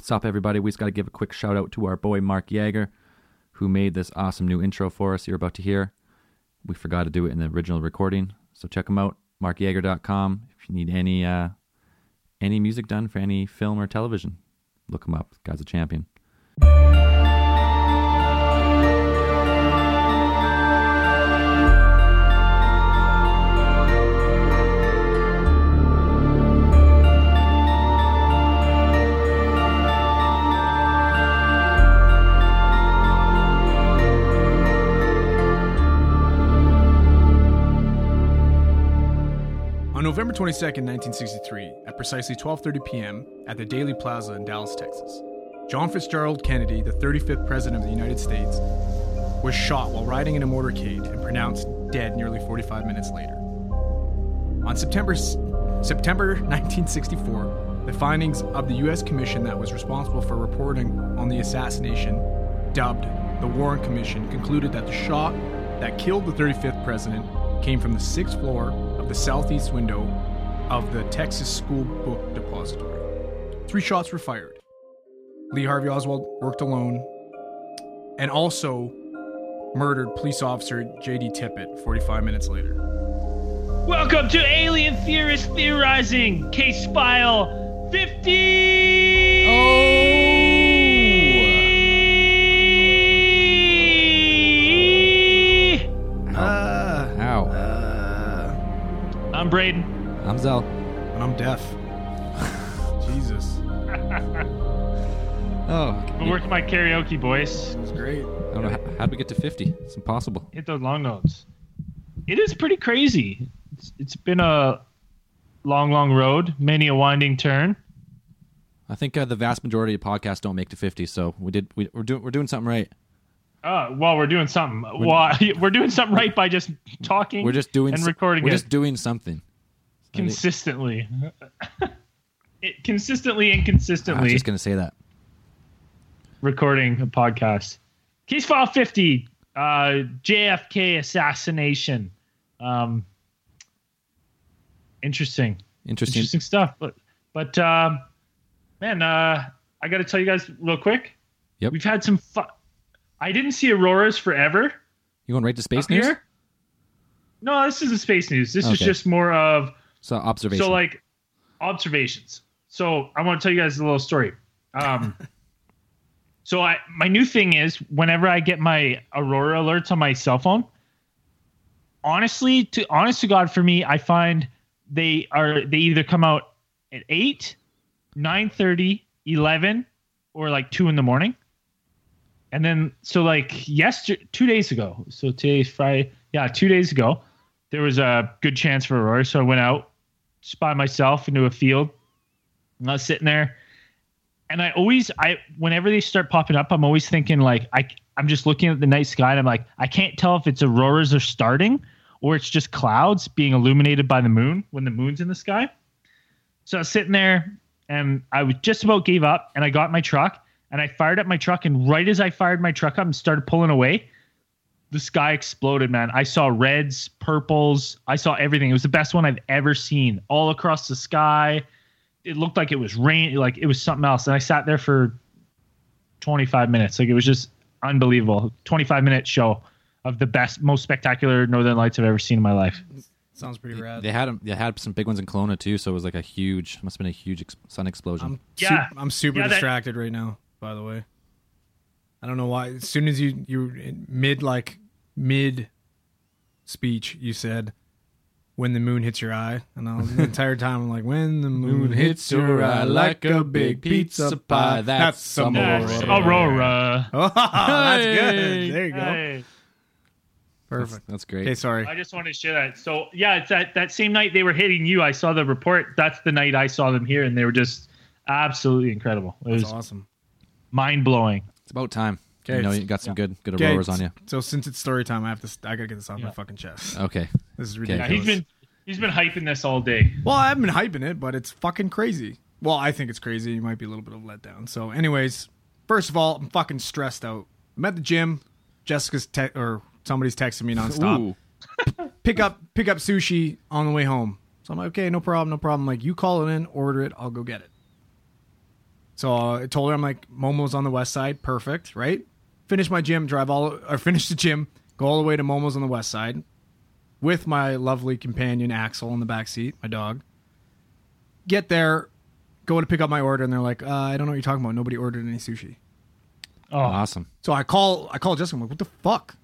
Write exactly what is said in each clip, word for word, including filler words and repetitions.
What's up, everybody? We just got to give a quick shout out to our boy Mark Yeager, who made this awesome new intro for us you're about to hear. We forgot to do it in the original recording, so check him out, mark yeager dot com. If you need any uh, any music done for any film or television, look him up. The guy's a champion. On November twenty-second, nineteen sixty-three, at precisely twelve thirty p.m. at the Dealey Plaza in Dallas, Texas, John Fitzgerald Kennedy, the thirty-fifth President of the United States, was shot while riding in a motorcade and pronounced dead nearly forty-five minutes later. On September, September nineteen sixty-four, the findings of the U S Commission that was responsible for reporting on the assassination, dubbed the Warren Commission, concluded that the shot that killed the thirty-fifth President came from the sixth floor of the southeast window of the Texas School Book Depository. Three shots were fired. Lee Harvey Oswald worked alone and also murdered police officer J D. Tippit forty-five minutes later. Welcome to Alien Theorist Theorizing, Case File fifty! Oh! I'm Braden. I'm Zell. And I'm Deaf. Jesus. Oh. I'm working my karaoke, boys. That's great. I don't know. How, how'd we get to fifty? It's impossible. Hit those long notes. It is pretty crazy. It's, it's been a long, long road, many a winding turn. I think uh, the vast majority of podcasts don't make to fifty, so we did. We, we're doing. We're doing something right. Uh, well, we're doing something. We're, well, we're doing something right by just talking. We're just doing and recording. We're it. just doing something consistently, it, consistently and consistently. I was just gonna say that. Recording a podcast, Case File fifty, uh, J F K assassination. Um, interesting, interesting, interesting stuff. But, but uh, man, uh, I got to tell you guys real quick. Yep, we've had some fun. I didn't see auroras forever. You going right to space news? Here? No, this isn't space news. This okay. is just more of... So, observations. So, like, observations. So, I want to tell you guys a little story. Um, so, I my new thing is, whenever I get my aurora alerts on my cell phone, honestly, to honest to God, for me, I find they are they either come out at eight, nine thirty, eleven, or, like, two in the morning. And then, so like yesterday, two days ago, so today's Friday, yeah, two days ago, there was a good chance for aurora, so I went out just by myself into a field, and I was sitting there, and I always, I whenever they start popping up, I'm always thinking like, I, I'm just looking at the night sky, and I'm like, I can't tell if it's auroras are starting, or it's just clouds being illuminated by the moon, when the moon's in the sky. So I was sitting there, and I was just about gave up, and I got my truck, and I fired up my truck, and right as I fired my truck up and started pulling away, the sky exploded, man. I saw reds, purples. I saw everything. It was the best one I've ever seen, all across the sky. It looked like it was rain, like it was something else. And I sat there for twenty-five minutes. Like, it was just unbelievable. twenty-five minute show of the best, most spectacular Northern Lights I've ever seen in my life. Sounds pretty rad. They had them, they had some big ones in Kelowna too, so it was like a huge, must have been a huge ex- sun explosion. I'm yeah, su- I'm super yeah, distracted that- right now. By the way, I don't know why. As soon as you you mid like mid speech, you said, "When the moon hits your eye," and I was, the entire time I'm like, "When the moon, moon hits your eye like a big pizza pie, that's, that's some that's aurora." aurora. Oh, that's good. There you go. Hey. Perfect. That's, that's great. Okay, sorry. I just wanted to share that. So yeah, it's that that same night they were hitting you. I saw the report. That's the night I saw them here, and they were just absolutely incredible. It that's was awesome. Mind blowing. It's about time. Okay, you know you got some yeah. good, good auroras okay. on you. So since it's story time, I have to. I gotta get this off yeah. my fucking chest. Okay, this is ridiculous. Yeah, he's been, he's been hyping this all day. Well, I haven't been hyping it, but it's fucking crazy. Well, I think it's crazy. You might be a little bit of a letdown. So, anyways, first of all, I'm fucking stressed out. I'm at the gym. Jessica's te- or somebody's texting me nonstop. pick up, pick up sushi on the way home. So I'm like, okay, no problem, no problem. Like, you call it in, order it, I'll go get it. So I told her, I'm like, Momo's on the west side. Perfect, right? Finish my gym, drive all, or finish the gym, go all the way to Momo's on the west side with my lovely companion, Axel, in the back seat, my dog. Get there, go to pick up my order, and they're like, uh, I don't know what you're talking about. Nobody ordered any sushi. Oh, awesome. So I call, I call Jessica, I'm like, what the fuck?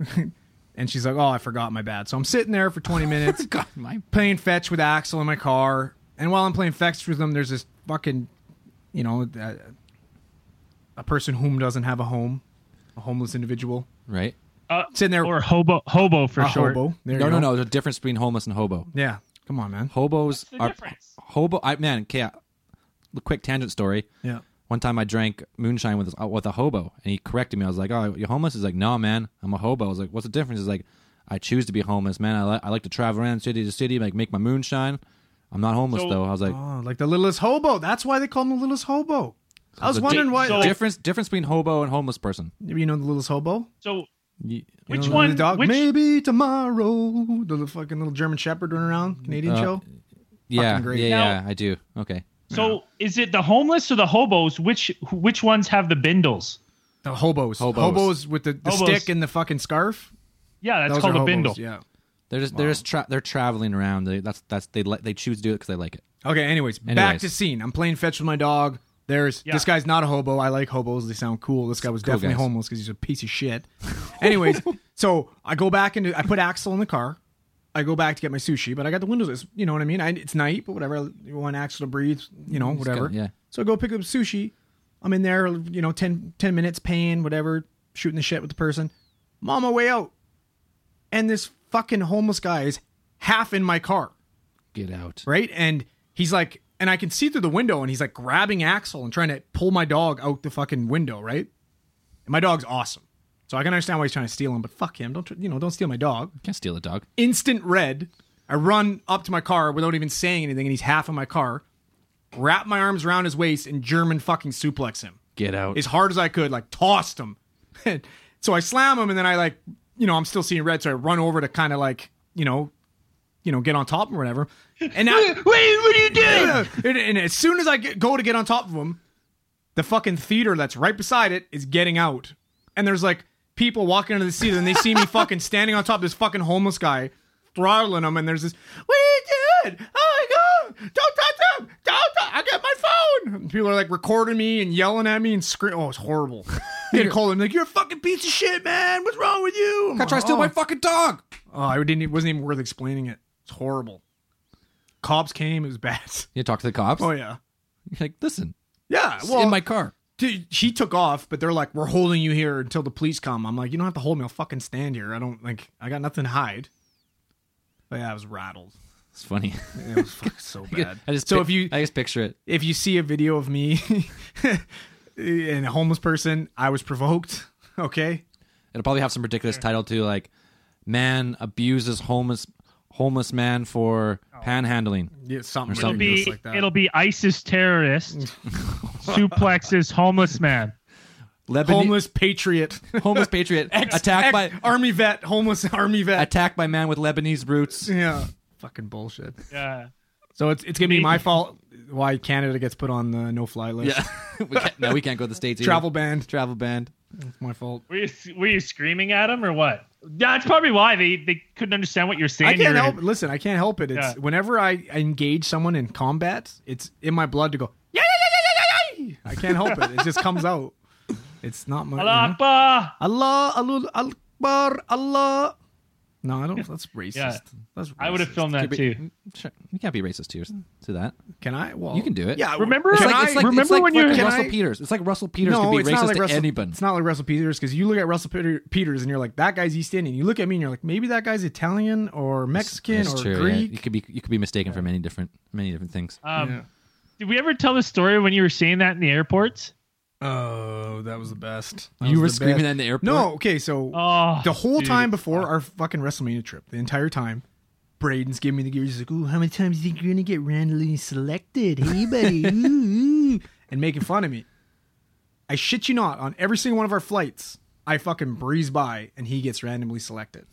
And she's like, oh, I forgot, my bad. So I'm sitting there for twenty minutes God, my... playing fetch with Axel in my car. And while I'm playing fetch with them, there's this fucking, you know, uh, a person whom doesn't have a home, a homeless individual. Right. Uh, sitting there. Or hobo, hobo for short. Hobo. There no, no, go. no. The difference between homeless and hobo. Yeah. Come on, man. Hobos are... Difference? Hobo... I, man, okay, I, quick tangent story. Yeah. One time I drank moonshine with with a hobo, and he corrected me. I was like, oh, you're homeless? He's like, no, man, I'm a hobo. I was like, what's the difference? He's like, I choose to be homeless, man. I, li- I like to travel around city to city, like make my moonshine. I'm not homeless, so, though. I was like... Oh, like the littlest hobo. That's why they call him the littlest hobo. So I was wondering di- why... So, difference difference between hobo and homeless person. You know the littlest hobo? So... You, which you know, one? The dog? Which... Maybe tomorrow. The fucking little German shepherd running around. Canadian uh, show. Yeah, great. yeah, now, yeah, I do. Okay. So yeah. Is it the homeless or the hobos? Which which ones have the bindles? The hobos. Hobos, hobos with the, the hobos. stick and the fucking scarf. Yeah, that's Those called a hobos. bindle. Yeah. They're just wow. they're just tra- they're traveling around. They, that's that's they le- they choose to do it because they like it. Okay. Anyways, anyways, back to scene. I'm playing fetch with my dog. There's yeah. This guy's not a hobo. I like hobos. They sound cool. This guy was cool definitely guys. homeless because he's a piece of shit. Anyways, so I go back into I put Axel in the car. I go back to get my sushi, but I got the windows. You know what I mean? I, it's night, but whatever. You want Axel to breathe, you know, whatever. Good, yeah. So I go pick up sushi. I'm in there, you know, ten minutes paying, whatever, shooting the shit with the person. I'm on my way out. And this fucking homeless guy is half in my car. Get out. Right? And he's like... And I can see through the window, and he's like grabbing Axel and trying to pull my dog out the fucking window, right? And my dog's awesome, so I can understand why he's trying to steal him. But fuck him! Don't you know? Don't steal my dog. You can't steal a dog. Instant red. I run up to my car without even saying anything, and he's half in my car. Wrap my arms around his waist and German fucking suplex him. Get out. As hard as I could, like tossed him. So I slam him, and then I like, you know, I'm still seeing red, so I run over to kind of like, you know. you know, get on top or whatever. And now, wait, what are you doing? And, and as soon as I get, go to get on top of him, the fucking theater that's right beside it is getting out. And there's like people walking into the theater and they see me fucking standing on top of this fucking homeless guy, throttling him. And there's this, what are you doing? Oh my God, don't touch him. Don't touch I got my phone. And people are like recording me and yelling at me and screaming. Oh, it's horrible. They'd call him like, you're a fucking piece of shit, man. What's wrong with you? I'm I like, try to oh. steal my fucking dog. Oh, I didn't, wasn't even worth explaining it. It's horrible. Cops came. It was bad. You talk to the cops? Oh, yeah. You're like, listen. Yeah. Well, in my car. Dude, she took off, but they're like, we're holding you here until the police come. I'm like, you don't have to hold me. I'll fucking stand here. I don't, like, I got nothing to hide. But yeah, I was rattled. It's funny. It was fucking so bad. I just, so pic- if you, I just picture it. If you see a video of me and a homeless person, I was provoked. Okay. It'll probably have some ridiculous title too, like, man abuses homeless... Homeless man for panhandling. Yeah, something, or something. It'll be, like that. It'll be ISIS terrorist suplexes homeless man. Lebanese, homeless patriot. Homeless patriot. Ex, attacked ex, by army vet. Homeless army vet. Attacked by man with Lebanese roots. Yeah. Fucking bullshit. Yeah. So it's it's gonna Maybe. be my fault why Canada gets put on the no-fly list. Yeah. we can't, no, we can't go to the States either. Travel banned. Travel banned. It's my fault. Were you, were you screaming at him or what? That's probably why they, they couldn't understand what you're saying. I can't help it. Listen, I can't help it. It's yeah. Whenever I engage someone in combat, it's in my blood to go, yeah, yeah, yeah, yeah, yeah, yeah. I can't help it. It just comes out. It's not my... Allah Akbar. Allah, Allah, Allah, Allah. No, I don't... That's racist. Yeah. That's racist. I would have filmed that be, too. Sure. You can't be racist to, your, to that. Can I? Well, you can do it. Yeah. Remember? It's like, it's like, remember it's like when you like Russell I, Peters. It's like Russell Peters no, could be racist like to Russell, anybody. It's not like Russell Peters because you look at Russell Peter, Peters and you're like, that guy's East Indian. You look at me and you're like, maybe that guy's Italian or Mexican that's, that's or true, Greek. Yeah. You could be you could be mistaken yeah. for many different many different things. Um, yeah. Did we ever tell the story when you were saying that in the airports? Oh, that was the best. That you were screaming best. At the airport? No, okay, so oh, the whole dude. time before our fucking WrestleMania trip, the entire time, Braden's giving me the gear. He's like, ooh, how many times do you think you're going to get randomly selected? Hey, buddy, ooh, ooh. And making fun of me. I shit you not, on every single one of our flights, I fucking breeze by, and he gets randomly selected.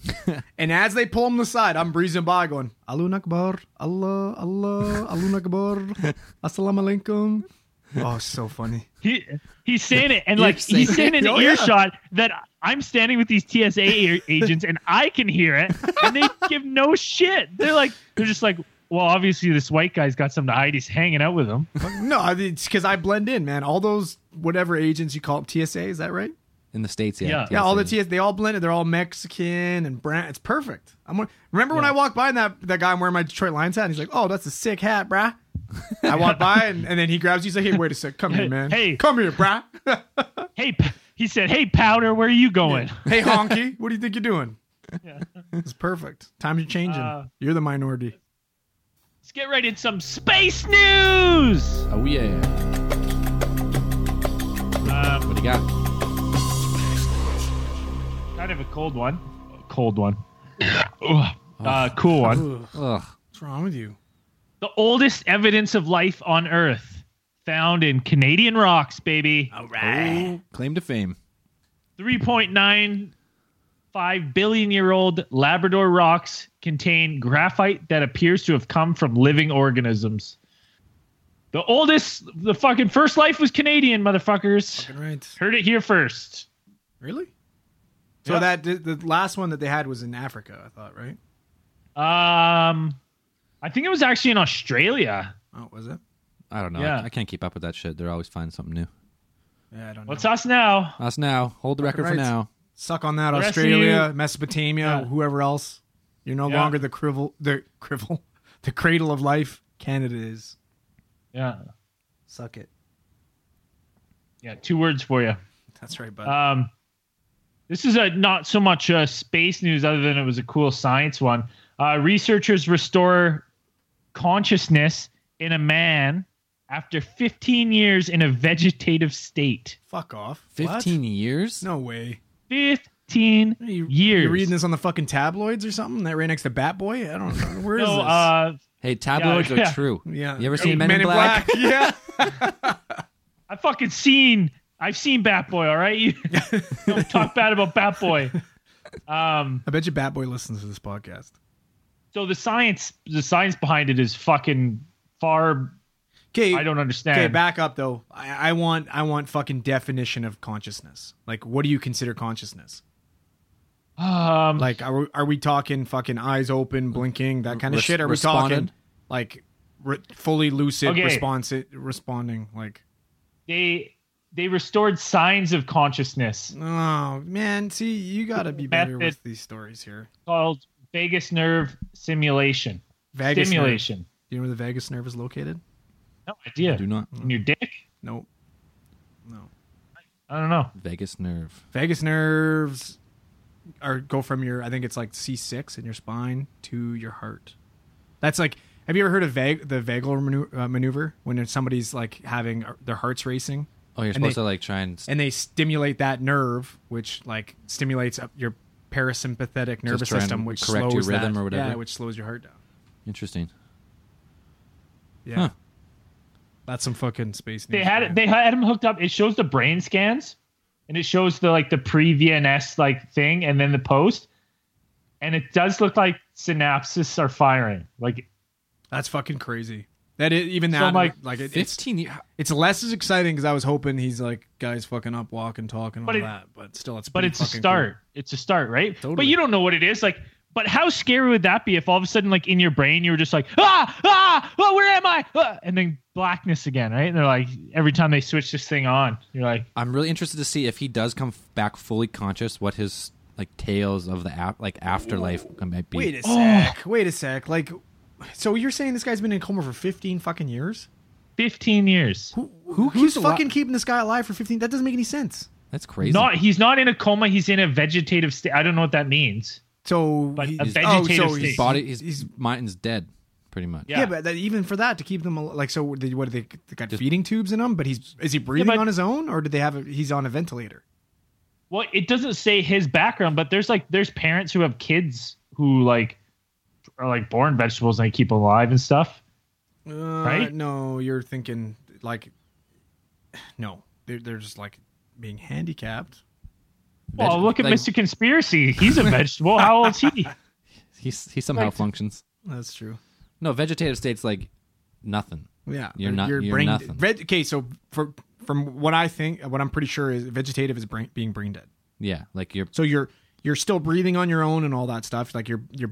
And as they pull him to the side, I'm breezing by going, Allahu Akbar, Allah, Allah, Allahu Akbar, Assalamu Alaikum. Oh, so funny. He he's saying it, and like saying he's saying it in oh, earshot yeah. that I'm standing with these T S A agents, and I can hear it, and they give no shit. They're like, they're just like, well, obviously this white guy's got something to hide. He's hanging out with him. No, I mean, it's because I blend in, man. All those whatever agents you call them, T S A, is that right? In the States, yeah. Yeah, yeah all the T S A, they all blended. They're all Mexican and brown. It's perfect. I'm Remember yeah. when I walked by and that, that guy I'm wearing my Detroit Lions hat, and he's like, oh, that's a sick hat, brah. I walk by, and, and then he grabs you. He's like, hey, wait a sec. Come hey, here, man. Hey. Come here, brah. Hey, he said, hey, Powder, where are you going? Yeah. Hey, honky, what do you think you're doing? Yeah. It's perfect. Times are changing. Uh, you're the minority. Let's get right into some space news. Oh, yeah. Um, what do you got? Kind of a cold one. Cold one. Ugh. Uh, cool one. Ugh. What's wrong with you? The oldest evidence of life on Earth found in Canadian rocks, baby. All right. Oh, claim to fame. three point nine five billion year old Labrador rocks contain graphite that appears to have come from living organisms. The oldest, the fucking first life was Canadian, motherfuckers. Fucking right. Heard it here first. Really? So yep. that the last one that they had was in Africa, I thought, right? Um... I think it was actually in Australia. Oh, was it? I don't know. Yeah. I, I can't keep up with that shit. They're always finding something new. Yeah, I don't know. What's us now? Us now. Hold the record right. for now. Suck on that, the Australia, Mesopotamia, yeah. whoever else. You're no yeah. longer the crivel, the crivel, the cradle of life. Canada is. Yeah. Suck it. Yeah, two words for you. That's right, bud. Um, this is a not so much uh, space news other than it was a cool science one. Uh, researchers restore consciousness in a man after fifteen years in a vegetative state. Fuck off. fifteen what? Years? No way. fifteen are you, years. You're reading this on the fucking tabloids or something? That right next to Bat Boy? I don't know. Where no, is this? Uh, hey, tabloids yeah, are yeah. true. Yeah. You ever seen Men, Men in Black? Black? Yeah. I've fucking seen, I've seen Bat Boy, all right? You don't talk bad about Bat Boy. Um, I bet you Bat Boy listens to this podcast. So the science, the science behind it is fucking far. Okay, I don't understand. Okay, back up though. I, I want, I want fucking definition of consciousness. Like, what do you consider consciousness? Um, like, are are we talking fucking eyes open, blinking, that kind of res- shit? Are we responded? talking like re- fully lucid, okay. responsive, responding? Like, they they restored signs of consciousness. Oh man, see, you got to be better with these stories here. Called. Vagus nerve simulation. Vagus stimulation. Nerve. Do you know where the vagus nerve is located? No idea. I do not. In your dick? Nope. No. I don't know. Vagus nerve. Vagus nerves are go from your, I think it's like C six in your spine to your heart. That's like, have you ever heard of vag, the vagal maneuver when somebody's like having their heart's racing? Oh, you're supposed they, to like try and... St- and they stimulate that nerve, which like stimulates up your... parasympathetic nervous system, which slows your rhythm that, or whatever. Yeah, which slows your heart down. Interesting. Yeah, huh. That's some fucking space. They had it, they had them hooked up. It shows the brain scans, and it shows the like the pre-V N S like thing, and then the post, and it does look like synapses are firing. Like, that's fucking crazy. That it, even that so like, like it, fifteen it's, years. It's less as exciting because I was hoping he's like guys fucking up, walking, talking, all it, that. But still, it's but it's a start. Cool. It's a start, right? Totally. But you don't know what it is. Like, but how scary would that be if all of a sudden, like in your brain, you were just like, ah, ah, oh, where am I? Ah, and then blackness again, right? And they're like, every time they switch this thing on, you're like, I'm really interested to see if he does come back fully conscious. What his like tales of the ap- like afterlife might be. Wait a sec. Oh. Wait a sec. Like. So you're saying this guy's been in coma for fifteen fucking years? fifteen years. Who, who Who's keeps fucking keeping this guy alive for fifteen? That doesn't make any sense. That's crazy. Not he's not in a coma. He's in a vegetative state. I don't know what that means. So but a vegetative oh, so state. His body, his, his mind's dead, pretty much. Yeah, yeah but that, even for that to keep them like, so they, what do they, they got Just, feeding tubes in him? But he's is he breathing yeah, but, on his own, or did they have? A, he's on a ventilator. Well, it doesn't say his background, but there's like there's parents who have kids who like. Are like born vegetables and they keep alive and stuff, uh, right? No, you're thinking like, no, they're, they're just like being handicapped. Well, Veg- look at like, Mister Conspiracy. He's a vegetable. How old is he? He's, he somehow like, functions. That's true. No, vegetative state's like nothing. Yeah, you're not. You're, you're brain nothing. Veg, okay, so for, from what I think, what I'm pretty sure is vegetative is brain, being brain dead. Yeah, like you're. So you're you're still breathing on your own and all that stuff. Like your your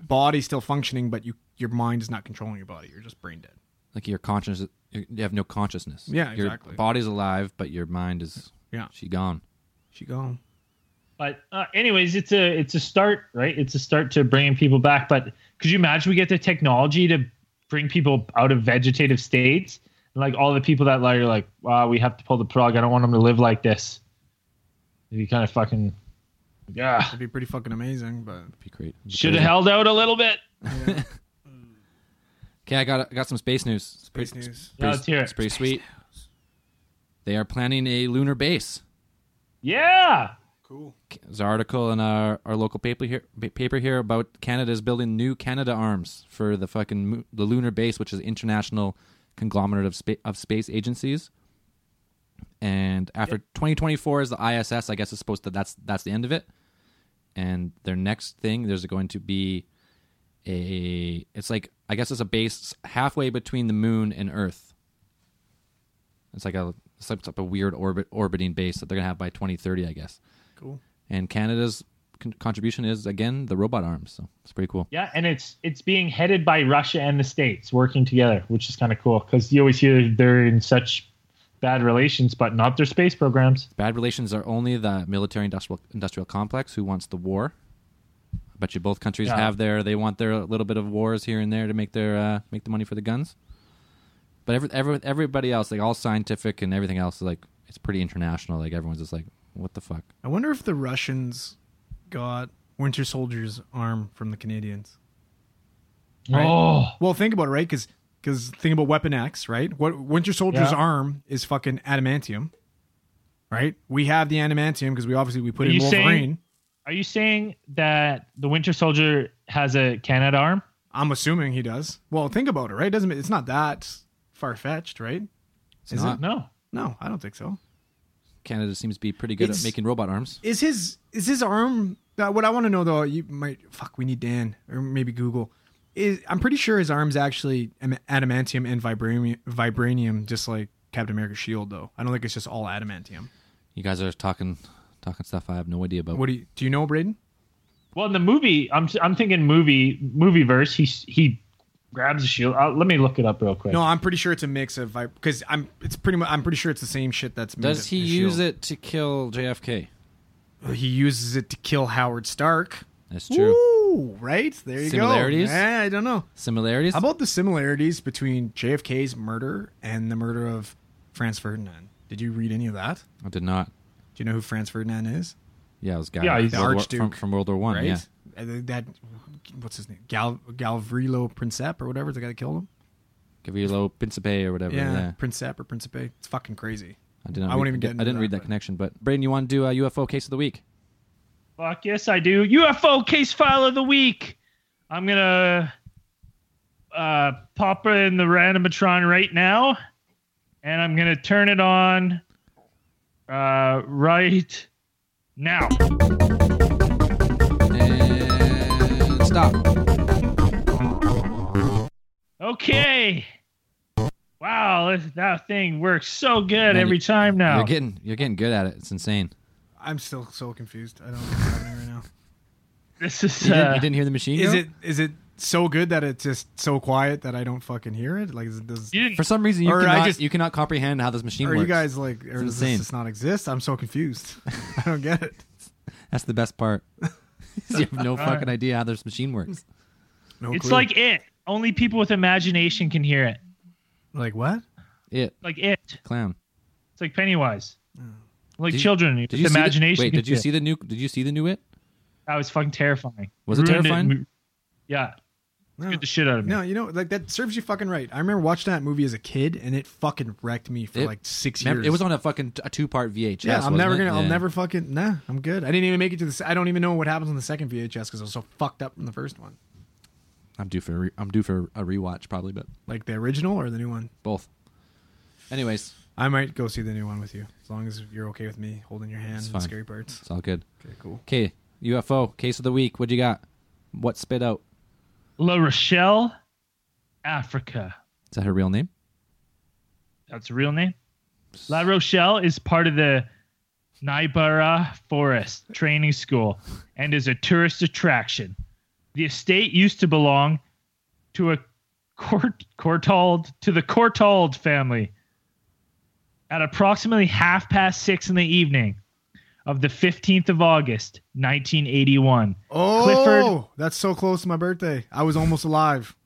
body's still functioning, but you your mind is not controlling your body. You're just brain dead. Like your conscious, you have no consciousness. Yeah, exactly. Your body's alive, but your mind is. Yeah, she gone. She gone. But uh, anyways, it's a it's a start, right? It's a start to bringing people back. But could you imagine we get the technology to bring people out of vegetative states? And like all the people that are like, wow, we have to pull the plug. I don't want them to live like this. It'd be kind of fucking, yeah. It'd be pretty fucking amazing, but it'd be great. Should have held out a little bit. Yeah. Okay, I got I got some space news. Space pretty, news. Pretty, no, it's here. It's pretty space sweet. News. They are planning a lunar base. Yeah. Cool. There's an article in our, our local paper here paper here about Canada's building new Canada Arms for the fucking the lunar base, which is an international conglomerate of spa- of space agencies. And after yep. twenty twenty-four is the I S S. I guess it's supposed to that's that's the end of it. And their next thing, there's going to be a it's like I guess it's a base halfway between the moon and Earth. It's like a it's like a weird orbit orbiting base that they're gonna have by twenty thirty, I guess. Cool. And Canada's con- contribution is, again, the robot arms. So it's pretty cool. Yeah, and it's it's being headed by Russia and the States working together, which is kind of cool because you always hear they're in such bad relations, but not their space programs. Bad relations are only the military industrial industrial complex who wants the war. I bet you both countries yeah. have their, they want their little bit of wars here and there to make their uh, make the money for the guns. But every, every everybody else, like all scientific and everything else, is like it's pretty international. Like everyone's just like, what the fuck? I wonder if the Russians got Winter Soldier's arm from the Canadians. Right? Oh. Well, think about it, right? Because because think about Weapon X, right? What Winter Soldier's yeah. arm is fucking adamantium, right? We have the adamantium because we obviously we put are in Wolverine. Saying, are you saying that the Winter Soldier has a Canada arm? I'm assuming he does. Well, think about it, right? It doesn't it's not that far fetched, right? It's is not. It? No, no, I don't think so. Canada seems to be pretty good it's, at making robot arms. Is his is his arm? Uh, what I want to know though, you might fuck. We need Dan or maybe Google. Is I'm pretty sure his arm's actually adamantium and vibranium, vibranium, just like Captain America's shield. Though I don't think it's just all adamantium. You guys are talking talking stuff I have no idea about. What do you do? You know, Braden? Well, in the movie, I'm I'm thinking movie movie verse. He he grabs a shield. I'll, let me look it up real quick. No, I'm pretty sure it's a mix of because I'm. It's pretty much. I'm pretty sure it's the same shit that's. Does he use shield. It to kill J F K? Well, he uses it to kill Howard Stark. That's true. Ooh, right there, you similarities? Go. Similarities? Eh, I don't know. Similarities. How about the similarities between J F K's murder and the murder of Franz Ferdinand? Did you read any of that? I did not. Do you know who Franz Ferdinand is? Yeah, it was guy. Yeah, he's the Archduke from, from World War One. Right? Yeah. That what's his name? Gal, Gavrilo Princip or whatever, the guy that killed him. Gavrilo Principe or whatever. Yeah, yeah. Princip or Principe. It's fucking crazy. I didn't. I won't even get. Into I didn't that, read that but. Connection. But Braden, you want to do a U F O case of the week? Fuck yes, I do. U F O case file of the week. I'm gonna uh, pop it in the randomatron right now, and I'm gonna turn it on uh, right now. Stop. Okay. Wow, that thing works so good Man, every you, time now. You're getting you're getting good at it. It's insane. I'm still so confused. I don't know what's happening right now. This is you, uh, didn't, you didn't hear the machine? Is go? it is it so good that it's just so quiet that I don't fucking hear it? Like, is it, does for some reason you cannot just, you cannot comprehend how this machine are works. Are you guys like, or does this just not exist? I'm so confused. I don't get it. That's the best part. You have no fucking idea how this machine works. No it's clue. Like it. Only people with imagination can hear it. Like what? It. Like it. Clown. It's like Pennywise. Oh. Like did children. You, did you imagination. The, wait, did you see it. the new? Did you see the new it? That was fucking terrifying. Was it Ruined terrifying? It. Yeah. No. Scared the shit out of me. No, you know, like that serves you fucking right. I remember watching that movie as a kid, and it fucking wrecked me for it, like six years. It was on a fucking a two-part V H S. Yeah, I'm never gonna. It? I'll yeah. never fucking. Nah, I'm good. I didn't even make it to the. I don't even know what happens on the second V H S because I was so fucked up from the first one. I'm due for. A re, I'm due for a rewatch probably, but like the original or the new one, both. Anyways, I might go see the new one with you as long as you're okay with me holding your hand. It's fine. Scary parts. It's all good. Okay, cool. Okay, U F O case of the week. What you got? What spit out? La Rochelle, Africa. Is that her real name? That's a real name. La Rochelle is part of the Naibara Forest Training School and is a tourist attraction. The estate used to belong to a court, Courtauld, to the Courtauld family. At approximately half past six in the evening of the fifteenth of August, nineteen eighty-one. Oh, Clifford, that's so close to my birthday. I was almost alive.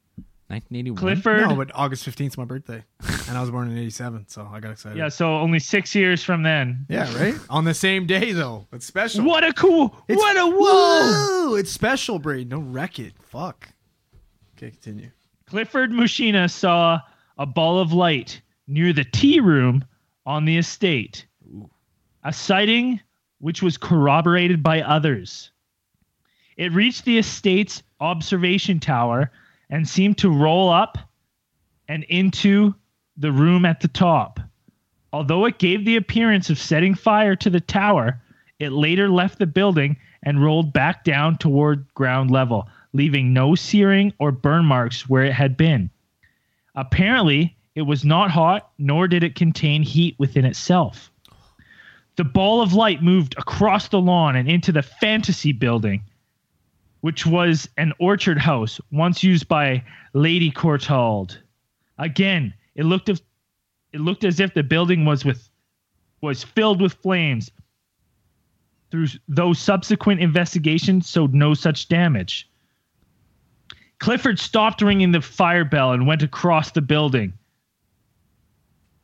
nineteen eighty-one? Clifford. No, but August fifteenth is my birthday. And I was born in eighty-seven, so I got excited. Yeah, so only six years from then. Yeah, right? On the same day, though. It's special. What a cool. It's, what a whoa. whoa. It's special, Brady. Don't wreck it. Fuck. Okay, continue. Clifford Muschina saw a ball of light near the tea room on the estate. Ooh. A sighting which was corroborated by others. It reached the estate's observation tower and seemed to roll up and into the room at the top. Although it gave the appearance of setting fire to the tower, it later left the building and rolled back down toward ground level, leaving no searing or burn marks where it had been. Apparently, it was not hot, nor did it contain heat within itself. The ball of light moved across the lawn and into the fantasy building, which was an orchard house once used by Lady Courtauld. Again, it looked as, it looked as if the building was with was filled with flames. Through though subsequent investigations showed no such damage. Clifford stopped ringing the fire bell and went across the building.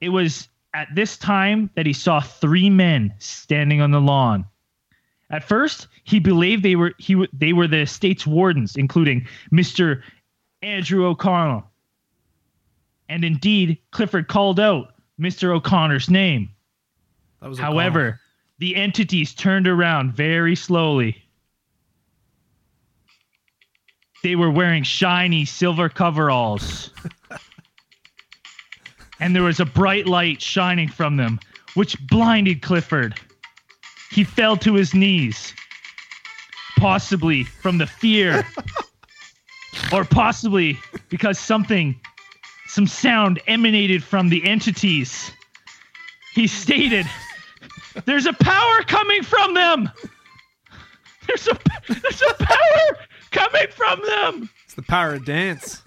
It was at this time that he saw three men standing on the lawn. At first, he believed they were he they were the estate's wardens, including Mister Andrew O'Connell. And indeed, Clifford called out Mister O'Connor's name. That was However, O'Connell. The entities turned around very slowly. They were wearing shiny silver coveralls. And there was a bright light shining from them, which blinded Clifford. He fell to his knees, possibly from the fear, or possibly because something, some sound emanated from the entities. He stated, "There's a power coming from them! There's a, there's a power coming from them!" It's the power of dance.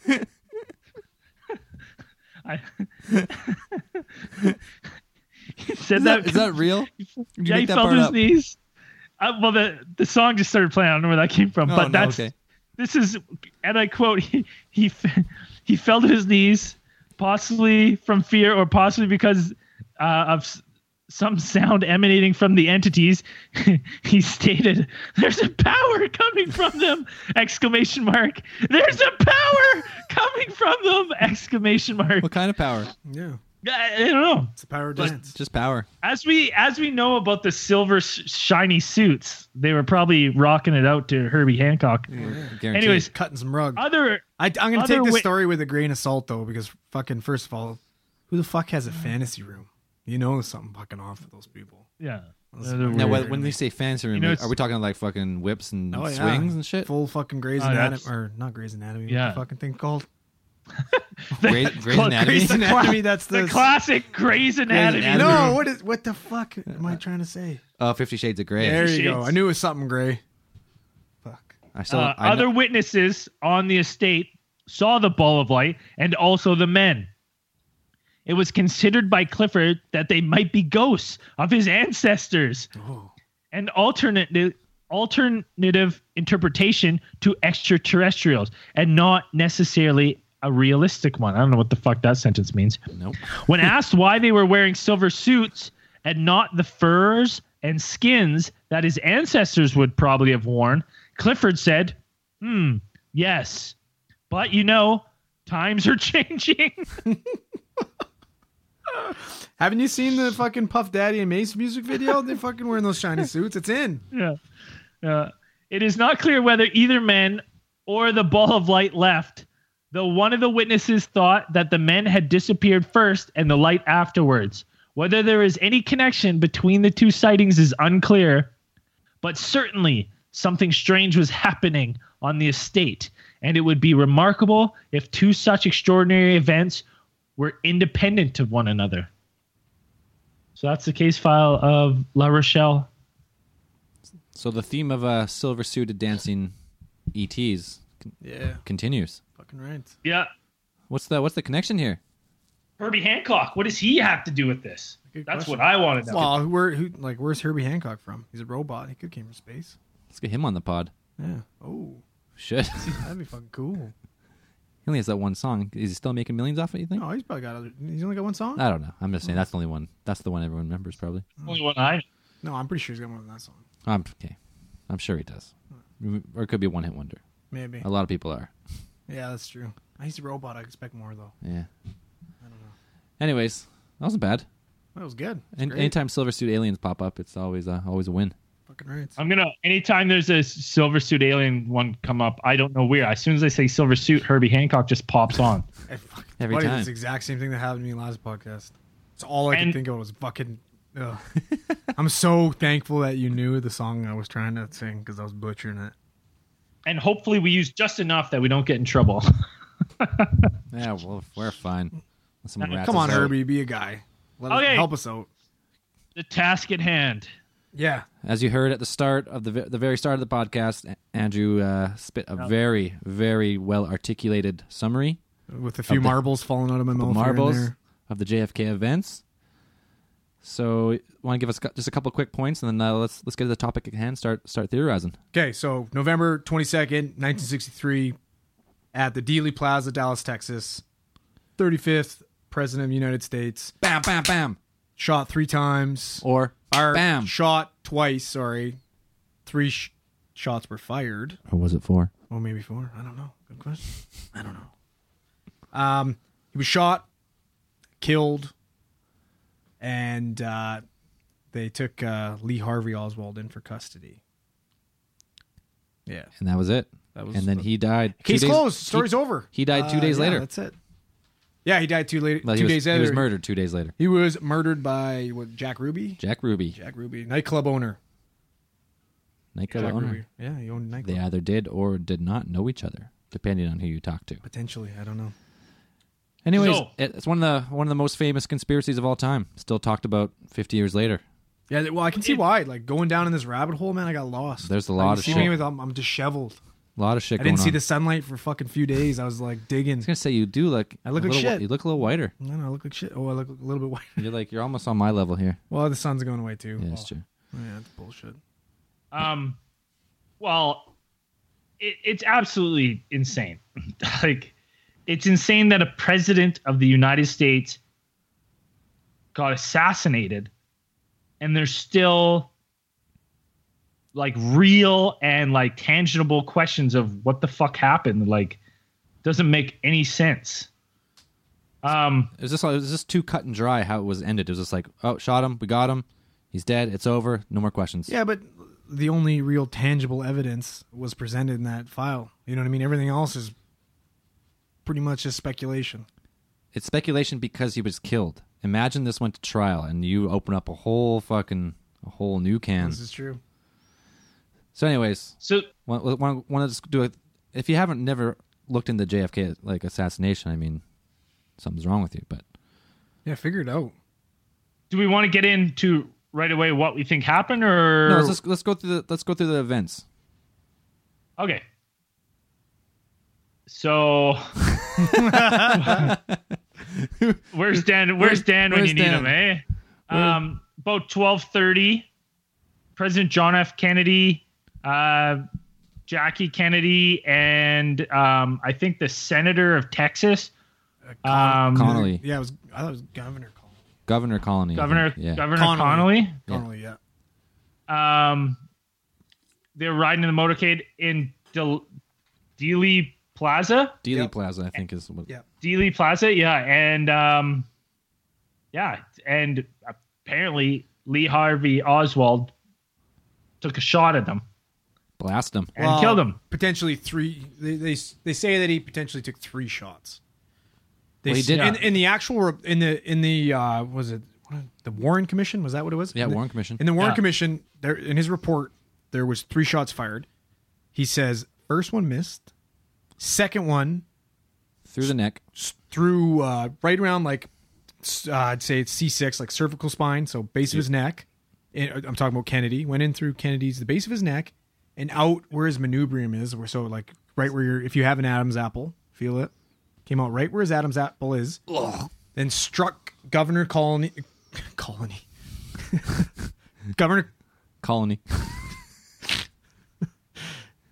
I... He said is that, that is that real? Yeah, he fell to his knees. Uh, well, the, the song just started playing. I don't know where that came from, oh, but no, that's okay. This is, and I quote: he he he fell to his knees, possibly from fear or possibly because uh, of some sound emanating from the entities. He stated, "There's a power coming from them!" Exclamation mark! There's a power coming from them! Exclamation mark! What kind of power? Yeah. I don't know. It's a power dance. Just, just power. As we as we know about the silver sh- shiny suits, they were probably rocking it out to Herbie Hancock. Yeah, anyways, cutting some rug. Other, I, I'm going to take this wi- story with a grain of salt, though, because fucking first of all, who the fuck has a fantasy room? You know, there's something fucking off with those people. Yeah. Now, when they say fantasy room, you know, are we talking like fucking whips and oh, swings yeah. and shit? Full fucking Grey's oh, Anatomy, or not Grey's Anatomy? Yeah. What the fucking thing called? the, Grey, Grey's Anatomy. Grey's Anatomy. That's the, the classic Grey's Anatomy. Grey's Anatomy. No, what is what the fuck am I trying to say? Oh, uh, Fifty Shades of Grey. There you go. I knew it was something gray. Fuck. I saw uh, other know. witnesses on the estate saw the ball of light and also the men. It was considered by Clifford that they might be ghosts of his ancestors. Oh. An alternate. alternative interpretation to extraterrestrials and not necessarily a realistic one. I don't know what the fuck that sentence means. Nope. When asked why they were wearing silver suits and not the furs and skins that his ancestors would probably have worn, Clifford said, hmm, yes, but you know, times are changing. Haven't you seen the fucking Puff Daddy and Mace music video? They're fucking wearing those shiny suits. It's in. Yeah. Uh, it is not clear whether either men or the ball of light left, though one of the witnesses thought that the men had disappeared first and the light afterwards. Whether there is any connection between the two sightings is unclear, but certainly something strange was happening on the estate, and it would be remarkable if two such extraordinary events were independent of one another. So that's the case file of La Rochelle. So the theme of uh, silver-suited dancing E Ts con- yeah. continues. Fucking right. Yeah. What's the, what's the connection here? Herbie Hancock. What does he have to do with this? Good That's question. What I want to know. Well, where, who, like, where's Herbie Hancock from? He's a robot. He could came from space. Let's get him on the pod. Yeah. Oh. Shit. That'd be fucking cool. He only has that one song. Is he still making millions off it, you think? No, he's probably got other... He's only got one song? I don't know. I'm just saying that's the only one. That's the one everyone remembers, probably. Only one I... No, I'm pretty sure he's got more than that song. I'm, okay. I'm sure he does. Or it could be a one-hit wonder. Maybe. A lot of people are. Yeah, that's true. He's a robot. I expect more, though. Yeah. I don't know. Anyways, that wasn't bad. That was good. That was and, anytime silver-suit aliens pop up, it's always, uh, always a win. Fucking right. I'm going to... Anytime there's a silver-suit alien one come up, I don't know where. As soon as I say silver-suit, Herbie Hancock just pops on. Every time. It's the exact same thing that happened to me last podcast. It's all I and, could think of was fucking... Ugh. I'm so thankful that you knew the song I was trying to sing because I was butchering it. And hopefully we use just enough that we don't get in trouble. Yeah, well, we're fine. Come on, out. Herbie, be a guy. Let okay. us, help us out. The task at hand. Yeah. As you heard at the start of the the very start of the podcast, Andrew uh, spit a very, very well articulated summary with a few marbles the, falling out of my mouth. Marbles in there. Of the J F K events. So, want to give us just a couple of quick points, and then uh, let's let's get to the topic at hand. Start start theorizing. Okay, so November twenty second, nineteen sixty three, at the Dealey Plaza, Dallas, Texas, thirty fifth President of the United States. Bam, bam, bam. Shot three times, or bam, shot twice. Sorry, three sh- shots were fired, or was it four? Oh, maybe four. I don't know. Good question. I don't know. Um, he was shot, killed. And uh, they took uh, Lee Harvey Oswald in for custody. Yeah. And that was it. That was and then he died. Case days, closed. Story's he, over. He died two uh, days yeah, later. That's it. Yeah, he died two, la- well, two he was, days later. He was murdered two days later. He was murdered by what, Jack Ruby? Jack Ruby. Jack Ruby. Nightclub owner. Nightclub Jack owner. Ruby. Yeah, he owned nightclub. They either did or did not know each other, depending on who you talk to. Potentially. I don't know. Anyways, so, it's one of the one of the most famous conspiracies of all time. Still talked about fifty years later. Yeah, well, I can see why. Like going down in this rabbit hole, man, I got lost. There's a lot like, of shit. With, I'm, I'm disheveled. A lot of shit. I going didn't see on. The sunlight for fucking few days. I was like digging. I was gonna say you do look. I look like little, shit. You look a little whiter. No, no, I look like shit. Oh, I look a little bit whiter. You're like you're almost on my level here. Well, the sun's going away too. Yeah, that's well, true. Yeah, that's bullshit. Um, well, it, it's absolutely insane. Like. It's insane that a president of the United States got assassinated and there's still like real and like tangible questions of what the fuck happened. Like doesn't make any sense. Um, is this, is this too cut and dry how it was ended? It was just like, oh, shot him. We got him. He's dead. It's over. No more questions. Yeah, but the only real tangible evidence was presented in that file. You know what I mean? Everything else is pretty much just speculation. It's speculation because he was killed. Imagine this went to trial and you open up a whole fucking a whole new can. This is true. So, anyways, so want, want, want to do it. If you haven't never looked into J F K like assassination, I mean, something's wrong with you. But yeah, figure it out. Do we want to get into right away what we think happened, or no? Let's just, let's go through the let's go through the events. Okay. So, where's Dan? Where's Dan when where's you need Dan? Him? Eh? Um, about twelve thirty, President John F. Kennedy, uh, Jackie Kennedy, and um, I think the senator of Texas, uh, Con- um, Connally. Yeah, it was. I thought it was Governor Connally. Governor Connally. Governor. Yeah. Governor Connally. Connally. Yeah. yeah. Um, they're riding in the motorcade in Del- Dealey. Plaza? Dealey yep. Plaza, I think is what. Yep. Dealey Plaza, yeah. And, um, yeah. And apparently Lee Harvey Oswald took a shot at them. Blast them. And well, killed them. Potentially three. They, they they say that he potentially took three shots. They well, he did. In, yeah. in the actual, in the, in the uh, was it what, the Warren Commission? Was that what it was? Yeah, in Warren the, Commission. In the Warren yeah. Commission, there in his report, there was three shots fired. He says, first one missed. Second one Through the neck. Through, uh, right around, like, uh, I'd say it's C six, like cervical spine, so base yep. of his neck. And I'm talking about Kennedy. Went in through Kennedy's, the base of his neck, and out where his manubrium is. Where So, like, right where you're, if you have an Adam's apple, feel it. Came out right where his Adam's apple is. Ugh. Then struck Governor Colony. Colony. Governor. Colony.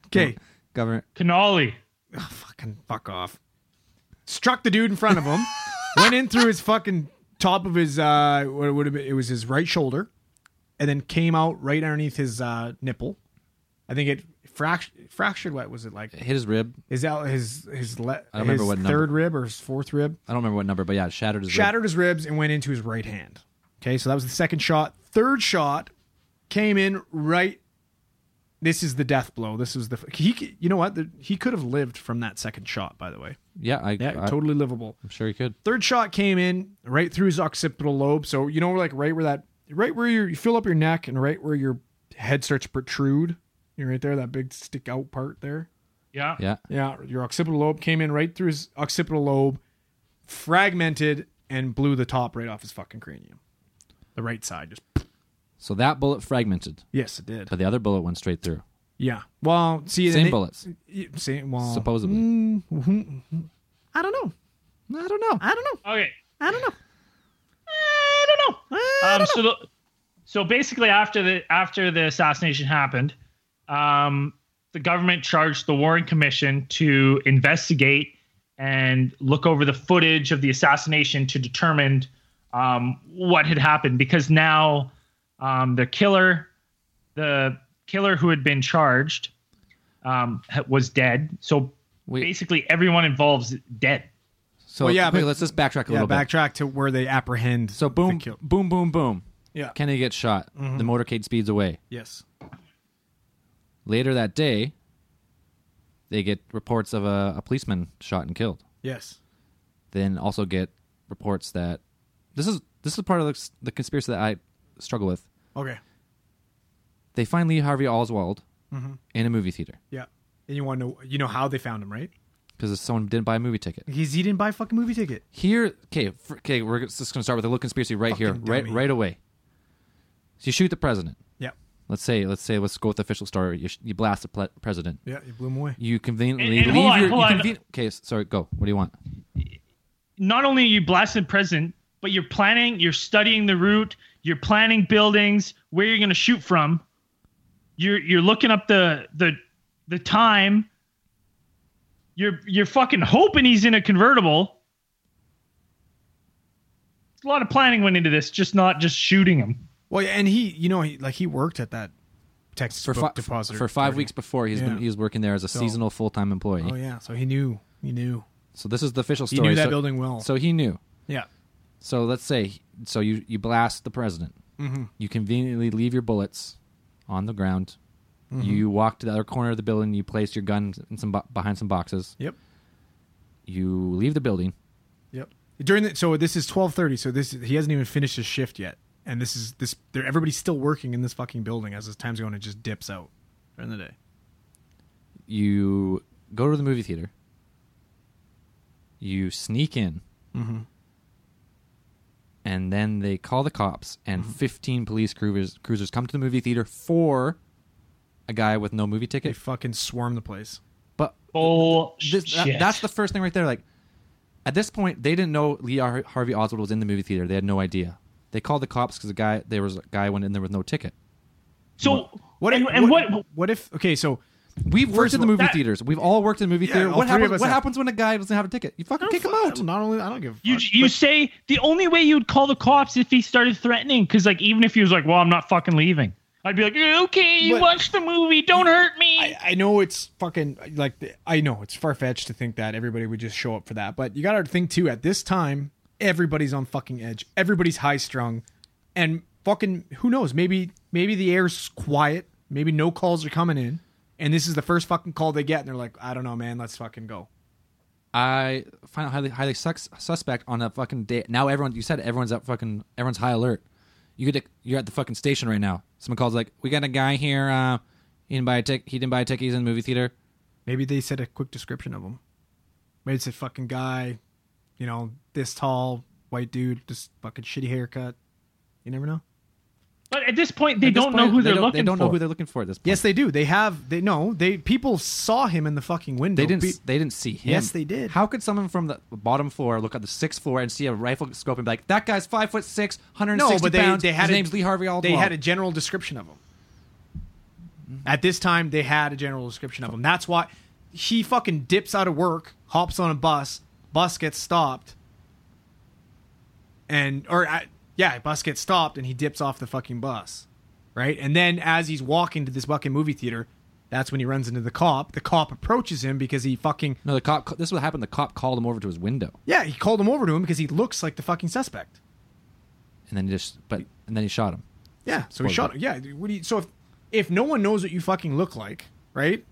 Okay. No, Governor. Connally. Oh, fucking fuck off. Struck the dude in front of him. Went in through his fucking top of his, uh, what it would have been, it was his right shoulder. And then came out right underneath his uh, nipple. I think it fractured. Fractured. What was it like? It hit his rib. His his his, le- I don't his remember what third number. Rib or his fourth rib. I don't remember what number, but yeah, it shattered his shattered rib. his ribs and went into his right hand. Okay, so that was the second shot. Third shot came in right. This is the death blow. This was the he. You know what? The, he could have lived from that second shot. By the way, yeah, I, yeah, I totally livable. I'm sure he could. Third shot came in right through his occipital lobe. So you know, like right where that. Right where you fill up your neck and right where your head starts to protrude. You're right there, that big stick out part there. Yeah. Yeah. Yeah. Your occipital lobe came in right through his occipital lobe, fragmented, and blew the top right off his fucking cranium. The right side just. So that bullet fragmented. Yes, it did. But the other bullet went straight through. Yeah. Well, see. Same they, bullets. Same, well. Supposedly. Mm-hmm. I don't know. I don't know. I don't know. Okay. I don't know. I don't know. I don't um, so, the, so basically, after the after the assassination happened, um, the government charged the Warren Commission to investigate and look over the footage of the assassination to determine um, what had happened. Because now um, the killer, the killer who had been charged, um, was dead. So Wait. basically, everyone involved is dead. So well, yeah, wait, but, let's just backtrack a yeah, little backtrack bit. Backtrack to where they apprehend. So boom, the kill. boom, boom, boom. Yeah. Kennedy gets shot. Mm-hmm. The motorcade speeds away. Yes. Later that day, they get reports of a, a policeman shot and killed. Yes. Then also get reports that this is this is part of the, the conspiracy that I struggle with. Okay. They find Lee Harvey Oswald mm-hmm. in a movie theater. Yeah, and you want to know, you know how they found him, right? Because someone didn't buy a movie ticket. Because he didn't buy a fucking movie ticket. Here, okay, for, okay, we're just going to start with a little conspiracy right fucking here, dummy. right, right away. So you shoot the president. Yeah. Let's say, let's say, let's go with the official story. You, you blast the ple- president. Yeah, you blew him away. You conveniently and, and leave on, your. You conven- okay, sorry, go. What do you want? Not only are you blasting the president, but you're planning, you're studying the route, you're planning buildings, where you're going to shoot from. You're you're looking up the the the time. You're you're fucking hoping he's in a convertible. A lot of planning went into this, just not just shooting him. Well, and he, you know, he like he worked at that Texas Book fi- Depository for five weeks before. He's yeah. been, he was working there as a so, seasonal full time employee. Oh yeah, so he knew he knew. So this is the official story. He knew that so, building well. So he knew. Yeah. So let's say so you you blast the president. Mm-hmm. You conveniently leave your bullets on the ground. Mm-hmm. You walk to the other corner of the building. You place your gun in some bo- behind some boxes. Yep. You leave the building. Yep. During the, so this is twelve thirty. So this he hasn't even finished his shift yet, and this is this. Everybody's still working in this fucking building as time's going. It just dips out during the day. You go to the movie theater. You sneak in. Mm-hmm. And then they call the cops, and mm-hmm. fifteen police cruisers cruisers come to the movie theater for. A guy with no movie ticket. They fucking swarm the place. But oh, this, that, that's the first thing right there. Like at this point, they didn't know Lee Har- Harvey Oswald was in the movie theater. They had no idea. They called the cops because the guy there was a guy went in there with no ticket. So what? And what? And what, what, what if? Okay, so we've worked in the movie that, theaters. We've all worked in the movie yeah, theater. What happens? What have, happens when a guy doesn't have a ticket? You fucking kick him out. Not only I don't give. A you fuck, you but, say the only way you'd call the cops if he started threatening. Because like even if he was like, well, I'm not fucking leaving. I'd be like, okay, you but, watch the movie. Don't hurt me. I, I know it's fucking like I know it's far-fetched to think that everybody would just show up for that. But you got to think, too, at this time, everybody's on fucking edge. Everybody's high strung and fucking who knows? Maybe maybe the air's quiet. Maybe no calls are coming in. And this is the first fucking call they get. And they're like, I don't know, man. Let's fucking go. I find out highly, highly sus- suspect on a fucking day. Now, everyone you said everyone's up fucking everyone's high alert. You get to, you're at the fucking station right now. Someone calls like, we got a guy here. Uh, he didn't buy a ticket. He didn't buy a ticket. He's in the movie theater. Maybe they said a quick description of him. but it's a fucking guy, you know, this tall, white dude, just fucking shitty haircut. You never know. But at this point, they don't know who they're looking for. They don't know who they're looking for at this point. Yes, they do. They have. They no. They people saw him in the fucking window. They didn't. Be, they didn't see him. Yes, they did. How could someone from the bottom floor look at the sixth floor and see a rifle scope and be like, "That guy's five foot six, one hundred sixty no, but they, pounds. They had his a, name's Lee Harvey Oswald." They had a general description of him. Mm-hmm. At this time, they had a general description of him. That's why he fucking dips out of work, hops on a bus. Bus gets stopped, and or. I, Yeah, bus gets stopped and he dips off the fucking bus, right? And then as he's walking to this fucking movie theater, that's when he runs into the cop. The cop approaches him because he fucking... No, the cop... This is what happened. The cop called him over to his window. Yeah, he called him over to him because he looks like the fucking suspect. And then he just... But... And then he shot him. Yeah, so he shot him. Yeah, what do you... So if if no one knows what you fucking look like, right?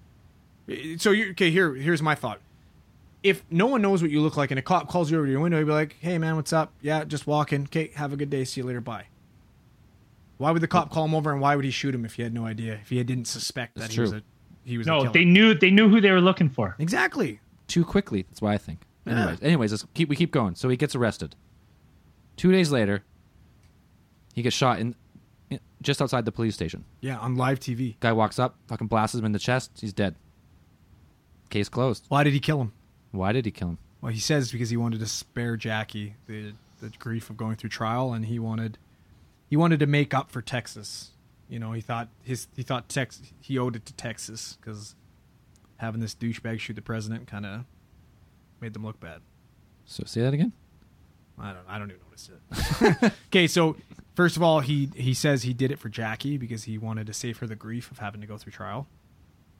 So, you okay, here, here's my thought. If no one knows what you look like and a cop calls you over to your window, he'd be like, "Hey, man, what's up? Yeah, just walking. Okay, have a good day. See you later. Bye." Why would the cop call him over, and why would he shoot him if he had no idea? If he didn't suspect that he was a he was no, a killer. they knew they knew who they were looking for. Exactly. Too quickly. That's why I think. Anyways, yeah. anyways, let's keep we keep going. So he gets arrested. Two days later, he gets shot in, in just outside the police station. Yeah, on live T V. Guy walks up, fucking blasts him in the chest. He's dead. Case closed. Why did he kill him? Why did he kill him? Well, he says because he wanted to spare Jackie the the grief of going through trial, and he wanted he wanted to make up for Texas. You know, he thought his he thought Tex he owed it to Texas because having this douchebag shoot the president kind of made them look bad. So say that again. I don't I don't even notice it. Okay, so first of all, he he says he did it for Jackie because he wanted to save her the grief of having to go through trial.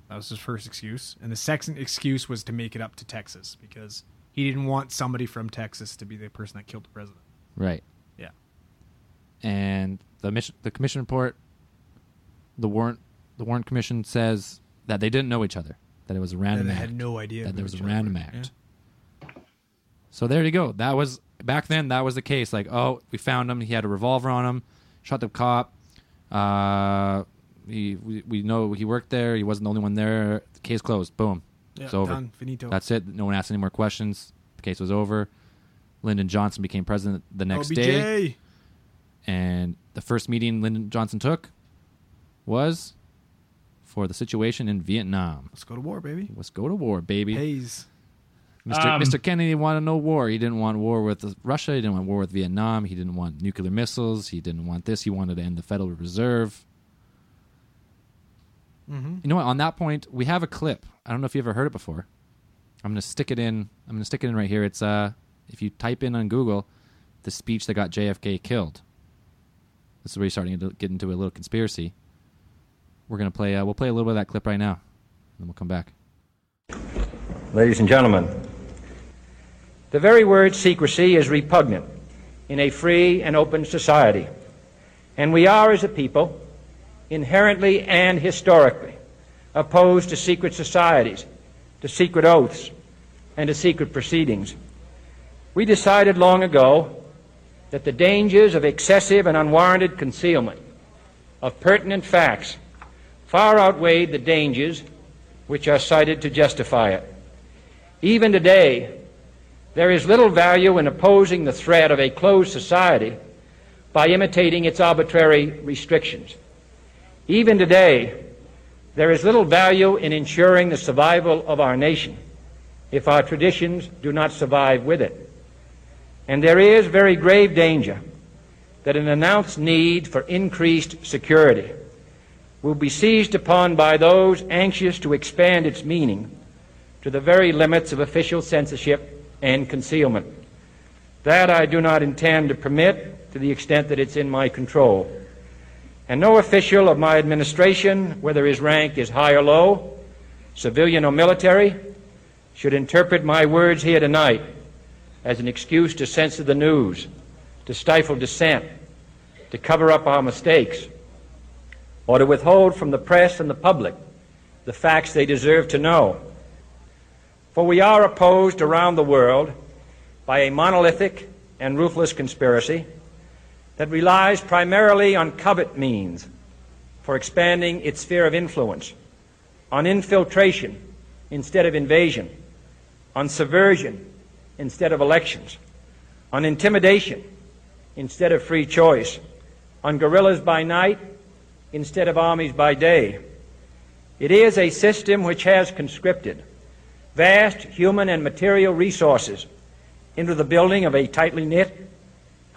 That was his first excuse. And the second excuse was to make it up to Texas because he didn't want somebody from Texas to be the person that killed the president. Right. Yeah. And the mission, the commission report, the warrant, the Warren Commission says that they didn't know each other, that it was a random that act. They had no idea. That there was a random other. act. Yeah. So there you go. That was, back then, that was the case. Like, oh, we found him. He had a revolver on him, shot the cop. Uh... He, we, we know he worked there. He wasn't the only one there. The case closed. Boom. Yeah, it's over. Done. Finito. That's it. No one asked any more questions. The case was over. Lyndon Johnson became president the next O B J. Day. And the first meeting Lyndon Johnson took was for the situation in Vietnam. Let's go to war, baby. Let's go to war, baby. Hayes. Mister Um, Mister Kennedy wanted no war. He didn't want war with Russia. He didn't want war with Vietnam. He didn't want nuclear missiles. He didn't want this. He wanted to end the Federal Reserve. Mm-hmm. You know what? On that point, we have a clip. I don't know if you ever heard it before. I'm gonna stick it in. I'm gonna stick it in right here. It's uh, if you type in on Google, the speech that got J F K killed. This is where you're starting to get into a little conspiracy. We're gonna play. Uh, we'll play a little bit of that clip right now, and then we'll come back. Ladies and gentlemen, the very word secrecy is repugnant in a free and open society, and we are as a people inherently and historically opposed to secret societies, to secret oaths, and to secret proceedings. We decided long ago that the dangers of excessive and unwarranted concealment of pertinent facts far outweighed the dangers which are cited to justify it. Even today, there is little value in opposing the threat of a closed society by imitating its arbitrary restrictions. Even today, there is little value in ensuring the survival of our nation if our traditions do not survive with it. And there is very grave danger that an announced need for increased security will be seized upon by those anxious to expand its meaning to the very limits of official censorship and concealment. That I do not intend to permit to the extent that it's in my control. And no official of my administration, whether his rank is high or low, civilian or military, should interpret my words here tonight as an excuse to censor the news, to stifle dissent, to cover up our mistakes, or to withhold from the press and the public the facts they deserve to know. For we are opposed around the world by a monolithic and ruthless conspiracy that relies primarily on covert means for expanding its sphere of influence, on infiltration instead of invasion, on subversion instead of elections, on intimidation instead of free choice, on guerrillas by night instead of armies by day. It is a system which has conscripted vast human and material resources into the building of a tightly knit,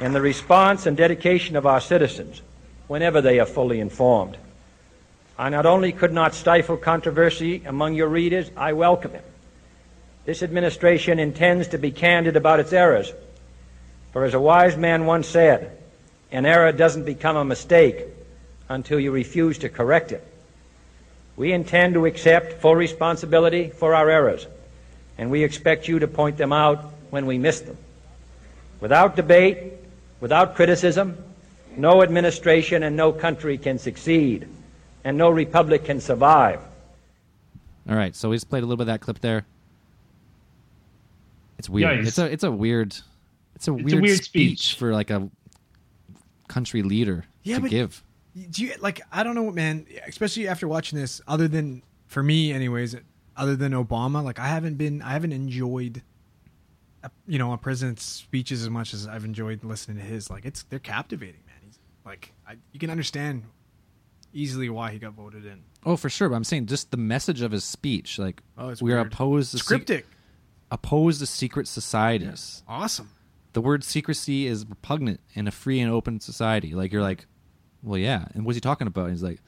in the response and dedication of our citizens whenever they are fully informed. I not only could not stifle controversy among your readers, I welcome it. This administration intends to be candid about its errors, for as a wise man once said, an error doesn't become a mistake until you refuse to correct it. We intend to accept full responsibility for our errors, and we expect you to point them out when we miss them. Without debate, without criticism, no administration and no country can succeed, and no republic can survive. All right, so we just played a little bit of that clip there. It's weird. Yikes. It's a it's a weird it's a, it's weird, a weird speech, speech for like a country leader yeah, to but give. Do you like? I don't know, man. Especially after watching this, other than for me, anyways, other than Obama, like I haven't been, I haven't enjoyed, you know, a president's speeches as much as I've enjoyed listening to his. Like it's they're captivating, man. He's, like I, you can understand easily why he got voted in. Oh, for sure. But I'm saying just the message of his speech, like oh, it's we weird. are opposed to cryptic, se- opposed to secret societies. Yeah. Awesome. The word secrecy is repugnant in a free and open society. Like you're like. Well, yeah. And what's he talking about? He's like,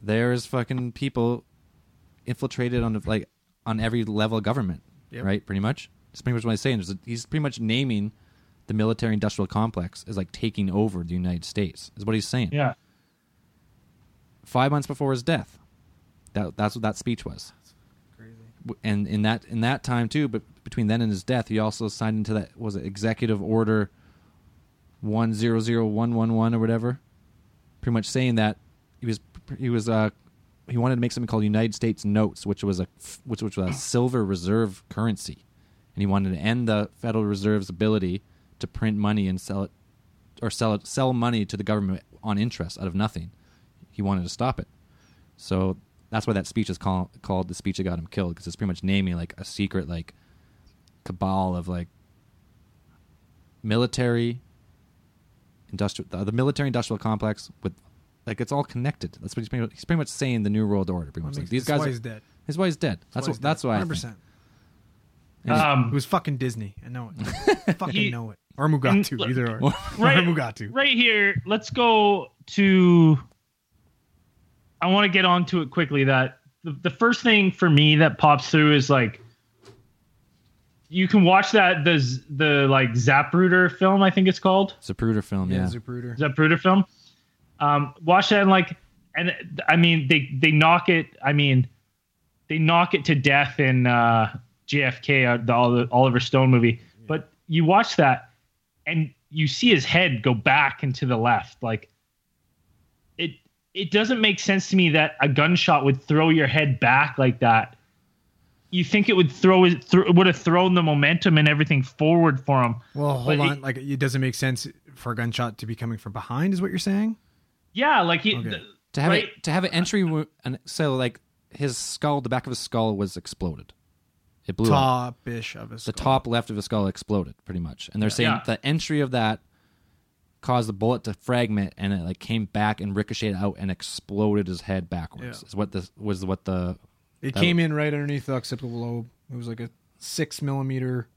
there's fucking people infiltrated on the, like on every level of government, yep. right? Pretty much. That's pretty much what he's saying. There's a, he's pretty much naming the military-industrial complex as like taking over the United States. Is what he's saying. Yeah. Five months before his death, that that's what that speech was. That's crazy. And in that in that time too, but between then and his death, he also signed into that was it Executive Order one zero zero one one one or whatever. Pretty much saying that he was he was uh he wanted to make something called United States notes, which was a which which was a silver reserve currency, and he wanted to end the Federal Reserve's ability to print money and sell it or sell it sell money to the government on interest out of nothing. He wanted to stop it, so that's why that speech is call, called the speech that got him killed, because it's pretty much naming like a secret like cabal of like military. Industrial, the, the military-industrial complex with, like, it's all connected. That's what he's pretty, he's pretty much saying. The New World Order, pretty much. Like, these guys. Why he's dead. His wife's dead. That's what. That's why. Hundred percent. Um, it was fucking Disney. I know it. I fucking he, know it. Or Mugatu, look, either or. Right, or Mugatu. Right here. Let's go to. I want to get onto it quickly. That the, the first thing for me that pops through is like. You can watch that the the like Zapruder film, I think it's called. Zapruder film, yeah. yeah. Zapruder. Zapruder film. Um, watch that and like, and I mean they they knock it. I mean, they knock it to death in uh, J F K, the Oliver Stone movie. Yeah. But you watch that, and you see his head go back and to the left. Like, it it doesn't make sense to me that a gunshot would throw your head back like that. You think it would throw it th- would have thrown the momentum and everything forward for him. Well, hold but on, it, like it doesn't make sense for a gunshot to be coming from behind, is what you're saying? Yeah, like he, okay. th- to have right? it, to have an entry, wo- and so like his skull, the back of his skull was exploded. It blew top-ish of his skull. The top left of his skull exploded, pretty much. And they're saying yeah. the entry of that caused the bullet to fragment, and it like came back and ricocheted out and exploded his head backwards. Yeah. Is what this was what the. It that came was, in right underneath the occipital lobe. It was like a six millimeter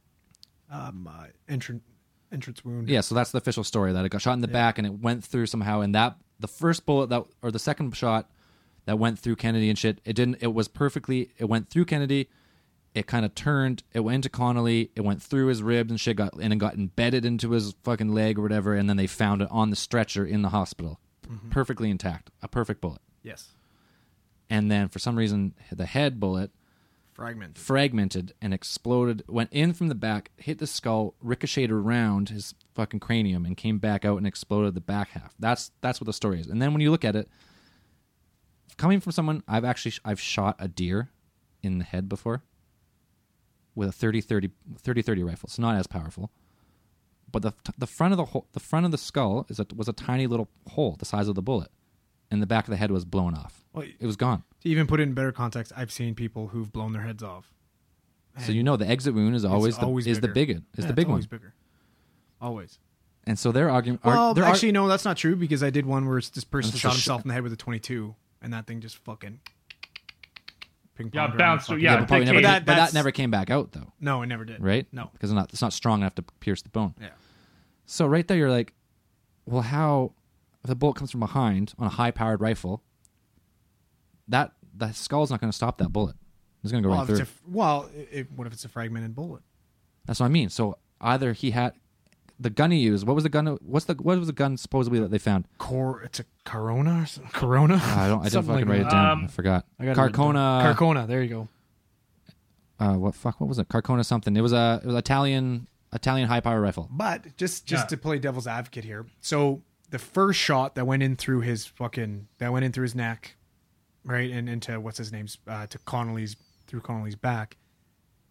um, uh, entrance entrance wound. Yeah, so that's the official story, that it got shot in the yeah. back, and it went through somehow. And that the first bullet that, or the second shot that went through Kennedy and shit, it didn't. It was perfectly. It went through Kennedy. It kind of turned. It went into Connally. It went through his ribs and shit. Got and it got embedded into his fucking leg or whatever. And then they found it on the stretcher in the hospital, mm-hmm. perfectly intact, a perfect bullet. Yes. And then for some reason, the head bullet fragmented, fragmented and exploded. Went in from the back, hit the skull, ricocheted around his fucking cranium, and came back out and exploded the back half. That's that's what the story is. And then when you look at it, coming from someone, I've actually I've shot a deer in the head before with a thirty thirty rifle. It's not as powerful, but the the front of the ho- the front of the skull is a, was a tiny little hole the size of the bullet, and the back of the head was blown off. Well, it was gone. To even put it in better context, I've seen people who've blown their heads off. And so you know the exit wound is always, the, always is the big is yeah, the big it's always one. Bigger. Always. And so their argument. Well, their actually, arg- no, that's not true, because I did one where this person shot himself sh- in the head with a twenty-two, and that thing just fucking ping pong. Yeah, bounced. Yeah, yeah, but, never, that, but that never came back out though. No, it never did. Right? No, because it's not it's not strong enough to pierce the bone. Yeah. So right there, you're like, well, how? If the bullet comes from behind on a high-powered rifle, that the skull's not going to stop that bullet. It's going to go well, right through. A, well, it, what if it's a fragmented bullet? That's what I mean. So either he had the gun he used. What was the gun? What's the what was the gun supposedly that they found? Cor, it's a Corona. Or something? Corona. Uh, I don't. I didn't fucking like write it down. Um, I forgot. I Carcona. Carcona. There you go. Uh, what fuck? What was it? Carcona something. It was a. It was Italian. Italian high-power rifle. But just just yeah. to play devil's advocate here, so. The first shot that went in through his fucking that went in through his neck, right, and into what's his name's uh, to Connolly's through Connolly's back.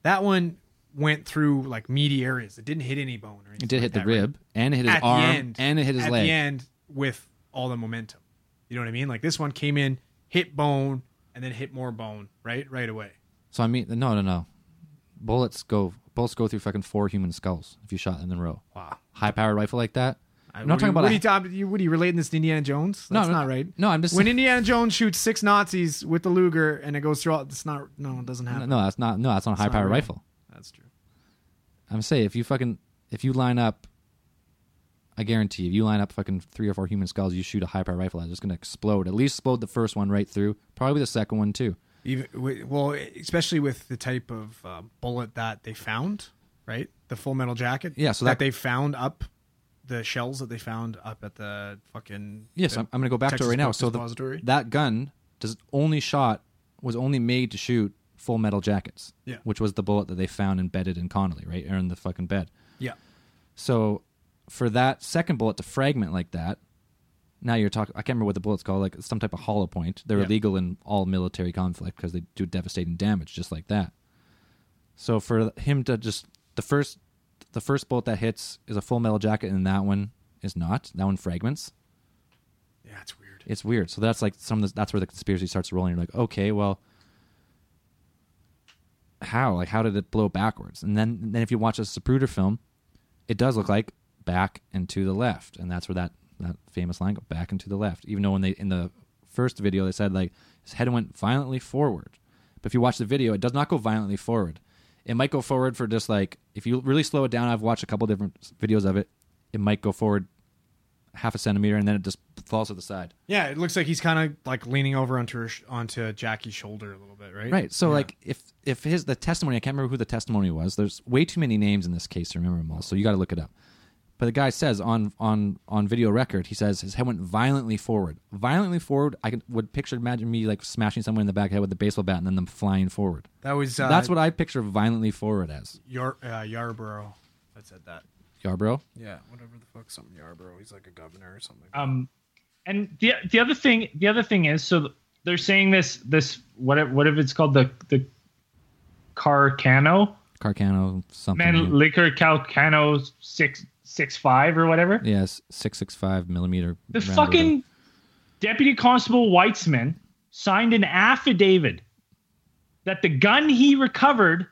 That one went through like meaty areas. It didn't hit any bone or anything. It did like hit that, the rib, right? And it hit his at arm end, and it hit his at leg. At the end, with all the momentum, you know what I mean? Like this one came in, hit bone, and then hit more bone, right, right away. So I mean, no, no, no. Bullets go bullets go through fucking four human skulls if you shot them in a row. Wow, high powered rifle like that. I'm not talking about. What are you, you relating this to Indiana Jones? That's no, not right. No, I'm just. When Indiana Jones shoots six Nazis with the Luger and it goes through all, it's not. No, it doesn't happen. No, no that's not. No, that's on a high power rifle. That's true. I'm saying if you fucking if you line up, I guarantee you, if you line up fucking three or four human skulls, you shoot a high power rifle, it's just gonna explode. At least explode the first one right through. Probably the second one too. Even well, especially with the type of uh, bullet that they found, right? The Full Metal Jacket. Yeah, so that, that they found up. The shells that they found up at the fucking yes, the I'm going to go back Texas to it right now. So the, that gun does only shot was only made to shoot Full Metal Jackets, yeah. Which was the bullet that they found embedded in Connally, right, or in the fucking bed. Yeah. So for that second bullet to fragment like that, now you're talking. I can't remember what the bullet's called, like some type of hollow point. They're yeah. illegal in all military conflict because they do devastating damage just like that. So for him to just the first. The first bullet that hits is a Full Metal Jacket, and that one is not. That one fragments. Yeah, it's weird. It's weird. So that's like some. Of the, that's where the conspiracy starts rolling. You're like, okay, well, how? Like, how did it blow backwards? And then, and then if you watch a Zapruder film, it does look like back and to the left, and that's where that, that famous line goes, back and to the left. Even though when they in the first video they said like his head went violently forward, but if you watch the video, it does not go violently forward. It might go forward for just like, if you really slow it down, I've watched a couple different videos of it, it might go forward half a centimeter and then it just falls to the side. Yeah, it looks like he's kind of like leaning over onto onto Jackie's shoulder a little bit, right? Right, so yeah. like if if his the testimony, I can't remember who the testimony was, there's way too many names in this case to remember them all, so you got to look it up. But the guy says on on on video record, he says his head went violently forward. Violently forward, I could, would picture, imagine me like smashing someone in the back of the head with a baseball bat and then them flying forward. That was uh, That's what I picture violently forward as. Yar, uh, Yarborough, I said that. Yarborough? Yeah, whatever the fuck, something Yarborough. He's like a governor or something. Um, and the the other thing the other thing is, so they're saying this this whatever whatever it's called the the Carcano Carcano something. Mannlicher Carcano six. Six five or whatever. Yes, six six five millimeter. The fucking over. Deputy Constable Weitzman signed an affidavit that the gun he recovered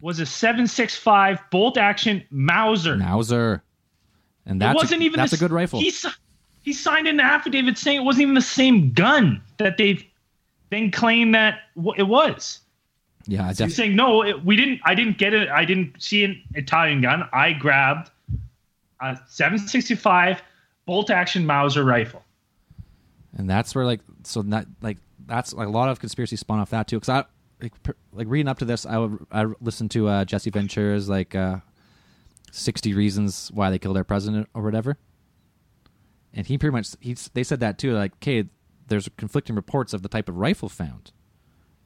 was a seven six five bolt action Mauser. Mauser, and that wasn't a, even that's a, a good rifle. He, he signed an affidavit saying it wasn't even the same gun that they've then claimed that it was. Yeah, I def- He's saying no. It, we didn't. I didn't get it. I didn't see an Italian gun. I grabbed a seven sixty-five bolt action Mauser rifle. And that's where like so not like that's like a lot of conspiracy spun off that too. Because I like, per, like reading up to this, I would I listened to uh, Jesse Ventura's like uh, sixty reasons why they killed their president or whatever. And he pretty much he they said that too. Like, okay, there's conflicting reports of the type of rifle found.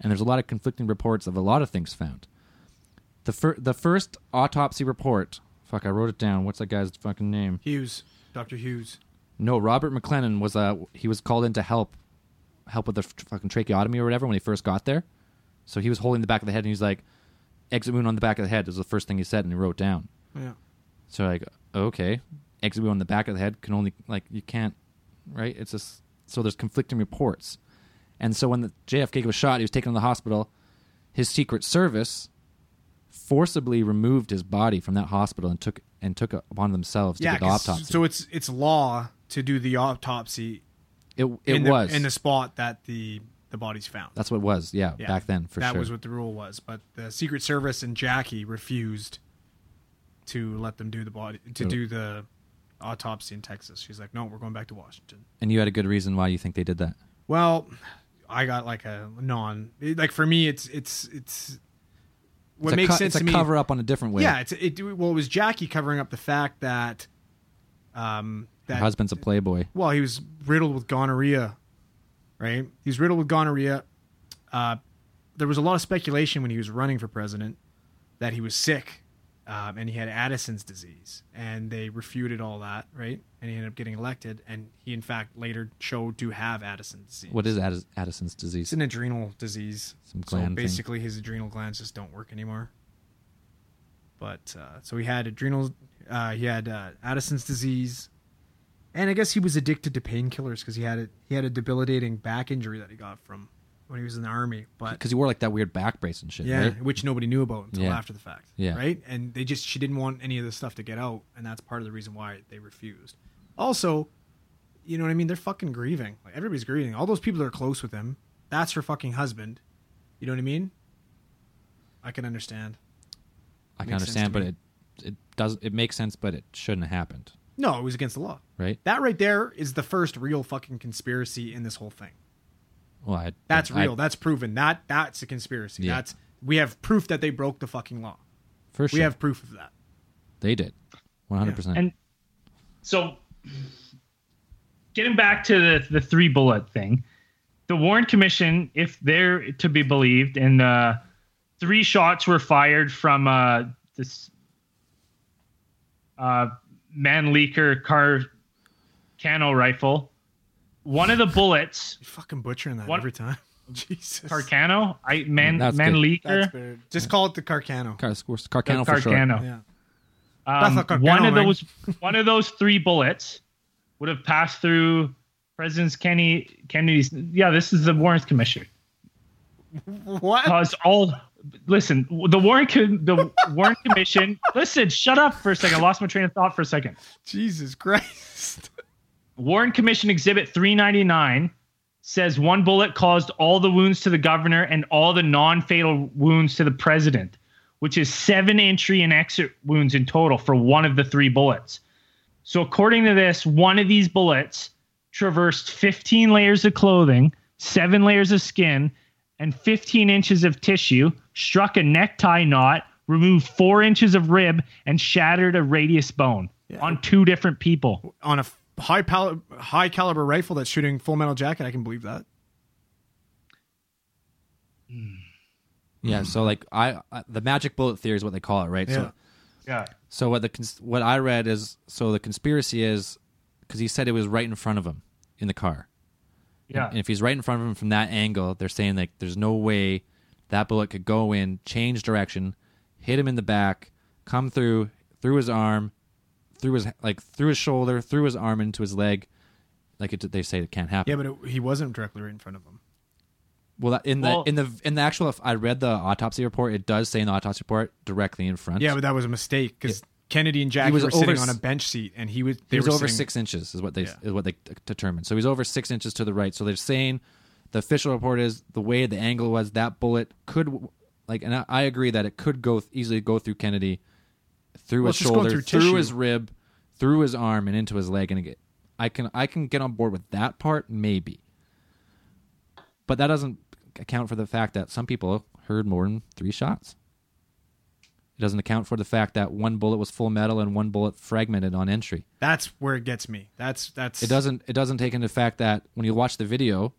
And there's a lot of conflicting reports of a lot of things found. The fir- the first autopsy report. Fuck, I wrote it down. What's that guy's fucking name? Hughes, Doctor Hughes. No, Robert McLennan was uh he was called in to help, help with the f- fucking tracheotomy or whatever when he first got there. So he was holding the back of the head, and he was like, "Exit wound on the back of the head" is the first thing he said, and he wrote down. Yeah. So like, okay, exit wound on the back of the head can only like you can't, right? It's just so there's conflicting reports. And so when the J F K was shot, he was taken to the hospital. His Secret Service forcibly removed his body from that hospital and took and took upon themselves to yeah, do the autopsy. So it's it's law to do the autopsy. It it in the, was in the spot that the the body's found. That's what it was. Yeah, yeah, back then for that sure. That was what the rule was. But the Secret Service and Jackie refused to let them do the body to do the autopsy in Texas. She's like, "No, we're going back to Washington." And you had a good reason why you think they did that. Well, I got like a non like for me it's it's it's what it's makes co- sense it's to me. It's a cover up on a different way. Yeah, it's it well it was Jackie covering up the fact that um that her husband's a playboy. Well, he was riddled with gonorrhea, right? He was riddled with gonorrhea. Uh, there was a lot of speculation when he was running for president that he was sick um, and he had Addison's disease, and they refuted all that, right? And he ended up getting elected, and he, in fact, later showed to have Addison's disease. What is Addis- Addison's disease? It's an adrenal disease. Some gland So basically thing. His adrenal glands just don't work anymore. But uh, so he had adrenal, uh, he had uh, Addison's disease, and I guess he was addicted to painkillers because he had a, he had a debilitating back injury that he got from when he was in the army. But because he wore like that weird back brace and shit, yeah, right? Which nobody knew about until yeah. after the fact, yeah, right? And they just she didn't want any of this stuff to get out, and that's part of the reason why they refused. Also, you know what I mean? They're fucking grieving. Like, everybody's grieving. All those people that are close with him. That's her fucking husband. You know what I mean? I can understand. I can understand, but it it does it makes sense, but it shouldn't have happened. No, it was against the law. Right? That right there is the first real fucking conspiracy in this whole thing. Well, I, that's I, real. I, that's proven. That that's a conspiracy. Yeah. That's we have proof that they broke the fucking law. For sure. We have proof of that. They did. one hundred percent. Yeah. And so getting back to the, the three bullet thing, the Warren Commission, if they're to be believed, and uh, three shots were fired from uh, this uh, Mannlicher Carcano rifle. One of the bullets. You're fucking butchering that one, every time. Jesus. Carcano? I, man, That's Mannlicher? Good. That's good. Just call it the Carcano. Car- Carcano for sure. Yeah. Um, Carcano, one of man. those, one of those three bullets would have passed through President Kennedy, Kennedy's. Yeah, this is the Warren Commission. What? Because all listen, the Warren, the Warren Commission. Listen, shut up for a second. I lost my train of thought for a second. Jesus Christ! Warren Commission Exhibit three ninety-nine says one bullet caused all the wounds to the governor and all the non-fatal wounds to the president, which is seven entry and exit wounds in total for one of the three bullets. So according to this, one of these bullets traversed fifteen layers of clothing, seven layers of skin, and fifteen inches of tissue, struck a necktie knot, removed four inches of rib, and shattered a radius bone yeah. on two different people. On a high pal- high caliber rifle that's shooting Full Metal Jacket, I can believe that. Mm. Yeah, so like I, I, the magic bullet theory is what they call it, right? Yeah. So, yeah. So what the what I read is so the conspiracy is because he said it was right in front of him in the car. Yeah. And if he's right in front of him from that angle, they're saying like there's no way that bullet could go in, change direction, hit him in the back, come through through his arm, through his like through his shoulder, through his arm into his leg. Like it, they say it can't happen. Yeah, but it, he wasn't directly right in front of him. Well, in the well, in the in the actual, I read the autopsy report. It does say in the autopsy report directly in front. Yeah, but that was a mistake because Kennedy and Jackie were over, sitting on a bench seat, and he was they he was were over sitting, six inches is what they yeah. is what they determined. So he's over six inches to the right. So they're saying the official report is the way the angle was that bullet could like, and I, I agree that it could go th- easily go through Kennedy, through well, his shoulder, through, through his rib, through his arm, and into his leg. And it, I can I can get on board with that part, maybe. But that doesn't account for the fact that some people heard more than three shots. It doesn't account for the fact that one bullet was full metal and one bullet fragmented on entry. That's where it gets me. That's that's. It doesn't. It doesn't take into fact that when you watch the video,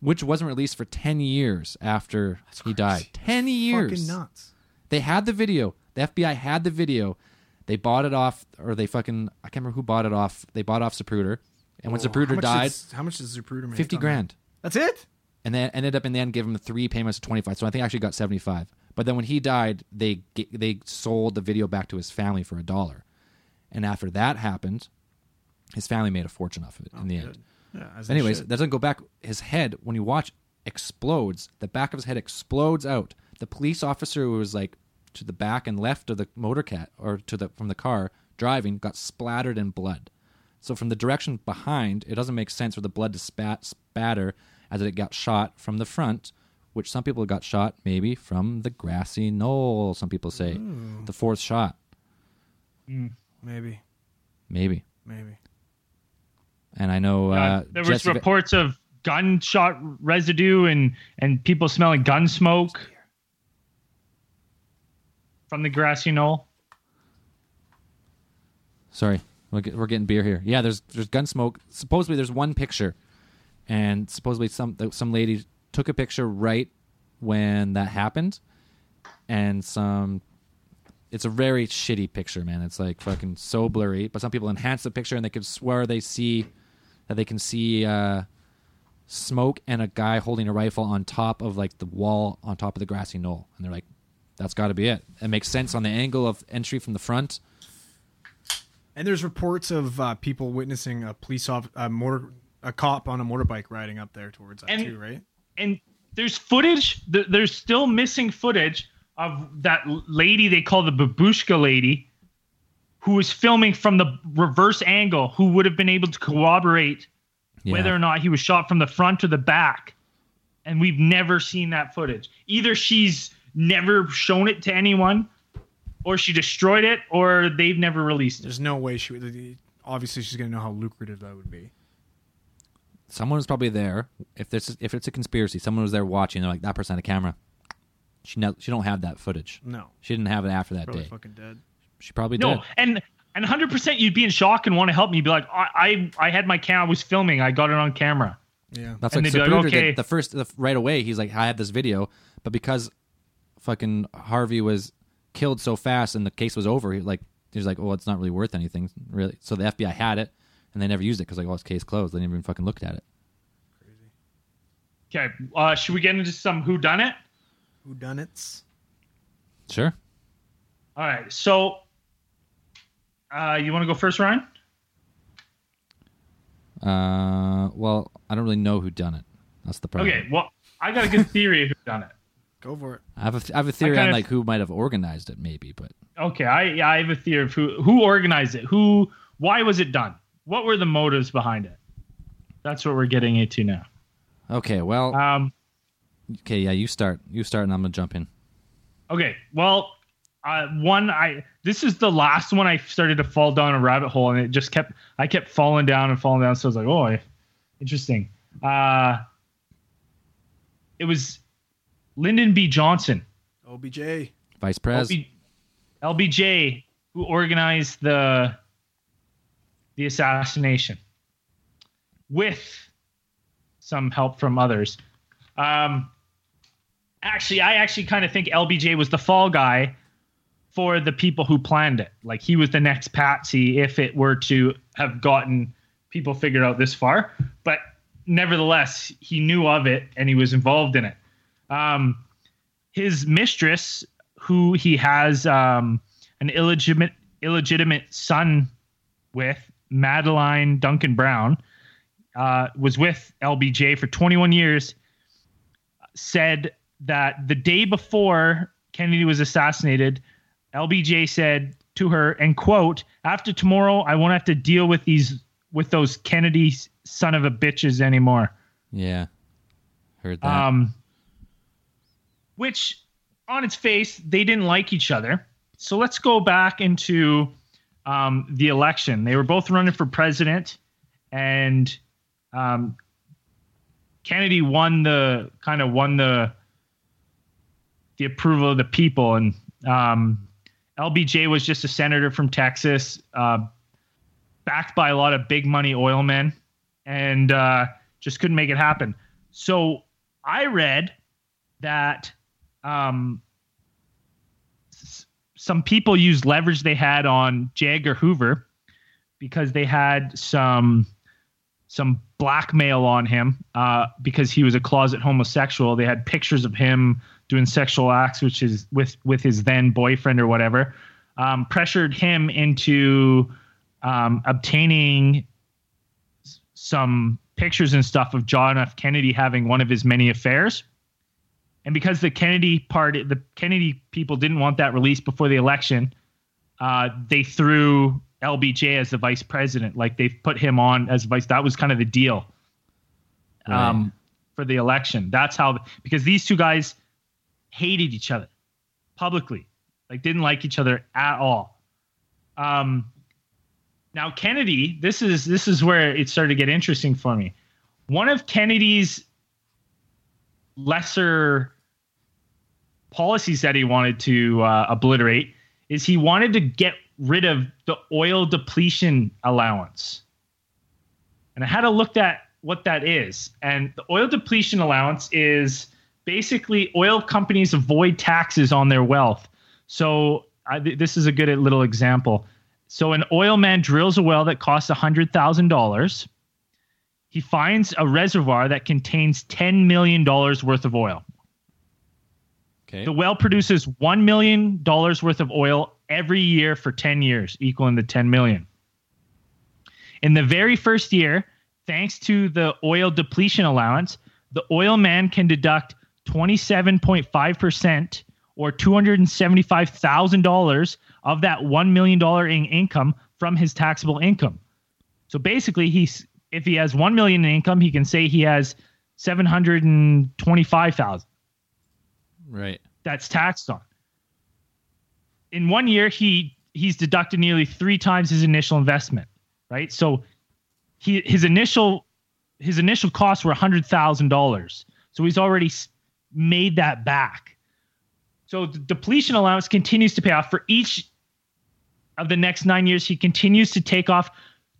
which wasn't released for ten years after that's he crazy. died. Ten years. Fucking nuts. They had the video. The F B I had the video. They bought it off, or they fucking I can't remember who bought it off. They bought off Zapruder, and when oh, Zapruder how died, is, how much does Zapruder make? Fifty grand. That? That's it. And they ended up in the end giving him three payments of twenty-five. So I think I actually got seventy-five. But then when he died, they they sold the video back to his family for a dollar. And after that happened, his family made a fortune off of it oh, in the good. end. Yeah, as Anyways, that doesn't go back. His head, when you watch, explodes. The back of his head explodes out. The police officer who was like to the back and left of the motorcat or to the from the car driving got splattered in blood. So from the direction behind, it doesn't make sense for the blood to spat, spatter as it got shot from the front, which some people got shot maybe from the grassy knoll, some people say. Ooh. The fourth shot. Mm. Maybe. Maybe. Maybe. And I know... Uh, uh, there was Jesse reports Va- of gunshot residue and, and people smelling gun smoke from the grassy knoll. Sorry, we're, get, we're getting beer here. Yeah, there's there's gun smoke. Supposedly there's one picture, and supposedly some some lady... took a picture right when that happened, and some it's a very shitty picture, man. It's like fucking so blurry, but some people enhance the picture and they could swear they see that they can see uh smoke and a guy holding a rifle on top of like the wall on top of the grassy knoll, and they're like, that's got to be it. It makes sense on the angle of entry from the front. And there's reports of uh people witnessing a police off a motor a cop on a motorbike riding up there towards that and- too, right? And there's footage, there's still missing footage of that lady they call the babushka lady, who was filming from the reverse angle, who would have been able to corroborate yeah. whether or not he was shot from the front or the back. And we've never seen that footage. Either she's never shown it to anyone, or she destroyed it, or they've never released it. There's no way she would. Obviously, she's going to know how lucrative that would be. Someone was probably there. If this is, if it's a conspiracy, someone was there watching. They're like, that person had a camera. She no, she don't have that footage. No, she didn't have it after that probably day. Fucking dead. She probably no. Did. And and one hundred percent you'd be in shock and want to help me. You'd be like, I I, I had my camera. I was filming. I got it on camera. Yeah, that's and like, Zapruder like okay. did the first the, right away. He's like, I had this video, but because fucking Harvey was killed so fast and the case was over, he like he's like, well, it's not really worth anything, really. So the F B I had it. And they never used it because, like, all oh, his case closed. They didn't even fucking look at it. Crazy. Okay. Uh, should we get into some whodunit? Whodunits. Sure. All right. So, uh, you want to go first, Ryan? Uh, well, I don't really know who done it. That's the problem. Okay. Well, I got a good theory of who done it. Go for it. I have a, I have a theory on, of... like, who might have organized it, maybe, but. Okay. I I have a theory of who, who organized it. Who? Why was it done? What were the motives behind it? That's what we're getting into now. Okay, well... Um, okay, yeah, you start. You start, and I'm going to jump in. Okay, well, uh, one, I this is the last one I started to fall down a rabbit hole, and it just kept... I kept falling down and falling down, so I was like, oh, I, interesting. Uh, it was Lyndon B. Johnson. L B J. Vice Pres. L B J, who organized the... the assassination with some help from others. Um, actually, I actually kind of think L B J was the fall guy for the people who planned it. Like he was the next patsy if it were to have gotten people figured out this far, but nevertheless, he knew of it and he was involved in it. Um, his mistress, who he has um, an illegitimate, illegitimate son with, Madeleine Duncan Brown, uh, was with L B J for twenty-one years, said that the day before Kennedy was assassinated, L B J said to her, and quote, after tomorrow, I won't have to deal with these, with those Kennedy son of a bitches anymore. Yeah. Heard that. Um, which on its face, they didn't like each other. So let's go back into um, the election. They were both running for president, and um, Kennedy won the kind of won the the approval of the people. And um, L B J was just a senator from Texas, uh, backed by a lot of big money oil men, and uh, just couldn't make it happen. So I read that um, s- some people used leverage they had on J. Edgar Hoover because they had some some blackmail on him uh, because he was a closet homosexual. They had pictures of him doing sexual acts, which is with with his then boyfriend or whatever, um, pressured him into um, obtaining s- some pictures and stuff of John F. Kennedy having one of his many affairs. And because the Kennedy party, the Kennedy people didn't want that released before the election, uh, they threw L B J as the vice president. Like they put him on as vice. That was kind of the deal um, right. for the election. That's how, because these two guys hated each other publicly, like didn't like each other at all. Um, now Kennedy, this is, this is where it started to get interesting for me. One of Kennedy's lesser policies that he wanted to uh, obliterate is he wanted to get rid of the oil depletion allowance. And I had to look at what that is. And the oil depletion allowance is basically oil companies avoid taxes on their wealth. So I, th- this is a good little example. So an oil man drills a well that costs one hundred thousand dollars. He finds a reservoir that contains ten million dollars worth of oil. Okay. The well produces one million dollars worth of oil every year for ten years, equaling the ten million. In the very first year, thanks to the oil depletion allowance, the oil man can deduct twenty-seven point five percent or two hundred seventy-five thousand dollars of that one million dollars in income from his taxable income. So basically, he's, if he has one million dollars in income, he can say he has seven hundred twenty-five thousand dollars. Right. That's taxed on. In one year, he he's deducted nearly three times his initial investment, right? So he his initial his initial costs were one hundred thousand dollars. So he's already made that back. So the depletion allowance continues to pay off. For each of the next nine years, he continues to take off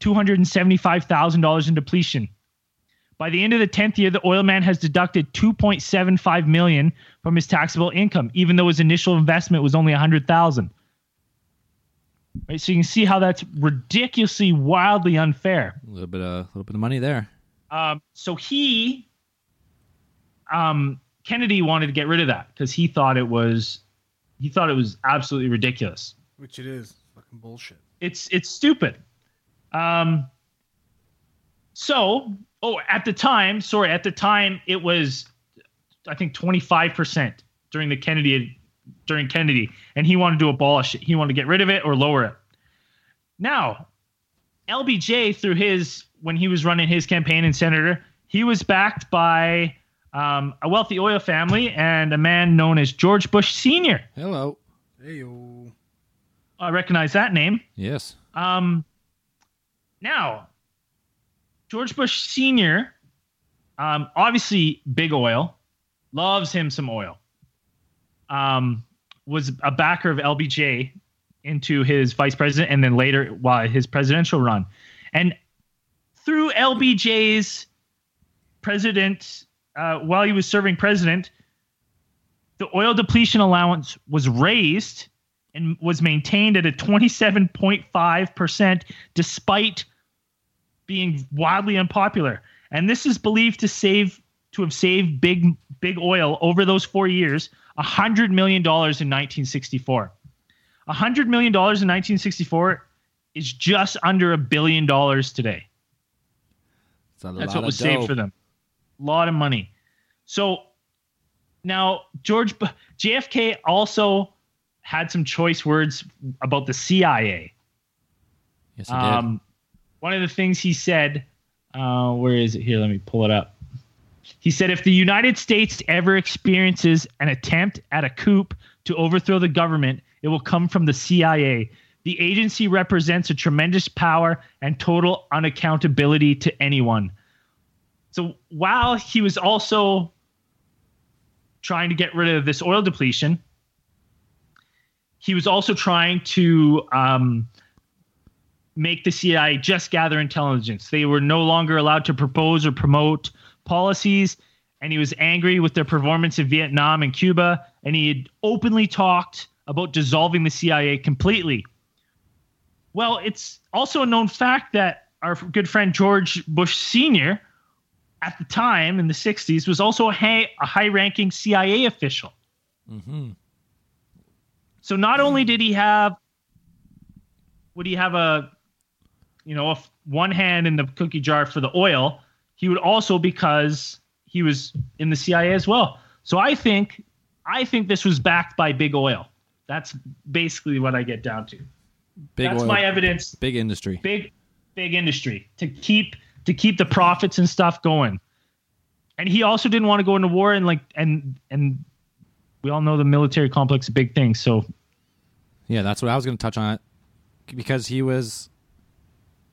two hundred seventy-five thousand dollars in depletion. By the end of the tenth year, the oil man has deducted two point seven five million dollars from his taxable income, even though his initial investment was only one hundred thousand dollars. Right, so you can see how that's ridiculously, wildly unfair. A little bit of, a little bit of money there. Um, so he, um, Kennedy wanted to get rid of that because he thought it was, he thought it was absolutely ridiculous. Which it is. Fucking bullshit. It's it's stupid. Um. So. Oh, at the time, sorry, at the time it was, I think, twenty-five percent during the Kennedy, during Kennedy, and he wanted to abolish it. He wanted to get rid of it or lower it. Now, L B J, through his, when he was running his campaign and senator, he was backed by um, a wealthy oil family and a man known as George Bush Senior. Hello. Hey-o. I recognize that name. Yes. Um. Now, George Bush Senior, um, obviously big oil, loves him some oil, um, was a backer of L B J into his vice president and then later while his presidential run. And through L B J's president, uh, while he was serving president, the oil depletion allowance was raised and was maintained at a twenty-seven point five percent despite being wildly unpopular. And this is believed to save to have saved big big oil over those four years one hundred million dollars in nineteen sixty-four. one hundred million dollars in nineteen sixty-four is just under a billion dollars today. That's, That's what was dope. saved for them. A lot of money. So now George J F K also had some choice words about the C I A. Yes, he um, did. One of the things he said, uh, where is it here? Let me pull it up. He said, if the United States ever experiences an attempt at a coup to overthrow the government, it will come from the C I A. The agency represents a tremendous power and total unaccountability to anyone. So while he was also trying to get rid of this oil depletion, he was also trying to um, make the C I A just gather intelligence. They were no longer allowed to propose or promote policies, and he was angry with their performance in Vietnam and Cuba, and he had openly talked about dissolving the C I A completely. Well, it's also a known fact that our good friend George Bush Senior at the time in the sixties was also a high-ranking C I A official. Mm-hmm. So not only did he have, would he have a, you know, a, one hand in the cookie jar for the oil, he would also, because he was in the C I A as well. So I think, I think this was backed by big oil. That's basically what I get down to. Big That's oil. My evidence. Big industry. Big, big industry to keep to keep the profits and stuff going. And he also didn't want to go into war, and like and and we all know the military complex is a big thing. So yeah, that's what I was going to touch on, it because he was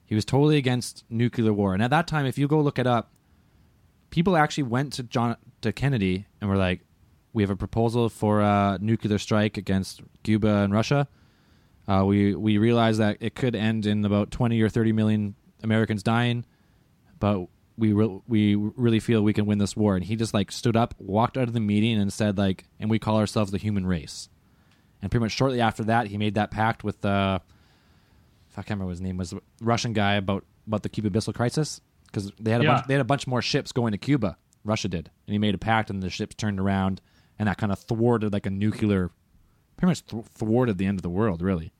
he was totally against nuclear war. And at that time, if you go look it up, people actually went to John to Kennedy and were like, "We have a proposal for a nuclear strike against Cuba and Russia. Uh, we we realize that it could end in about twenty or thirty million Americans dying, but we re- we really feel we can win this war." And he just like stood up, walked out of the meeting, and said like, "And we call ourselves the human race." And pretty much shortly after that, he made that pact with uh, if I can't remember what his name was, Russian guy about, about the Cuban Missile Crisis, because they had a yeah. bunch, they had a bunch more ships going to Cuba. Russia did, and he made a pact, and the ships turned around. And that kind of thwarted like a nuclear, pretty much th- thwarted the end of the world, really.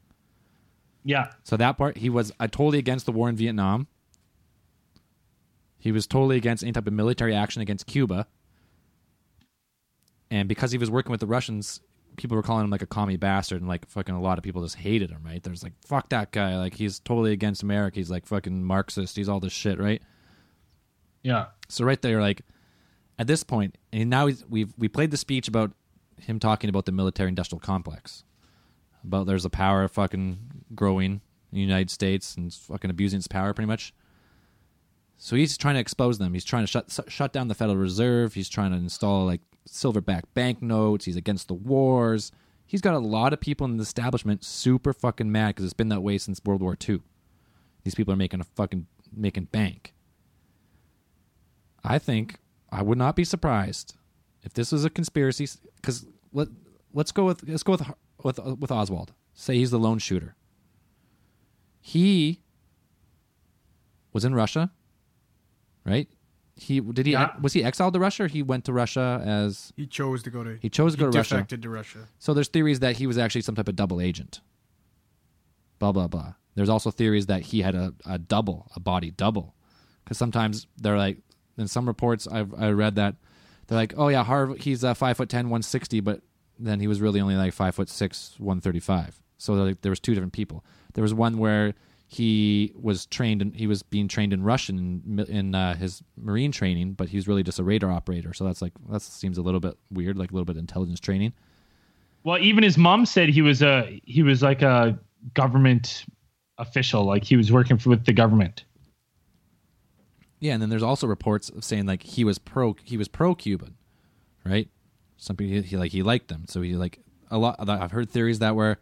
Yeah. So that part, he was uh, totally against the war in Vietnam. He was totally against any type of military action against Cuba. And because he was working with the Russians, people were calling him like a commie bastard. And like fucking a lot of people just hated him, right? There's like, fuck that guy. Like he's totally against America. He's like fucking Marxist. He's all this shit, right? Yeah. So right there, like, at this point, and now he's, we've we played the speech about him talking about the military-industrial complex, about there's a power fucking growing in the United States and fucking abusing its power pretty much. So he's trying to expose them. He's trying to shut shut down the Federal Reserve. He's trying to install like silverback banknotes. He's against the wars. He's got a lot of people in the establishment super fucking mad because it's been that way since World War Two. These people are making a fucking making bank. I think. I would not be surprised if this was a conspiracy, because let let's go with let's go with with with Oswald. Say he's the lone shooter. He was in Russia, right? He did he yeah. was he exiled to Russia? Or he went to Russia as he chose to go to. He chose to go to Russia. He defected to Russia. So there's theories that he was actually some type of double agent. Blah blah blah. There's also theories that he had a, a double, a body double, because sometimes they're like. In some reports, I've I read that they're like, "Oh yeah, Harv, he's uh, five foot ten, one sixty, but then he was really only like five foot six, one thirty five." So like, there was two different people. There was one where he was trained, and he was being trained in Russian in, in uh, his Marine training, but he was really just a radar operator. So that's like that seems a little bit weird, like a little bit of intelligence training. Well, even his mom said he was a he was like a government official, like he was working for, with the government. Yeah, and then there's also reports of saying like he was pro he was pro Cuban, right? Something he, he like he liked them, so he like a lot. I've heard theories that were,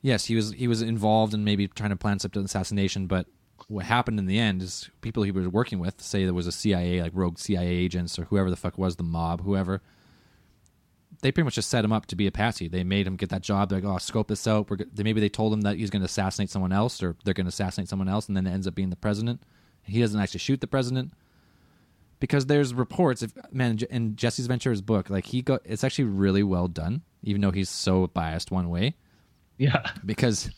yes, he was he was involved in maybe trying to plan some assassination, but what happened in the end is people he was working with say there was a C I A like rogue C I A agents or whoever the fuck was the mob whoever. They pretty much just set him up to be a patsy. They made him get that job. They're like, oh, scope this out. We're they, maybe they told him that he's going to assassinate someone else or they're going to assassinate someone else, and then it ends up being the president. He doesn't actually shoot the president because there's reports. If man in Jesse's Ventura's book, like he got, it's actually really well done, even though he's so biased one way. Yeah, because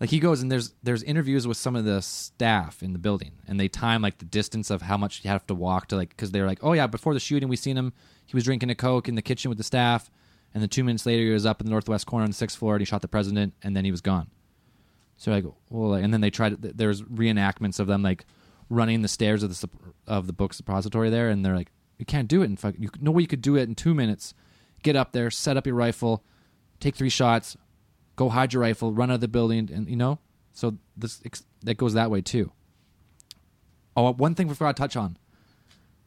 like he goes and there's there's interviews with some of the staff in the building, and they time like the distance of how much you have to walk to like because they're like, oh yeah, before the shooting we seen him, he was drinking a Coke in the kitchen with the staff, and then two minutes later he was up in the northwest corner on the sixth floor and he shot the president, and then he was gone. So like, well, like, and then they tried. There's reenactments of them like running the stairs of the of the book's repository there, and they're like, You can't do it in fucking... You, no way you could do it in two minutes. Get up there, set up your rifle, take three shots, go hide your rifle, run out of the building, and you know? So this that goes that way too. Oh, one thing we forgot to touch on.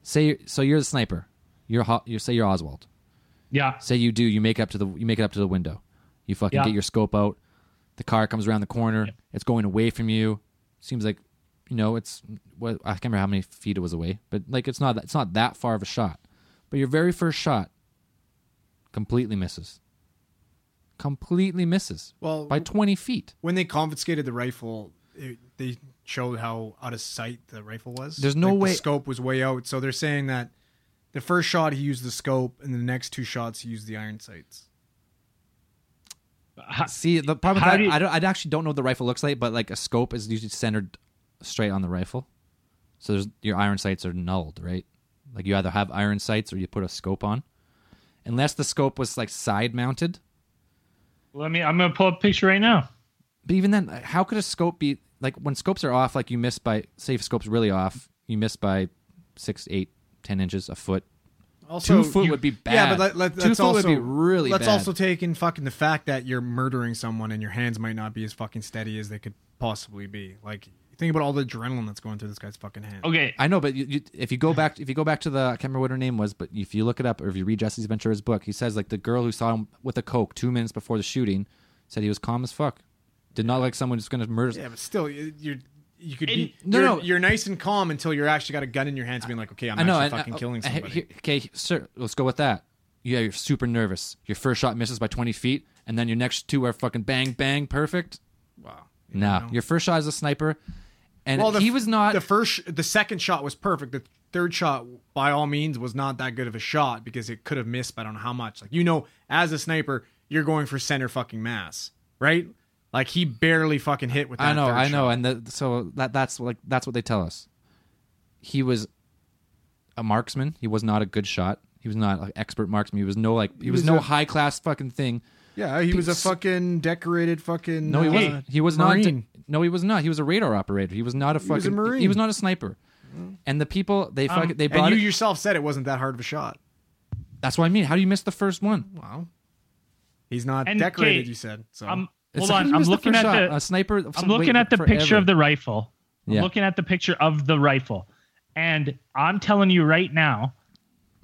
Say so you're the sniper. You're you say you're Oswald. Yeah. Say you do. You make up to the you make it up to the window. You fucking yeah. get your scope out. The car comes around the corner. Yeah. It's going away from you. Seems like, you know, it's well, I can't remember how many feet it was away, but like it's not it's not that far of a shot. But your very first shot completely misses. Completely misses. Well, by twenty feet. When they confiscated the rifle, it, they showed how out of sight the rifle was. There's no like way the scope was way out. So they're saying that the first shot he used the scope, and the next two shots he used the iron sights. How, See, the problem with that, you... I, don't, I actually don't know what the rifle looks like, but like a scope is usually centered straight on the rifle, so there's, your iron sights are nulled, right? Like you either have iron sights or you put a scope on, unless the scope was like side mounted. Let me. I'm gonna pull up a picture right now. But even then, how could a scope be like when scopes are off? Like you miss by, say if scope's really off, you miss by six, eight, ten inches, a foot. Also, two foot you, would be bad. Yeah, but let, let, two foot also, would be really let's bad. Let's also take in fucking the fact that you're murdering someone and your hands might not be as fucking steady as they could possibly be. Like, think about all the adrenaline that's going through this guy's fucking hand. Okay, I know, but you, you, if you go back, if you go back to the, I can't remember what her name was, but if you look it up or if you read Jesse Ventura's book, he says like the girl who saw him with a coke two minutes before the shooting said he was calm as fuck. Did not like someone who's going to murder. Yeah, but still, you're. You could be and, no, you're, no. You're nice and calm until you're actually got a gun in your hands, being like, "Okay, I'm I know, actually and, fucking uh, killing somebody." Here, okay, sir, let's go with that. Yeah, you're super nervous. Your first shot misses by twenty feet, and then your next two are fucking bang, bang, perfect. Wow. You no, know. Your first shot is a sniper, and well, the, he was not. The first, the second shot was perfect. The third shot, by all means, was not that good of a shot because it could have missed by I don't know how much. Like you know, as a sniper, you're going for center fucking mass, right? Like he barely fucking hit with that. I know, I shot. know, and the, so that that's like that's what they tell us. He was a marksman. He was not a good shot. He was not an expert marksman. He was no like he, he was, was no high class fucking thing. Yeah, he Pe- was a fucking decorated fucking. No, he uh, wasn't. He was Marine. not. No, he was not. He was a radar operator. He was not a fucking. He was a Marine. He was not a sniper. And the people they fucking um, they brought. And you it, yourself said it wasn't that hard of a shot. That's what I mean. How do you miss the first one? Wow. He's not and decorated. Kate, you said so. Um, Hold on, I'm looking at the a sniper. I'm looking at the picture of the rifle. I'm yeah. looking at the picture of the rifle, and I'm telling you right now,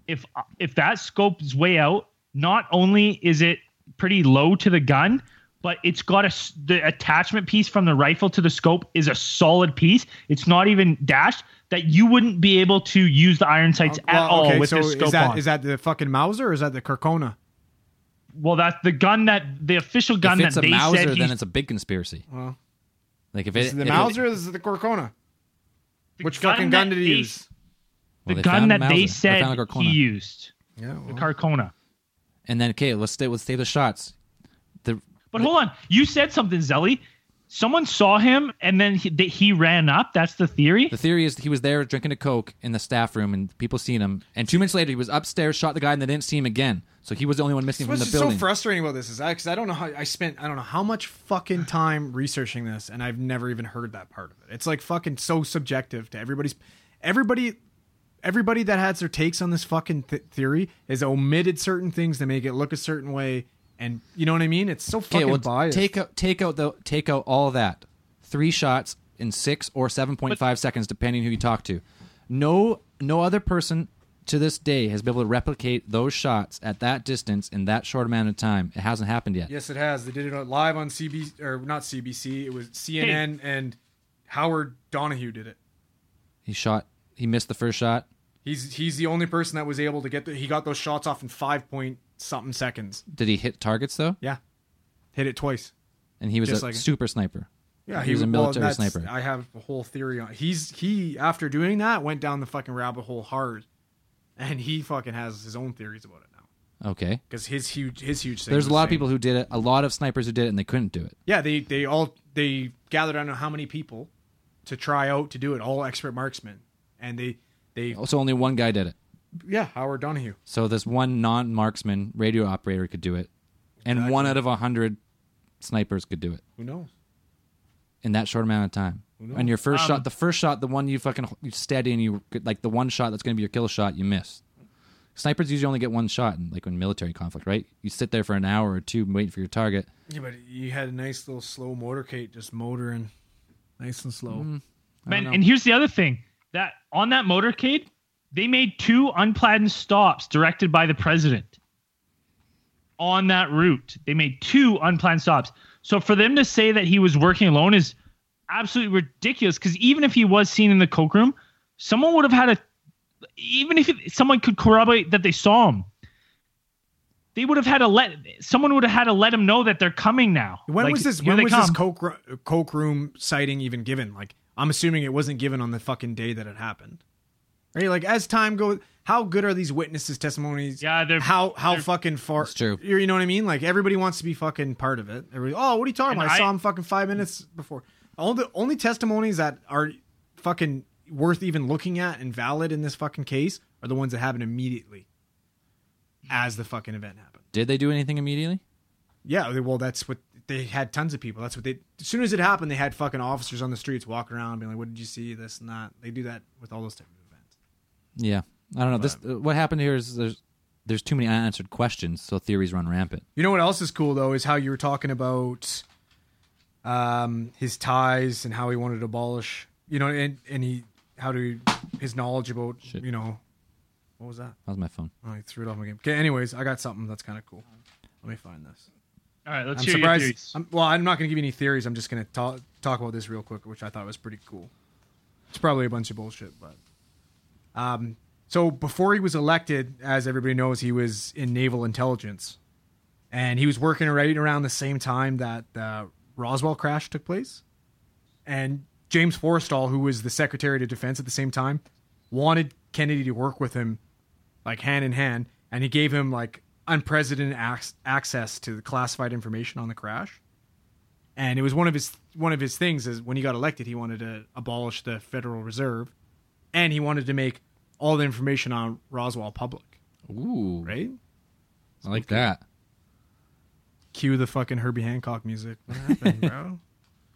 if if that scope is way out, not only is it pretty low to the gun, but it's got a the attachment piece from the rifle to the scope is a solid piece. It's not even dashed. That you wouldn't be able to use the iron sights uh, well, at all okay, with so this scope is that, on. Is that the fucking Mauser or is that the Carcano? Well, that's the gun that the official gun that they Mauser, said. If it's a Mauser, then it's a big conspiracy. Well, like if it's the if Mauser, it, is the Carcano. Which gun fucking gun did he they, use? Well, the gun that Mauser. They said they he used. Yeah, well. The Carcano. And then, okay, let's stay. Let's stay the shots. The, but the, hold on, you said something, Zelly. Someone saw him, and then he, the, he ran up. That's the theory. The theory is he was there drinking a Coke in the staff room, and people seen him. And two minutes later, he was upstairs, shot the guy, and they didn't see him again. So he was the only one missing from the building. What's so frustrating about this is because I don't know how I spent I don't know how much fucking time researching this, and I've never even heard that part of it. It's like fucking so subjective to everybody's everybody. Everybody that has their takes on this fucking th- theory has omitted certain things to make it look a certain way. And you know what I mean? It's so fucking okay, well, biased. Take out, take out the, take out all that. Three shots in six or seven point five seconds, depending who you talk to. No, no other person to this day has been able to replicate those shots at that distance in that short amount of time. It hasn't happened yet. Yes, it has. They did it live on C B C or not C B C. It was C N N hey. and Howard Donahue did it. He shot. He missed the first shot. He's he's the only person that was able to get the, he got those shots off in five point. something seconds. Did he hit targets though? Yeah, hit it twice. And he was Just a like super sniper. Yeah, he, he was a military well, sniper. I have a whole theory on. He's he after doing that went down the fucking rabbit hole hard, and he fucking has his own theories about it now. Okay, because his huge his huge. Thing There's a lot of people who did it. A lot of snipers who did it, and they couldn't do it. Yeah, they they all they gathered. I don't know how many people to try out to do it. All expert marksmen, and they they also only one guy did it. Yeah, Howard Donahue. So this one non-marksman radio operator could do it, and exactly. one out of a hundred snipers could do it. Who knows? In that short amount of time. Who knows? And your first um, shot, the first shot, the one you fucking you steady and you like the one shot that's going to be your kill shot, you miss. Snipers usually only get one shot in, like, in military conflict, right? You sit there for an hour or two waiting for your target. Yeah, but you had a nice little slow motorcade just motoring. Nice and slow. Mm, Man, and here's the other thing. that On that motorcade, they made two unplanned stops directed by the president. On that route, they made two unplanned stops. So for them to say that he was working alone is absolutely ridiculous, because even if he was seen in the coke room, someone would have had a... Even if it, someone could corroborate that they saw him, they would have had to let someone would have had to let him know that they're coming now. When like, was this? When was come. this coke, coke room sighting even given? Like, I'm assuming it wasn't given on the fucking day that it happened. Right? Like, as time goes, how good are these witnesses' testimonies? Yeah, they're how how they're, fucking far. It's true. You know what I mean? Like, everybody wants to be fucking part of it. Everybody, oh, what are you talking about? I, I saw him fucking five minutes before. All the only testimonies that are fucking worth even looking at and valid in this fucking case are the ones that happen immediately as the fucking event happened. Did they do anything immediately? Yeah, they, well, that's what they had. Tons of people. That's what they. As soon as it happened, they had fucking officers on the streets walking around, being like, "What did you see? This and that." They do that with all those type of events. Yeah, I don't know. But, this uh, what happened here is there's there's too many unanswered questions, so theories run rampant. You know what else is cool though is how you were talking about um his ties and how he wanted to abolish, you know, and and he. How do his knowledge about, Shit. you know, what was that? That was my phone. Oh, I threw it off my game. Okay, anyways, I got something that's kind of cool. Let me find this. All right, let's I'm hear surprised. your theories. I'm, well, I'm not going to give you any theories. I'm just going to talk talk about this real quick, which I thought was pretty cool. It's probably a bunch of bullshit, but... Um, so before he was elected, as everybody knows, he was in naval intelligence. And he was working right around the same time that the Roswell crash took place. And... James Forrestal, who was the Secretary of Defense at the same time, wanted Kennedy to work with him, like, hand in hand, and he gave him, like, unprecedented ac- access to the classified information on the crash. And it was one of his one of his things is when he got elected, he wanted to abolish the Federal Reserve, and he wanted to make all the information on Roswell public. Ooh, right? I like okay. that. Cue the fucking Herbie Hancock music. What happened, bro?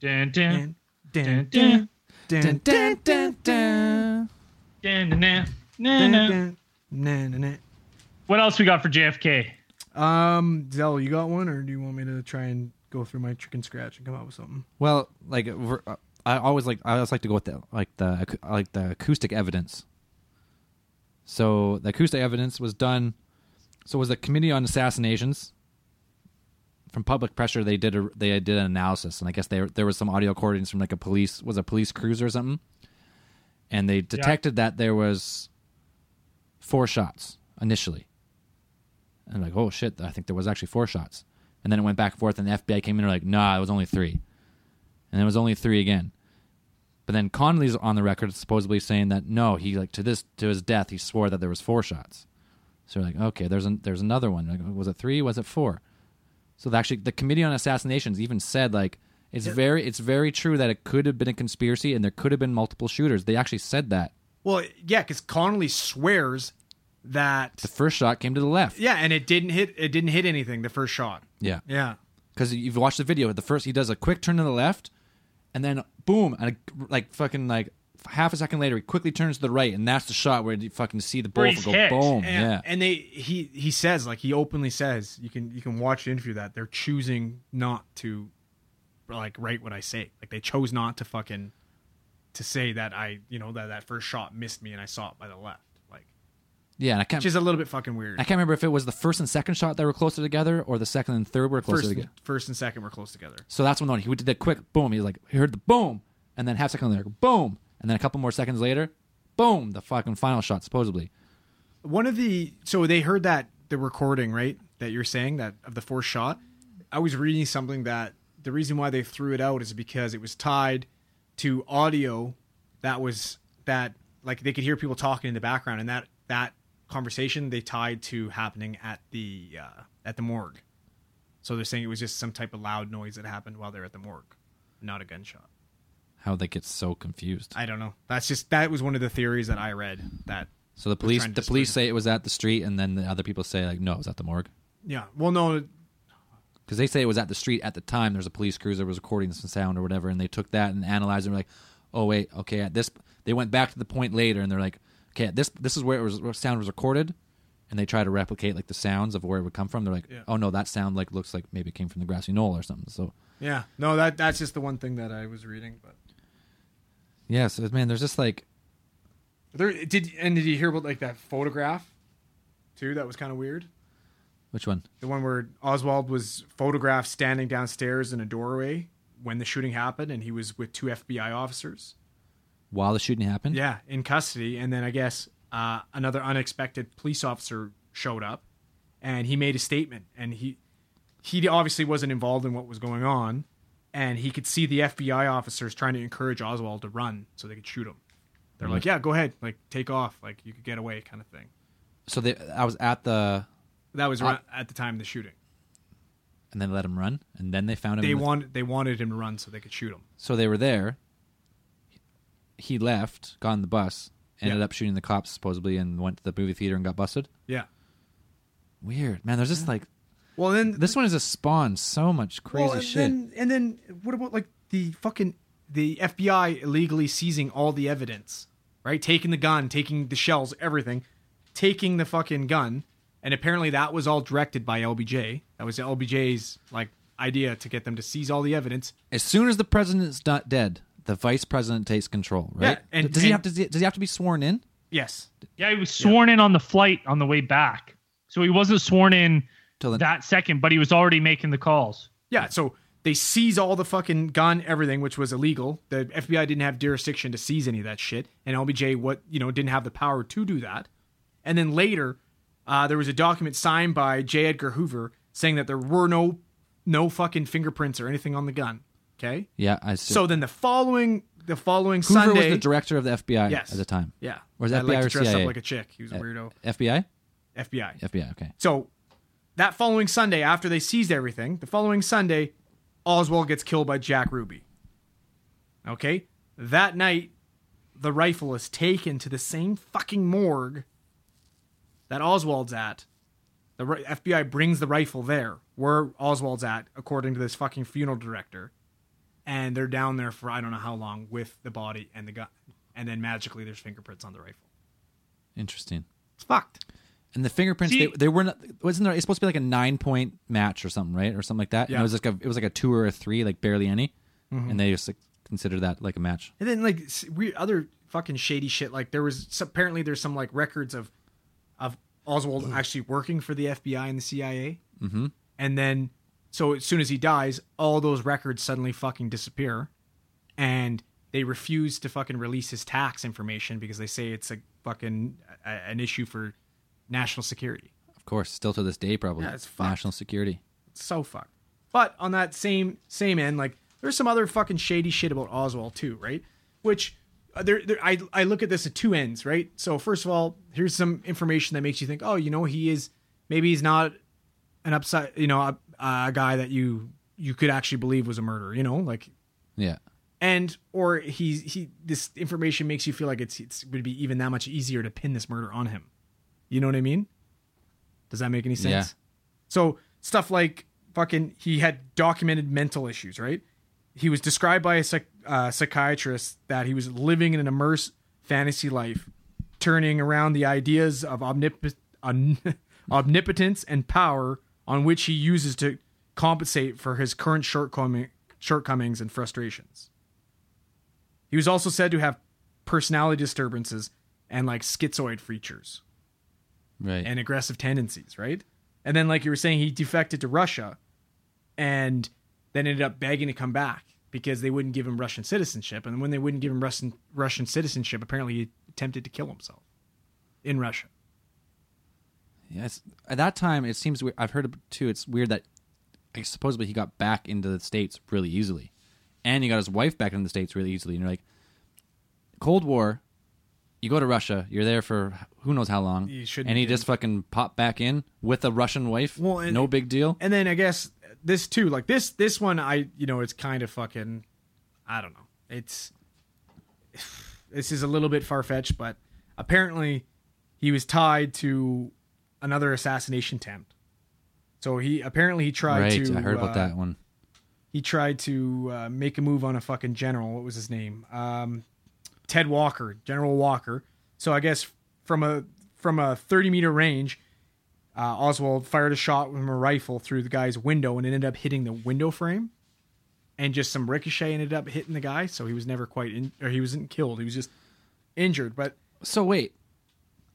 Dun, dun. And- Dun dun dun dun dun dun dun dun dun. What else we got for J F K? Um, Zell, you got one, or do you want me to try and go through my trick and scratch and come up with something? Well, like I always like, I always like to go with the like the like the acoustic evidence. So the acoustic evidence was done. So it was the Committee on Assassinations. From public pressure, they did a, they did an analysis, and I guess they, there was some audio recordings from like a police was a police cruiser or something, and they detected yeah. that there was four shots initially, and like, oh shit, I think there was actually four shots, and then it went back and forth, and the F B I came in and were like, nah, it was only three, and it was only three again, but then Connally's on the record supposedly saying that no, he like to this to his death he swore that there was four shots, so we're like, okay, there's an, there's another one, like, was it three, was it four? So the, actually, the Committee on Assassinations even said, like, it's yeah. very it's very true that it could have been a conspiracy and there could have been multiple shooters. They actually said that. Well, yeah, because Connally swears that the first shot came to the left. Yeah, and it didn't hit. It didn't hit anything. The first shot. Yeah, yeah. Because you've watched the video. The first he does a quick turn to the left, and then boom, and like fucking like half a second later, he quickly turns to the right, and that's the shot where you fucking see the bullet go hit. Boom. And, yeah, and they he he says like he openly says you can you can watch the interview that they're choosing not to like write what I say, like they chose not to fucking to say that I you know that that first shot missed me and I saw it by the left, like yeah, and I can't, which is a little bit fucking weird. I can't remember if it was the first and second shot that were closer together or the second and third were closer first, together. First and second were close together. So that's when he did that quick boom. He was like he heard the boom, and then half second later boom. And then a couple more seconds later, boom, the fucking final shot, supposedly. One of the... So they heard that, the recording, right, that you're saying, that of the fourth shot. I was reading something that the reason why they threw it out is because it was tied to audio that was... That, like, they could hear people talking in the background. And that, that conversation, they tied to happening at the uh, at the morgue. So they're saying it was just some type of loud noise that happened while they were at the morgue, not a gunshot. How they get so confused? I don't know. That's just that was one of the theories that I read. That so the police the police say it was at the street, and then the other people say like, no, it was at the morgue. Yeah, well, no, because they say it was at the street at the time. There's a police cruiser was recording some sound or whatever, and they took that and analyzed it. And were like, oh wait, okay, at this they went back to the point later, and they're like, okay, at this this is where it was where sound was recorded, and they try to replicate like the sounds of where it would come from. They're like, yeah. oh no, that sound like looks like maybe it came from the grassy knoll or something. So yeah, no, that that's just the one thing that I was reading. But yeah, so man, there's just like there did and did you hear about like that photograph too? That was kind of weird. Which one? The one where Oswald was photographed standing downstairs in a doorway when the shooting happened, and he was with two F B I officers. While the shooting happened? Yeah, in custody. And then I guess uh, another unexpected police officer showed up, and he made a statement. And he he obviously wasn't involved in what was going on, and he could see the F B I officers trying to encourage Oswald to run so they could shoot him. They're mm-hmm. like, yeah, go ahead. Like, take off. Like, you could get away kind of thing. So they, I was at the... That was right at the time of the shooting. And they let him run? And then they found him? They, want, they wanted him to run so they could shoot him. So they were there. He left, got on the bus, ended yeah. up shooting the cops, supposedly, and went to the movie theater and got busted? Yeah. Weird. Man, there's just yeah. like... Well, then... This one is a spawn. So much crazy well, and shit. Then, and then what about, like, the fucking... The F B I illegally seizing all the evidence, right? Taking the gun, taking the shells, everything. Taking the fucking gun... And apparently that was all directed by L B J. That was L B J's like idea to get them to seize all the evidence. As soon as the president's not dead, the vice president takes control, right? Yeah, and, does and, he have to? Does he have to be sworn in? Yes. Yeah, he was sworn yeah. in on the flight on the way back, so he wasn't sworn in Till then. that second, but he was already making the calls. Yeah. So they seize all the fucking gun, everything, which was illegal. The F B I didn't have jurisdiction to seize any of that shit, and L B J what you know didn't have the power to do that. And then later. Uh, there was a document signed by J. Edgar Hoover saying that there were no no fucking fingerprints or anything on the gun. Okay? Yeah, I see. So then the following the following Hoover Sunday... Hoover was the director of the F B I yes. at the time. Yeah. Or was that F B I like or C I A? Dressed up like a chick. He was a weirdo. F B I? F B I. F B I, okay. So that following Sunday, after they seized everything, the following Sunday, Oswald gets killed by Jack Ruby. Okay? That night, the rifle is taken to the same fucking morgue that Oswald's at. The F B I brings the rifle there, where Oswald's at, according to this fucking funeral director. And they're down there for I don't know how long with the body and the gun. And then magically there's fingerprints on the rifle. Interesting. It's fucked. And the fingerprints, See, they, they were not, wasn't there, it's supposed to be like a nine point match or something, right? Or something like that. Yeah. And it was like a, it was like a two or a three, like barely any. Mm-hmm. And they just like consider that like a match. And then like weird other fucking shady shit. Like there was, apparently there's some like records of, of Oswald Ooh. actually working for the F B I and the C I A. Mm-hmm. And then, so as soon as he dies, all those records suddenly fucking disappear. And they refuse to fucking release his tax information because they say it's a fucking a, an issue for national security. Of course, still to this day, probably. Yeah, it's fucked. National security. It's so fucked. But on that same same end, like, there's some other fucking shady shit about Oswald too, right? Which... There, there, I I look at this at two ends, right? So first of all, here's some information that makes you think, oh, you know, he is maybe he's not an upside, you know, a, a guy that you you could actually believe was a murderer, you know, like yeah, and or he he this information makes you feel like it's it's would be even that much easier to pin this murder on him, you know what I mean? Does that make any sense? Yeah. So stuff like fucking he had documented mental issues, right? He was described by a psych, uh, psychiatrist that he was living in an immersed fantasy life, turning around the ideas of omnip- um, omnipotence and power on which he uses to compensate for his current shortcoming, shortcomings and frustrations. He was also said to have personality disturbances and like schizoid features, right, and aggressive tendencies, right? And then, like you were saying, he defected to Russia and then ended up begging to come back because they wouldn't give him Russian citizenship. And when they wouldn't give him Russian Russian citizenship, apparently he attempted to kill himself in Russia. Yes. At that time, it seems weird. I've heard too, it's weird that like, supposedly he got back into the States really easily. And he got his wife back into the States really easily. And you're like, Cold War, you go to Russia, you're there for who knows how long. You shouldn't and he just fucking popped back in with a Russian wife. Well, and, no big deal. And then I guess... This too, like this, this one, I, you know, it's kind of fucking, I don't know. It's, this is a little bit far-fetched, but apparently he was tied to another assassination attempt. So he, apparently he tried right, to, I heard uh, about that one. He tried to uh, make a move on a fucking general. What was his name? Um, Ted Walker, General Walker. So I guess from a, from a thirty meter range, Uh, Oswald fired a shot from a rifle through the guy's window, and it ended up hitting the window frame, and just some ricochet ended up hitting the guy. So he was never quite in, or he wasn't killed. He was just injured. But so wait,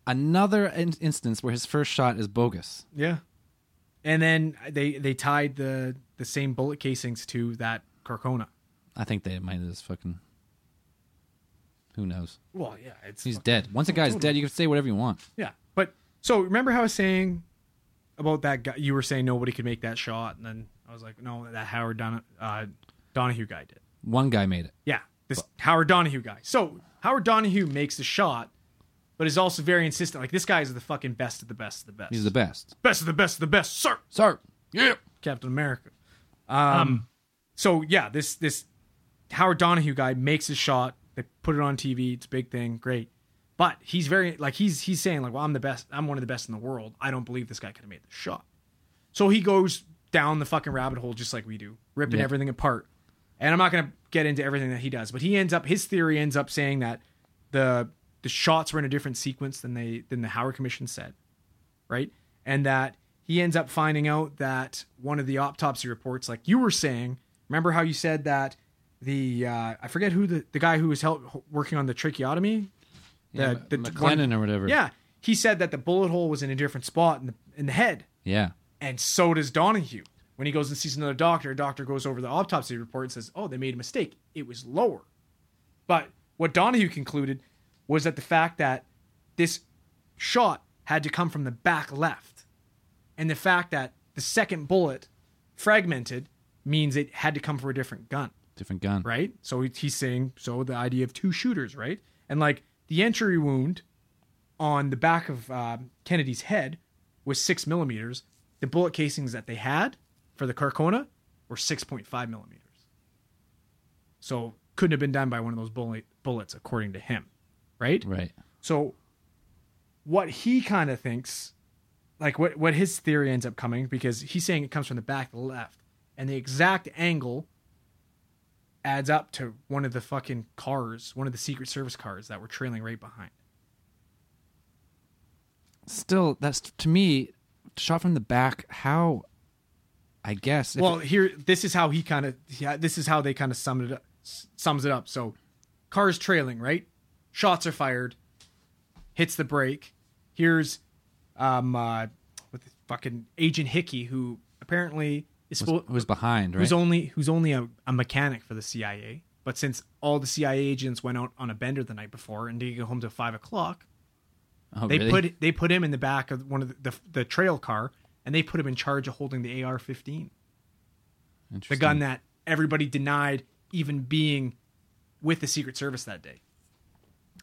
another in- instance where his first shot is bogus. Yeah. And then they, they tied the, the same bullet casings to that Carcano. I think they might have just fucking... Who knows? Well, yeah. It's He's fucking... dead. Once a guy's totally. dead, you can say whatever you want. Yeah. But, so remember how I was saying about that guy? You were saying nobody could make that shot. And then I was like, no, that Howard Don- uh, Donahue guy did. One guy made it. Yeah. This but... Howard Donahue guy. So Howard Donahue makes the shot, but is also very insistent. Like, this guy is the fucking best of the best of the best. He's the best. Best of the best of the best, sir. Sir. Yeah. Captain America. Um, um So, yeah, this this Howard Donahue guy makes his shot. They put it on T V. It's a big thing. Great. But he's very, like, he's he's saying, like, well, I'm the best. I'm one of the best in the world. I don't believe this guy could have made the shot. So he goes down the fucking rabbit hole just like we do, ripping yeah. everything apart. And I'm not going to get into everything that he does, but he ends up, his theory ends up saying that the the shots were in a different sequence than they than the Howard Commission said, right? And that he ends up finding out that one of the autopsy reports, like you were saying, remember how you said that the, uh, I forget who the, the guy who was help, working on the tracheotomy? The, yeah, the, McLennan or whatever. Yeah. He said that the bullet hole was in a different spot in the, in the head. Yeah. And so does Donahue. When he goes and sees another doctor, a doctor goes over the autopsy report and says, oh, they made a mistake. It was lower. But what Donahue concluded was that the fact that this shot had to come from the back left, and the fact that the second bullet fragmented means it had to come from a different gun. Different gun. Right? So he's saying, so the idea of two shooters, right? And like the entry wound on the back of uh, Kennedy's head was six millimeters. The bullet casings that they had for the Carcano were six point five millimeters. So couldn't have been done by one of those bullet bullets, according to him. Right? Right. So what he kind of thinks, like what, what his theory ends up coming, because he's saying it comes from the back left, and the exact angle adds up to one of the fucking cars, one of the Secret Service cars that were trailing right behind. Still, that's, to me, shot from the back, how, I guess. Well, it, here, this is how he kind of, yeah, this is how they kind of summed it up, sums it up. So, car's trailing, right? Shots are fired, hits the brake. Here's, um, uh, what the fucking Agent Hickey, who apparently Was, was behind, right? Who's only who's only a, a mechanic for the C I A. But since all the C I A agents went out on a bender the night before and didn't get home till five o'clock, oh, they really? put they put him in the back of one of the, the the trail car, and they put him in charge of holding the A R fifteen, the gun that everybody denied even being with the Secret Service that day.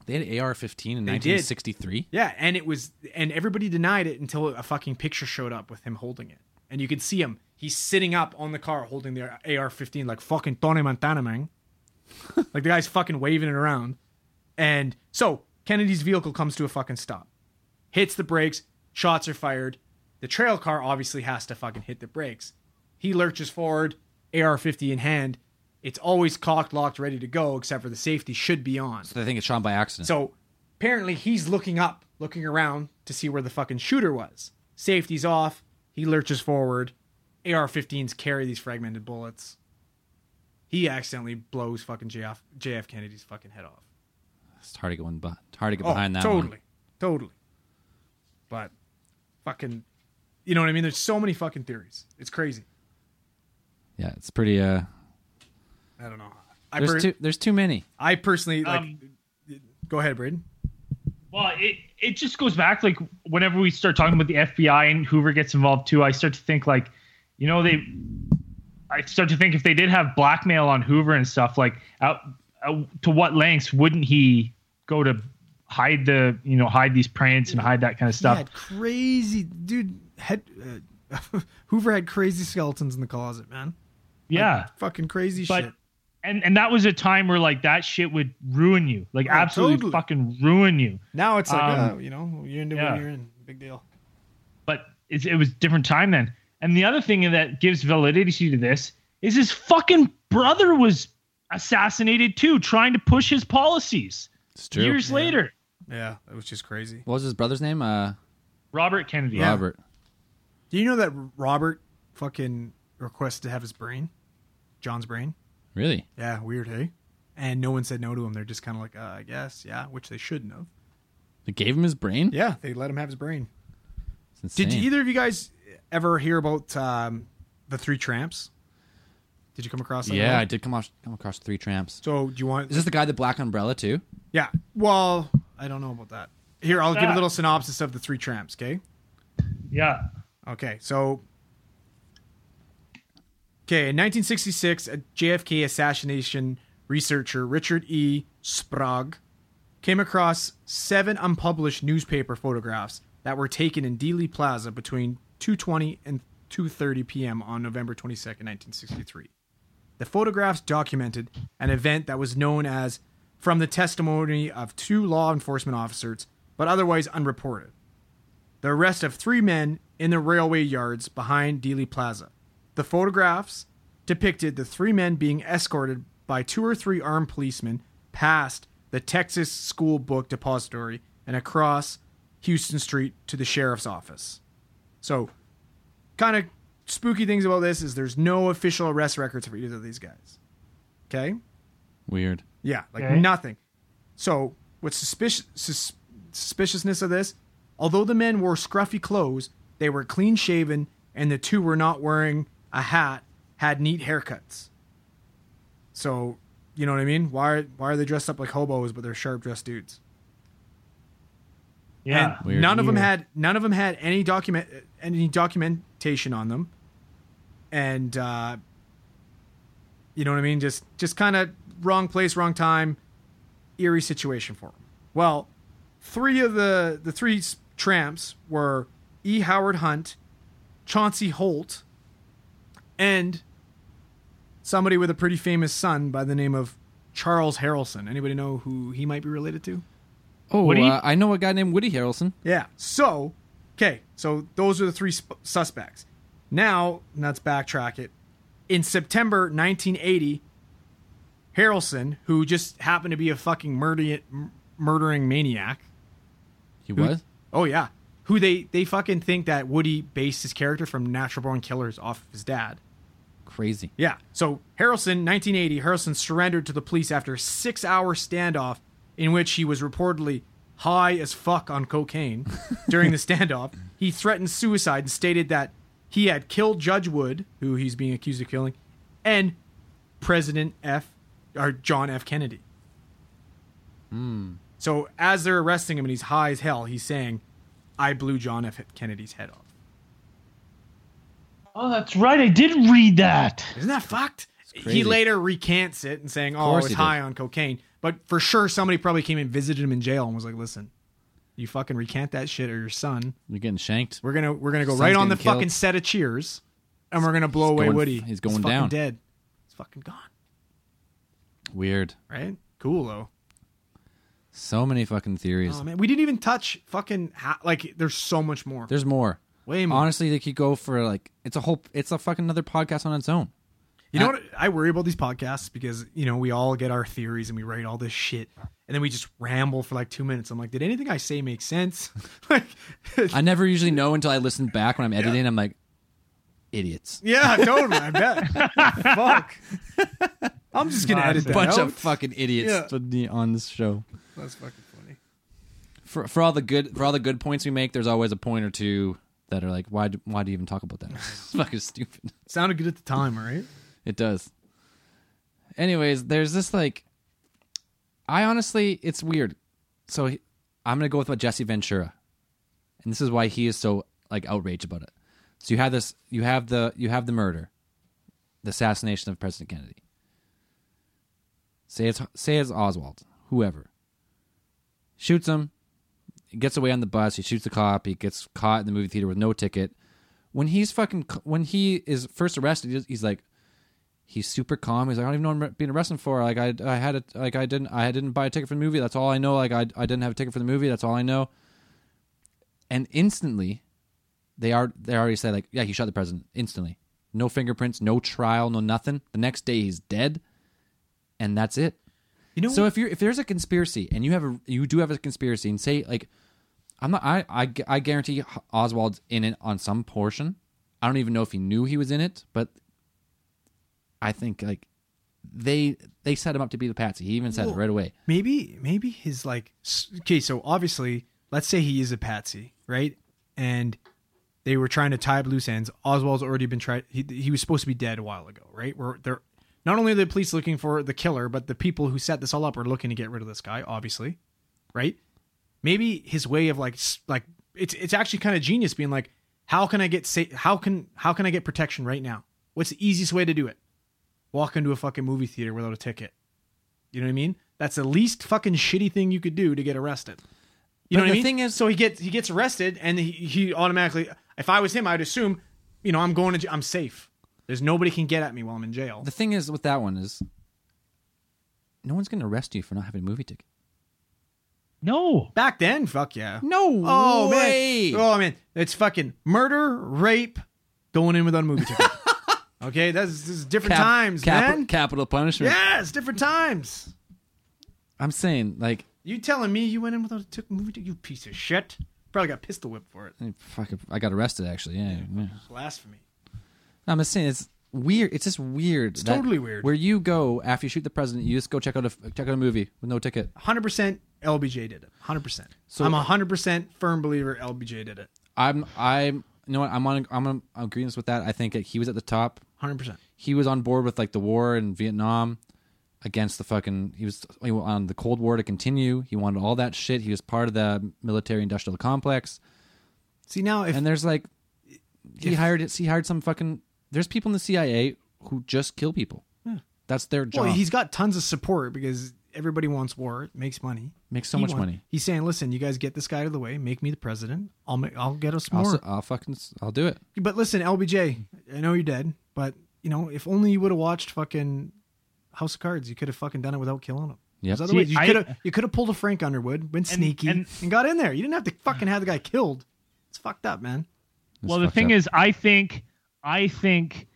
They had an A R fifteen in nineteen sixty-three. Yeah, and it was and everybody denied it until a fucking picture showed up with him holding it, and you could see him. He's sitting up on the car holding the A R fifteen like fucking Tony Montana, man. Like the guy's fucking waving it around. And so Kennedy's vehicle comes to a fucking stop. Hits the brakes. Shots are fired. The trail car obviously has to fucking hit the brakes. He lurches forward, A R fifty in hand. It's always cocked, locked, ready to go, except for the safety should be on. So they think it's shot by accident. So apparently he's looking up, looking around to see where the fucking shooter was. Safety's off. He lurches forward. A R fifteens carry these fragmented bullets. He accidentally blows fucking J F Kennedy's fucking head off. It's hard to go, in, hard to get oh, behind that totally, one. Totally. Totally. But fucking, you know what I mean? There's so many fucking theories. It's crazy. Yeah, it's pretty, uh... I don't know. I there's, per- too, there's too many. I personally, like... Um, go ahead, Braden. Well, it, it just goes back, like, whenever we start talking about the F B I and Hoover gets involved too, I start to think, like, you know, they. I start to think if they did have blackmail on Hoover and stuff, like out, out to what lengths wouldn't he go to hide the, you know, hide these prints and hide that kind of stuff? He had crazy dude. Had, uh, Hoover had crazy skeletons in the closet, man. Yeah, like, fucking crazy but, shit. And and that was a time where like that shit would ruin you, like oh, absolutely totally. fucking ruin you. Now it's like um, uh, you know you're into yeah. what you're in, big deal. But it's, it was a different time then. And the other thing that gives validity to this is his fucking brother was assassinated too, trying to push his policies. It's true. Years yeah. later. Yeah, it was just crazy. What was his brother's name? Uh, Robert Kennedy. Robert. Yeah. Do you know that Robert fucking requested to have his brain? John's brain? Really? Yeah, weird, hey? And no one said no to him. They're just kind of like, uh, I guess, yeah, which they shouldn't have. They gave him his brain? Yeah, they let him have his brain. Did you, either of you guys ever hear about um, the Three Tramps? Did you come across that? Yeah, one? I did come, off, come across Three Tramps. So do you want... Is this the guy with the black umbrella too? Yeah. Well, I don't know about that. Here, I'll yeah. give a little synopsis of the Three Tramps, okay? Yeah. Okay, so... Okay, in nineteen sixty-six, a J F K assassination researcher, Richard E. Sprague, came across seven unpublished newspaper photographs that were taken in Dealey Plaza between two twenty and two thirty p.m. on November twenty-second, nineteen sixty-three. The photographs documented an event that was known as From the Testimony of Two Law Enforcement Officers, but otherwise unreported. The arrest of three men in the railway yards behind Dealey Plaza. The photographs depicted the three men being escorted by two or three armed policemen past the Texas School Book Depository and across Houston Street to the sheriff's office. So, kind of spooky things about this is there's no official arrest records for either of these guys. Okay? Weird. Yeah, like okay. nothing. So, with suspic- sus- suspiciousness of this, although the men wore scruffy clothes, they were clean-shaven, and the two were not wearing a hat, had neat haircuts. So, you know what I mean? Why are, why are they dressed up like hobos, but they're sharp-dressed dudes? Yeah. And weird. None of them had none of them had any document any documentation on them, and uh, you know what I mean. Just just kind of wrong place, wrong time, eerie situation for them. Well, three of the the three tramps were E. Howard Hunt, Chauncey Holt, and somebody with a pretty famous son by the name of Charles Harrelson. Anybody know who he might be related to? Oh, uh, I know a guy named Woody Harrelson. Yeah. So, okay. So those are the three sp- suspects. Now, let's backtrack it. In September nineteen eighty, Harrelson, who just happened to be a fucking murder- m- murdering maniac. He who, was? Oh, yeah. Who they, they fucking think that Woody based his character from Natural Born Killers off of his dad. Crazy. Yeah. So Harrelson, nineteen eighty, Harrelson surrendered to the police after a six-hour standoff in which he was reportedly high as fuck on cocaine during the standoff. He threatened suicide and stated that he had killed Judge Wood, who he's being accused of killing, and President F. or John F. Kennedy. Mm. So as they're arresting him and he's high as hell, he's saying, "I blew John F. Kennedy's head off." Oh, that's right. I did read that. Isn't that fucked? He later recants it and saying, "Oh, I was high did. on cocaine." But for sure, somebody probably came and visited him in jail and was like, "Listen, you fucking recant that shit, or your son, you're getting shanked. We're gonna we're gonna go Son's right on the killed. fucking set of Cheers, and we're gonna blow he's away going, Woody. He's going he's down. Fucking dead. He's fucking gone." Weird, right? Cool though. So many fucking theories. Oh man, we didn't even touch fucking ha- like. There's so much more. There's more. Way more. Honestly, they could go for like it's a whole. It's a fucking another podcast on its own. You know what? I worry about these podcasts because, you know, we all get our theories and we write all this shit and then we just ramble for like two minutes. I'm like, did anything I say make sense? Like, I never usually know until I listen back when I'm editing. Yeah. I'm like, idiots. Yeah, totally. I bet. Fuck. I'm just going to edit that out. A bunch of fucking idiots yeah. on this show. That's fucking funny. For for all the good for all the good points we make, there's always a point or two that are like, why do, why do you even talk about that? It's fucking stupid. Sounded good at the time, right? It does. Anyways, there's this like, I honestly, it's weird. So he, I'm going to go with Jesse Ventura. And this is why he is so like outraged about it. So you have this, you have the, you have the murder, the assassination of President Kennedy. Say it's, say it's Oswald, whoever. Shoots him, gets away on the bus, he shoots the cop, he gets caught in the movie theater with no ticket. When he's fucking, when he is first arrested, he's like, he's super calm. He's like, I don't even know what I'm being arrested for. Like I, I had a, like I didn't, I didn't buy a ticket for the movie. That's all I know. Like I, I didn't have a ticket for the movie. That's all I know. And instantly, they are, they already said like, yeah, he shot the president. Instantly, no fingerprints, no trial, no nothing. The next day, he's dead, and that's it. You know, so if you if there's a conspiracy and you have a, you do have a conspiracy, and say like, I'm not, I, I, I guarantee Oswald's in it on some portion. I don't even know if he knew he was in it, but I think like they they set him up to be the patsy. He even said well, it right away. Maybe maybe his like okay, so obviously, let's say he is a patsy, right? And they were trying to tie up loose ends. Oswald's already been tried. He, he was supposed to be dead a while ago, right? Where they're not only are the police looking for the killer, but the people who set this all up are looking to get rid of this guy, obviously, right? Maybe his way of like like it's it's actually kind of genius, being like, how can I get sa- how can how can I get protection right now? What's the easiest way to do it? Walk into a fucking movie theater without a ticket. You know what I mean? That's the least fucking shitty thing you could do to get arrested. You but know what I mean? The thing is, so he gets he gets arrested, and he, he automatically. If I was him, I'd assume, you know, I'm going to I'm safe. There's nobody can get at me while I'm in jail. The thing is with that one is, no one's going to arrest you for not having a movie ticket. No. Back then, fuck yeah. No oh, way. Man. Oh, man. It's fucking murder, rape, going in without a movie ticket. Okay, that's, that's different Cap, times, cap, man. Capital punishment. Yes, different times. I'm saying, like... You telling me you went in without a movie ticket? You piece of shit. Probably got pistol whipped for it. I, fuck, I got arrested, actually. Yeah, yeah, yeah. Blasphemy. I'm just saying, it's weird. It's just weird. It's totally weird. Where you go after you shoot the president, you just go check out a check out a movie with no ticket. one hundred percent L B J did it. one hundred percent. So I'm a one hundred percent firm believer L B J did it. I'm I'm you know what? I'm on I'm on agreement with that. I think he was at the top. one hundred percent. He was on board with like the war in Vietnam against the fucking he was he was on the Cold War to continue. He wanted all that shit. He was part of the military industrial complex. See now if And there's like he if, hired he hired some fucking there's people in the C I A who just kill people. Yeah. That's their job. Well, he's got tons of support because everybody wants war. It makes money. Makes so he much won. money. He's saying, "Listen, you guys get this guy out of the way. Make me the president. I'll make, I'll get us more. I'll, I'll fucking. I'll do it." But listen, L B J. I know you're dead, but you know, if only you would have watched fucking House of Cards, you could have fucking done it without killing him. Yeah. Otherwise, you could have you could have pulled a Frank Underwood, been and, sneaky, and, and got in there. You didn't have to fucking have the guy killed. It's fucked up, man. Well, the thing up. is, I think, I think.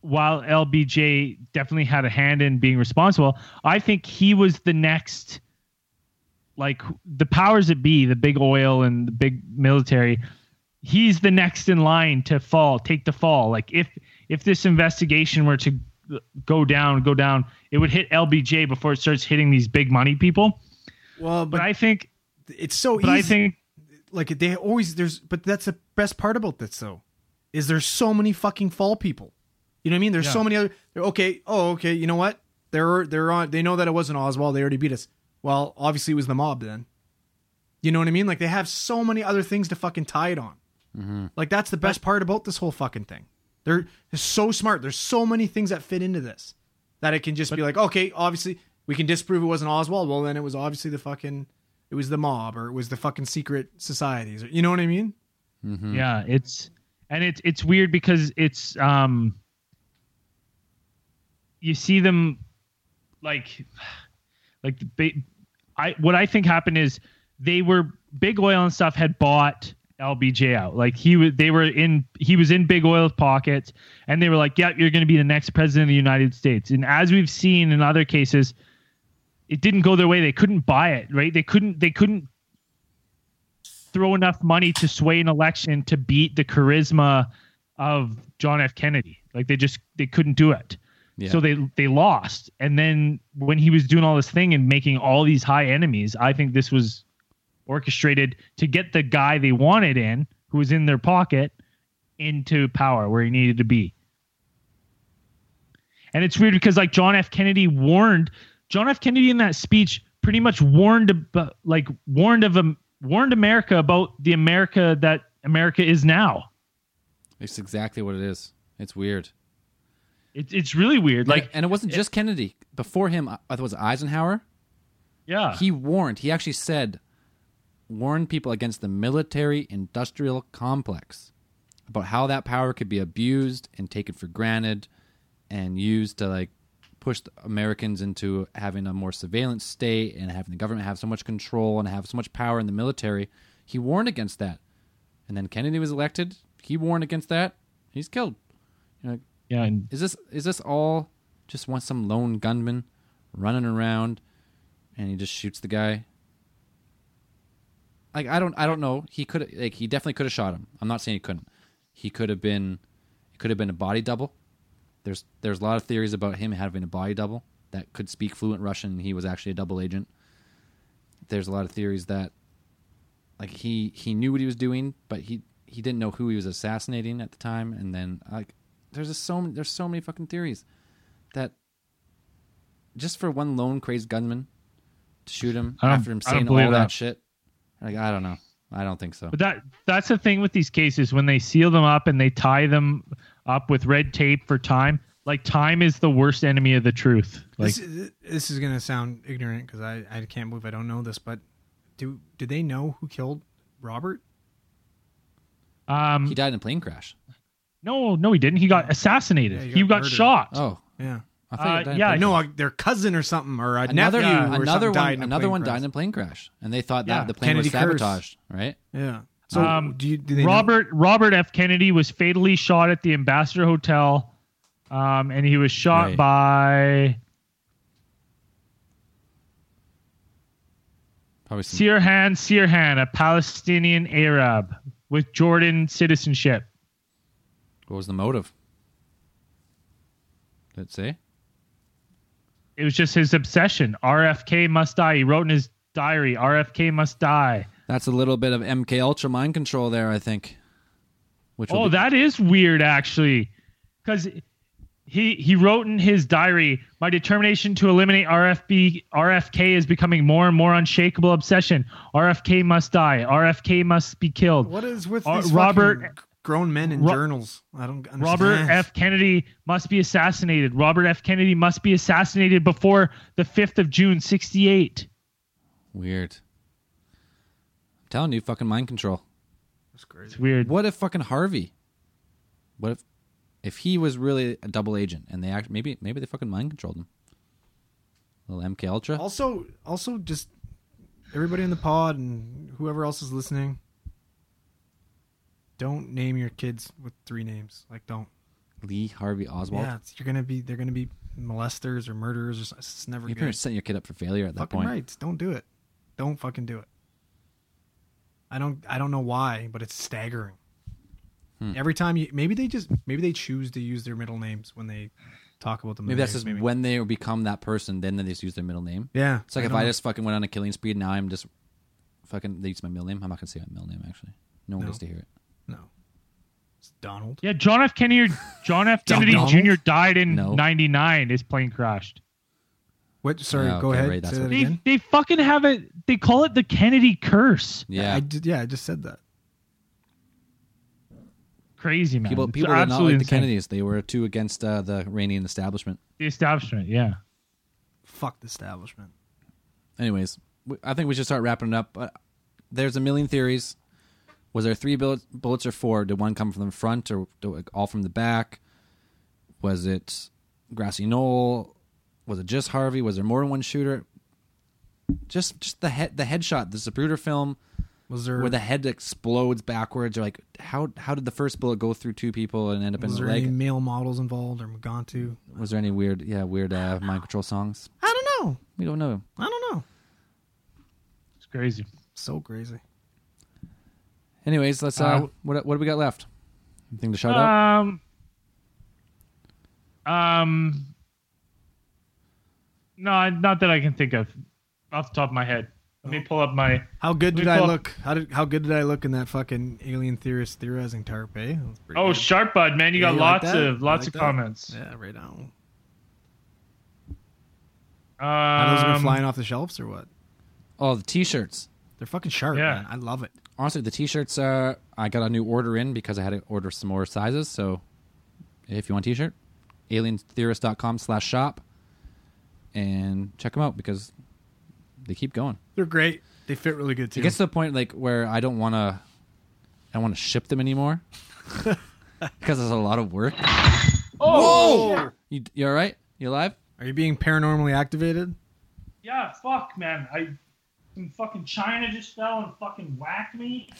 while L B J definitely had a hand in being responsible, I think he was the next, like the powers that be, the big oil and the big military. He's the next in line to fall, take the fall. Like if, if this investigation were to go down, go down, it would hit L B J before it starts hitting these big money people. Well, but, but I think it's so but easy. I think like they always there's, but that's the best part about this though, is there's so many fucking fall people. You know what I mean? There's yeah. so many other. Okay. Oh, okay. You know what? They're they're on. They know that it wasn't Oswald. They already beat us. Well, obviously it was the mob then. You know what I mean? Like they have so many other things to fucking tie it on. Mm-hmm. Like that's the best part about this whole fucking thing. They're, they're so smart. There's so many things that fit into this that it can just but, be like, okay, obviously we can disprove it wasn't Oswald. Well, then it was obviously the fucking it was the mob or it was the fucking secret societies. You know what I mean? Mm-hmm. Yeah. It's and it's it's weird because it's um. You see them like, like the, I, what I think happened is they were big oil and stuff had bought L B J out. Like he was, they were in, he was in big oil's pockets and they were like, yeah, you're going to be the next president of the United States. And as we've seen in other cases, it didn't go their way. They couldn't buy it, right? They couldn't, they couldn't throw enough money to sway an election to beat the charisma of John F. Kennedy. Like they just, they couldn't do it. Yeah. So they they lost. And then when he was doing all this thing and making all these high enemies, I think this was orchestrated to get the guy they wanted in, who was in their pocket, into power where he needed to be. And it's weird because like John F. Kennedy warned, John F. Kennedy in that speech pretty much warned about, like warned of um, warned America about the America that America is now. It's exactly what it is. It's weird. It's it's really weird, like, and it wasn't just it, Kennedy. Before him, it was Eisenhower. Yeah, he warned. He actually said, warn people against the military-industrial complex about how that power could be abused and taken for granted, and used to like push the Americans into having a more surveillance state and having the government have so much control and have so much power in the military. He warned against that, and then Kennedy was elected. He warned against that. He's killed. You know. Yeah, and is this is this all just want some lone gunman running around and he just shoots the guy? Like I don't I don't know. He could like he definitely could have shot him. I'm not saying he couldn't. He could have been, it could have been a body double. There's there's a lot of theories about him having a body double that could speak fluent Russian. And he was actually a double agent. There's a lot of theories that, like, he he knew what he was doing, but he, he didn't know who he was assassinating at the time. And then, like, there's just so there's so many fucking theories that just for one lone crazed gunman to shoot him after him saying all that, that shit, like, I don't know. I don't think so. But that that's the thing with these cases. When they seal them up and they tie them up with red tape for time, like, time is the worst enemy of the truth. Like, this, this is going to sound ignorant because I, I can't believe I don't know this, but do do they know who killed Robert? Um, he died in a plane crash. No, no, he didn't. He got assassinated. Yeah, he got, he got shot. Oh, yeah. I uh, yeah, no, uh, their cousin or something, or a another nephew yeah, or another one, died in a another one crash. died in a plane crash, and they thought that yeah. the plane Kennedy was sabotaged, curse. right? Yeah. So, um, do you, do they Robert know? Robert F. Kennedy was fatally shot at the Ambassador Hotel, um, and he was shot right. by probably some... Sirhan Sirhan, a Palestinian Arab with Jordan citizenship. What was the motive? Did it say? It was just his obsession. R F K must die. He wrote in his diary, R F K must die. That's a little bit of M K Ultra mind control there, I think. Which oh, be- that is weird, actually. Because he he wrote in his diary, my determination to eliminate R F B, R F K is becoming more and more unshakable obsession. R F K must die. R F K must be killed. What is with R- these Robert... fucking... grown men in Ro- journals. I don't understand. Robert F. Kennedy must be assassinated. Robert F. Kennedy must be assassinated before the fifth of June, sixty-eight. Weird. I'm telling you, fucking mind control. That's crazy. It's weird. What if fucking Harvey? What if if he was really a double agent and they act, maybe maybe they fucking mind controlled him. A little M K Ultra. Also, also just everybody in the pod and whoever else is listening, don't name your kids with three names. Like, don't. Lee Harvey Oswald. Yeah, you're gonna be. They're gonna be molesters or murderers. Or something. It's never. You're gonna set your kid up for failure at that fucking point. Right. Don't do it. Don't fucking do it. I don't. I don't know why, but it's staggering. Hmm. Every time you, maybe they just, maybe they choose to use their middle names when they talk about them. Maybe that's just maybe. when they become that person. Then they just use their middle name. Yeah. It's like I if I just fucking went on a killing spree. Now I'm just fucking. They use my middle name. I'm not gonna say my middle name actually. No one no. gets to hear it. No, it's Donald. Yeah, John F. Kennedy. John F. Kennedy Junior died in ninety-nine. No. His plane crashed. What? Sorry, oh, go okay, ahead. Right, that's Say that they, again. They fucking have it. They call it the Kennedy curse. Yeah, I, I, yeah, I just said that. Crazy man. People, people are not like insane. The Kennedys. They were two against uh, the reigning establishment. The establishment, yeah. Fuck the establishment. Anyways, I think we should start wrapping it up. Uh, there's a million theories. Was there three bullets, bullets or four? Did one come from the front or all from the back? Was it Grassy Knoll? Was it just Harvey? Was there more than one shooter? Just just the head, the headshot, the Zapruder film, was there, where the head explodes backwards. Or like, how how did the first bullet go through two people and end up in the leg? Was there any male models involved or Magantu? Was there any weird, yeah, weird uh, mind control songs? I don't know. We don't know. I don't know. It's crazy. So crazy. Anyways, let's. Uh, uh, what what do we got left? Anything to shout um, out? Um, no, not that I can think of, off the top of my head. Let oh. me pull up my. How good did I up... look? How did how good did I look in that fucking alien theorist theorizing tarp? Eh? Oh, good. Sharp bud, man, you yeah, got you lots like of lots like of that. comments. Yeah, right on. Um, Are those been flying off the shelves or what? Oh, the T-shirts. They're fucking sharp, yeah. man. I love it. Honestly, the T-shirts, uh, I got a new order in because I had to order some more sizes. So if you want a T-shirt, alientheorist.com slash shop. And check them out because they keep going. They're great. They fit really good, too. It gets to the point like where I don't want to I want to ship them anymore because it's a lot of work. Oh! Whoa! You, you all right? You alive? Are you being paranormally activated? Yeah, fuck, man. I... Some fucking China just fell and fucking whacked me.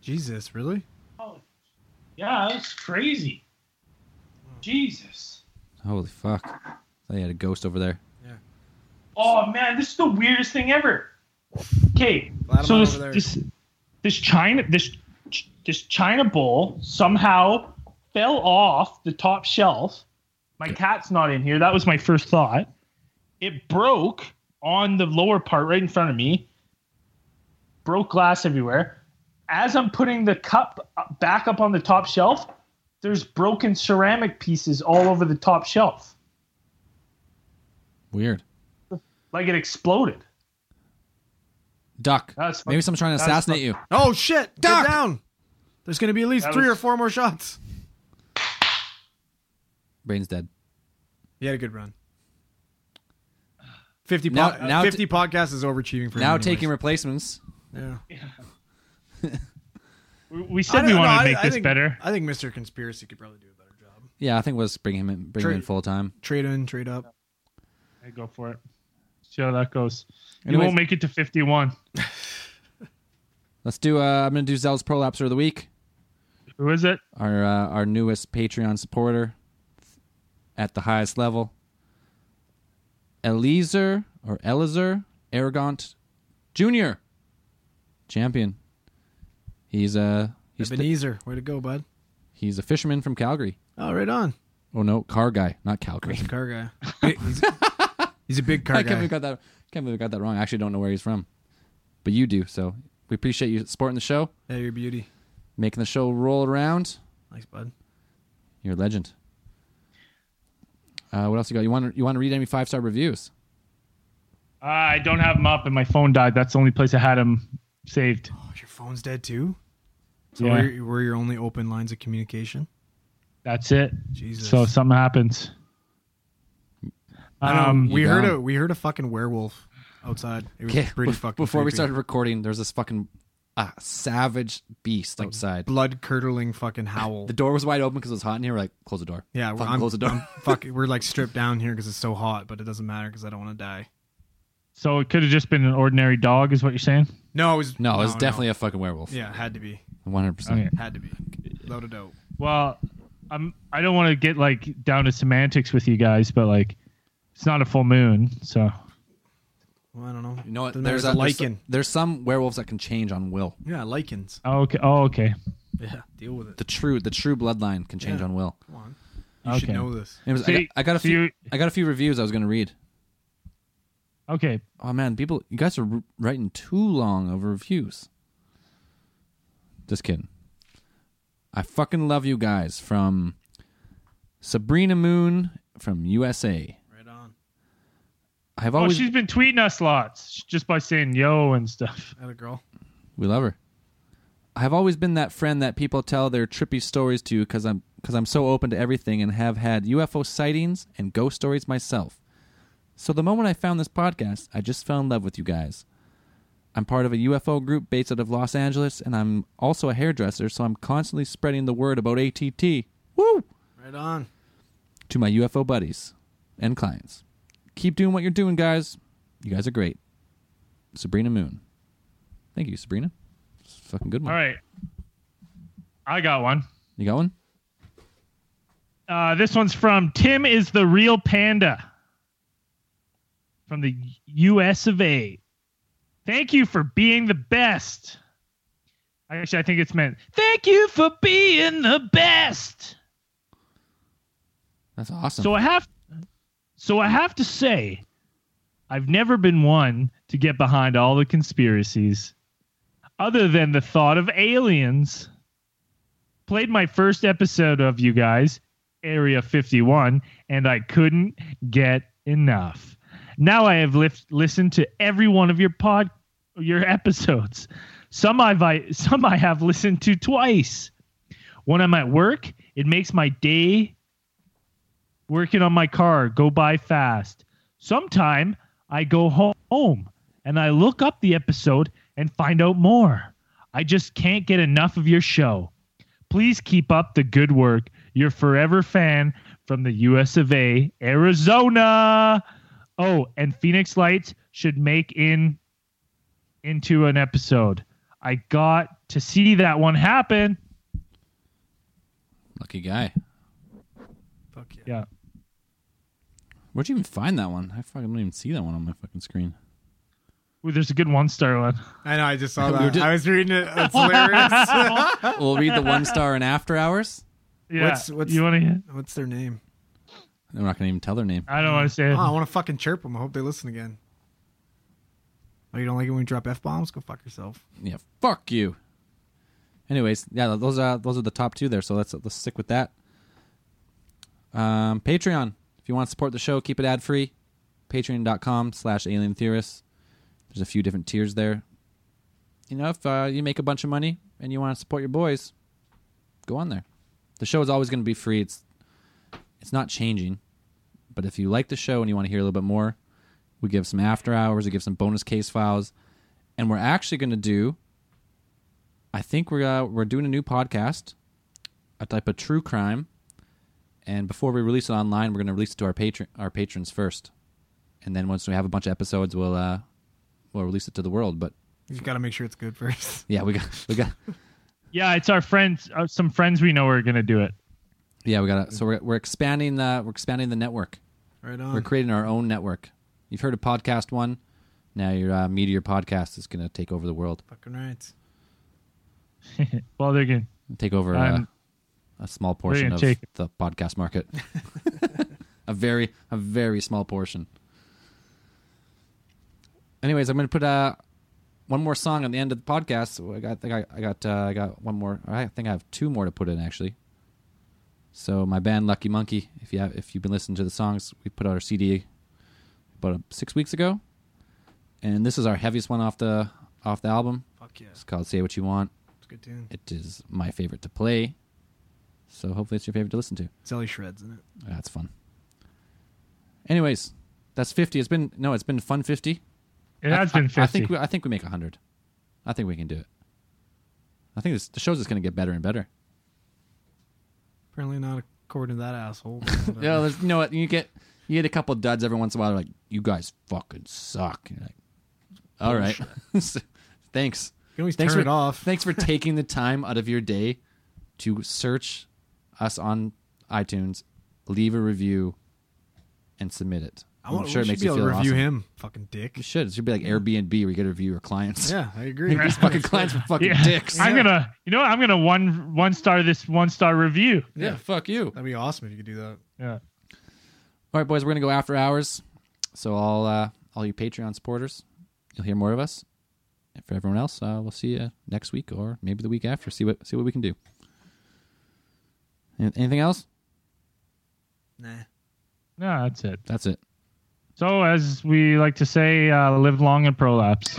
Jesus, really? Oh, yeah, that was crazy. Jesus. Holy fuck. I thought you had a ghost over there. Yeah. Oh, man, this is the weirdest thing ever. Okay, so this, this this China, this ch- this china bowl somehow fell off the top shelf. My cat's not in here. That was my first thought. It broke on the lower part right in front of me. Broke glass everywhere. As I'm putting the cup back up on the top shelf, there's broken ceramic pieces all over the top shelf. Weird. Like it exploded. Duck. Maybe someone's trying to that assassinate you. Oh, shit. Duck. Get down. There's going to be at least that three was... or four more shots. Brain's dead. You had a good run. fifty, po- now, now uh, fifty t- podcasts is overachieving for now taking replacements. Yeah. yeah. We said we wanted to make I, I this think, better. I think Mister Conspiracy could probably do a better job. Yeah, I think we'll just bring him in, bring trade, him in full time. Trade in, trade up. Yeah. Hey, go for it. See how that goes. Anyways, you won't make it to fifty-one. Let's do. Uh, I'm going to do Zell's Prolapser of the Week. Who is it? Our uh, our newest Patreon supporter at the highest level, Eliezer or Eliezer Arrogant Junior, champion. He's a he's Ebenezer. Th- Way to go, bud. He's a fisherman from Calgary. Oh, right on. Oh no, car guy, not Calgary. Car guy. he's, he's a big car I guy. Can't believe I got that. Can't believe I got that wrong. I actually don't know where he's from, but you do. So we appreciate you supporting the show. Yeah, you're a beauty. Making the show roll around. Thanks, bud. You're a legend. Uh, what else you got? You want you want to read any five star reviews? Uh, I don't have them up, and my phone died. That's the only place I had them saved. Oh, your phone's dead too. So yeah. we're, we're your only open lines of communication? That's it. Jesus. So something happens. Um, we heard a we heard a fucking werewolf outside. It was yeah, pretty b- fucking Before creepy. We started recording, there was this fucking uh, savage beast like outside. Blood-curdling fucking howl. The door was wide open because it was hot in here. We're like, close the door. Yeah, fucking I'm, close the door. Fuck, we're like stripped down here because it's so hot, but it doesn't matter because I don't want to die. So it could have just been an ordinary dog is what you're saying? No, it was, no, it was no, definitely no. a fucking werewolf. Yeah, it had to be. one hundred percent. Okay. Had to be. Load of dope. Well, I'm, I don't want to get like down to semantics with you guys, but like it's not a full moon, so. Well, I don't know. You know what? There's, there's a lichen. There's some werewolves that can change on will. Yeah, lichens. Oh, okay. Oh, okay. Yeah, deal with it. The true the true bloodline can change yeah. on will. Come on. You okay. should know this. Anyways, see, I, got, I, got a few, I got a few reviews I was going to read. Okay. Oh man, people, you guys are writing too long over reviews. Just kidding. I fucking love you guys. From Sabrina Moon from U S A. Right on. I've always. Oh, she's been tweeting us lots just by saying yo and stuff. That a girl. We love her. I've always been that friend that people tell their trippy stories to because I'm because I'm so open to everything and have had U F O sightings and ghost stories myself. So the moment I found this podcast, I just fell in love with you guys. I'm part of a U F O group based out of Los Angeles, and I'm also a hairdresser, so I'm constantly spreading the word about A T T. Woo! Right on. To my U F O buddies and clients. Keep doing what you're doing, guys. You guys are great. Sabrina Moon. Thank you, Sabrina. It's a fucking good one. All right. I got one. You got one? Uh, this one's from Tim is the Real Panda. From the U S of A. Thank you for being the best. Actually, I think it's meant. Thank you for being the best. That's awesome. So I have, so I have to say, I've never been one to get behind all the conspiracies, other than the thought of aliens. Played my first episode of you guys, Area fifty-one, and I couldn't get enough. Now I have lift, listened to every one of your pod, your episodes. Some I've I, some I have listened to twice. When I'm at work, it makes my day working on my car go by fast. Sometime I go home and I look up the episode and find out more. I just can't get enough of your show. Please keep up the good work. Your forever fan from the U S of A, Arizona. Oh, and Phoenix Lights should make in into an episode. I got to see that one happen. Lucky guy. Fuck yeah. yeah. Where'd you even find that one? I fucking don't even see that one on my fucking screen. Ooh, there's a good one-star one. I know, I just saw that. We just... I was reading it. It's hilarious. We'll read the one-star in After Hours. Yeah. What's, what's, you wanna hear? What's their name? I'm not going to even tell their name. I don't want to say it. Oh, I want to fucking chirp them. I hope they listen again. Oh, you don't like it when we drop F-bombs? Go fuck yourself. Yeah, fuck you. Anyways, yeah, those are those are the top two there, so let's let's stick with that. Um, Patreon. If you want to support the show, keep it ad-free. Patreon.com slash Alien Theorists. There's a few different tiers there. You know, if uh, you make a bunch of money and you want to support your boys, go on there. The show is always going to be free. It's it's not changing. But if you like the show and you want to hear a little bit more, we give some after hours, we give some bonus case files. And we're actually going to do... I think we're uh, we're doing a new podcast, a type of true crime, and before we release it online, we're going to release it to our patron our patrons first, and then once we have a bunch of episodes, we'll uh, we'll release it to the world. But you've got to make sure it's good first. Yeah, we got we got. Yeah, it's our friends, uh, some friends we know are going to do it. Yeah, we got so we're we're expanding the we're expanding the network. Right on. We're creating our own network. You've heard of Podcast One, now your uh, Meteor Podcast is going to take over the world. Fucking right. Well, they're going to take over um, uh, a small portion of take. the podcast market. a very, a very small portion. Anyways, I'm going to put uh, one more song at the end of the podcast. I got, I think I, I got, uh, I got one more. I think I have two more to put in actually. So my band Lucky Monkey. If you have, if you've been listening to the songs, we put out our C D about six weeks ago, and this is our heaviest one off the off the album. Fuck yeah! It's called "Say What You Want." Good tune. It is my favorite to play, so hopefully it's your favorite to listen to. It's only shreds in it. Yeah, that's fun. Anyways, that's fifty. It's been no, it's been fun fifty. It has I, been fifty. I, I think we, I think we make a hundred. I think we can do it. I think this, the show's just going to get better and better. Apparently not according to that asshole. Yeah, there's, you know what? You get you get a couple duds every once in a while. They're like, you guys fucking suck. You're like, all right, thanks. You can always thanks turn for, it off. Thanks for taking the time out of your day to search us on iTunes, leave a review, and submit it. I'm I sure it makes you feel awesome. Review him, fucking dick. You should. It should be like Airbnb where you get to review your clients. Yeah, I agree. These fucking clients were fucking yeah. dicks. I'm yeah. gonna, you know, what? I'm gonna one one star this one star review. Yeah, yeah, fuck you. That'd be awesome if you could do that. Yeah. All right, boys, we're gonna go after hours. So all uh, all you Patreon supporters, you'll hear more of us. And for everyone else, uh, we'll see you next week or maybe the week after. See what see what we can do. Anything else? Nah. No, that's it. That's it. So, as we like to say, uh, live long and prolapse.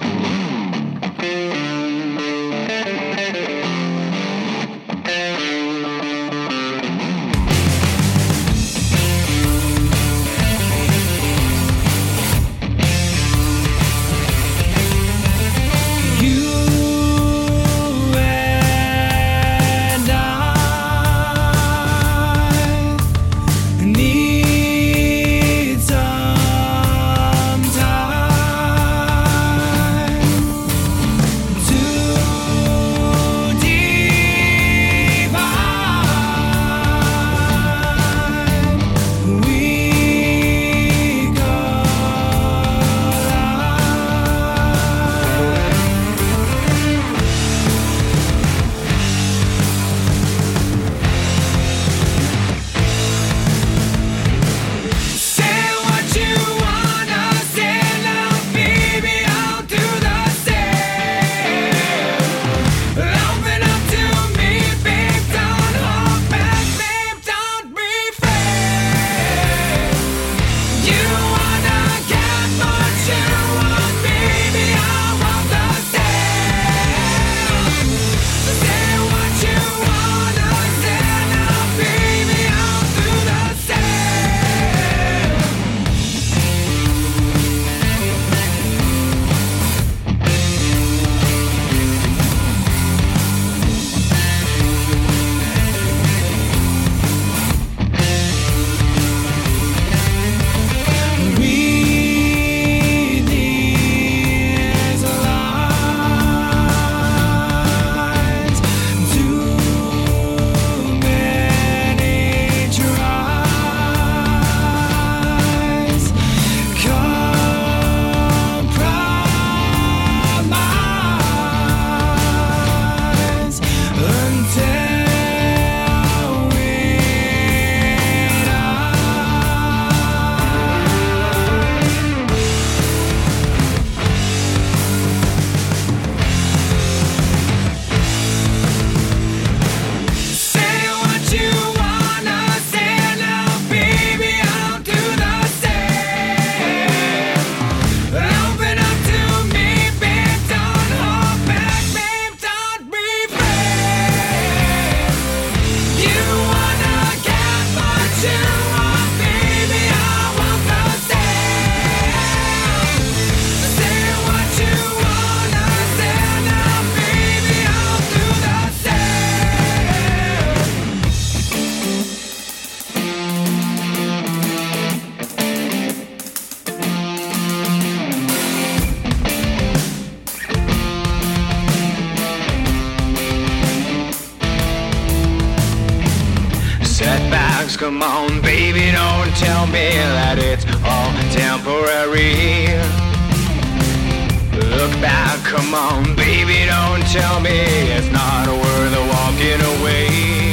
come on, baby, don't tell me that it's all temporary. Look back, come on, baby, don't tell me it's not worth walking away.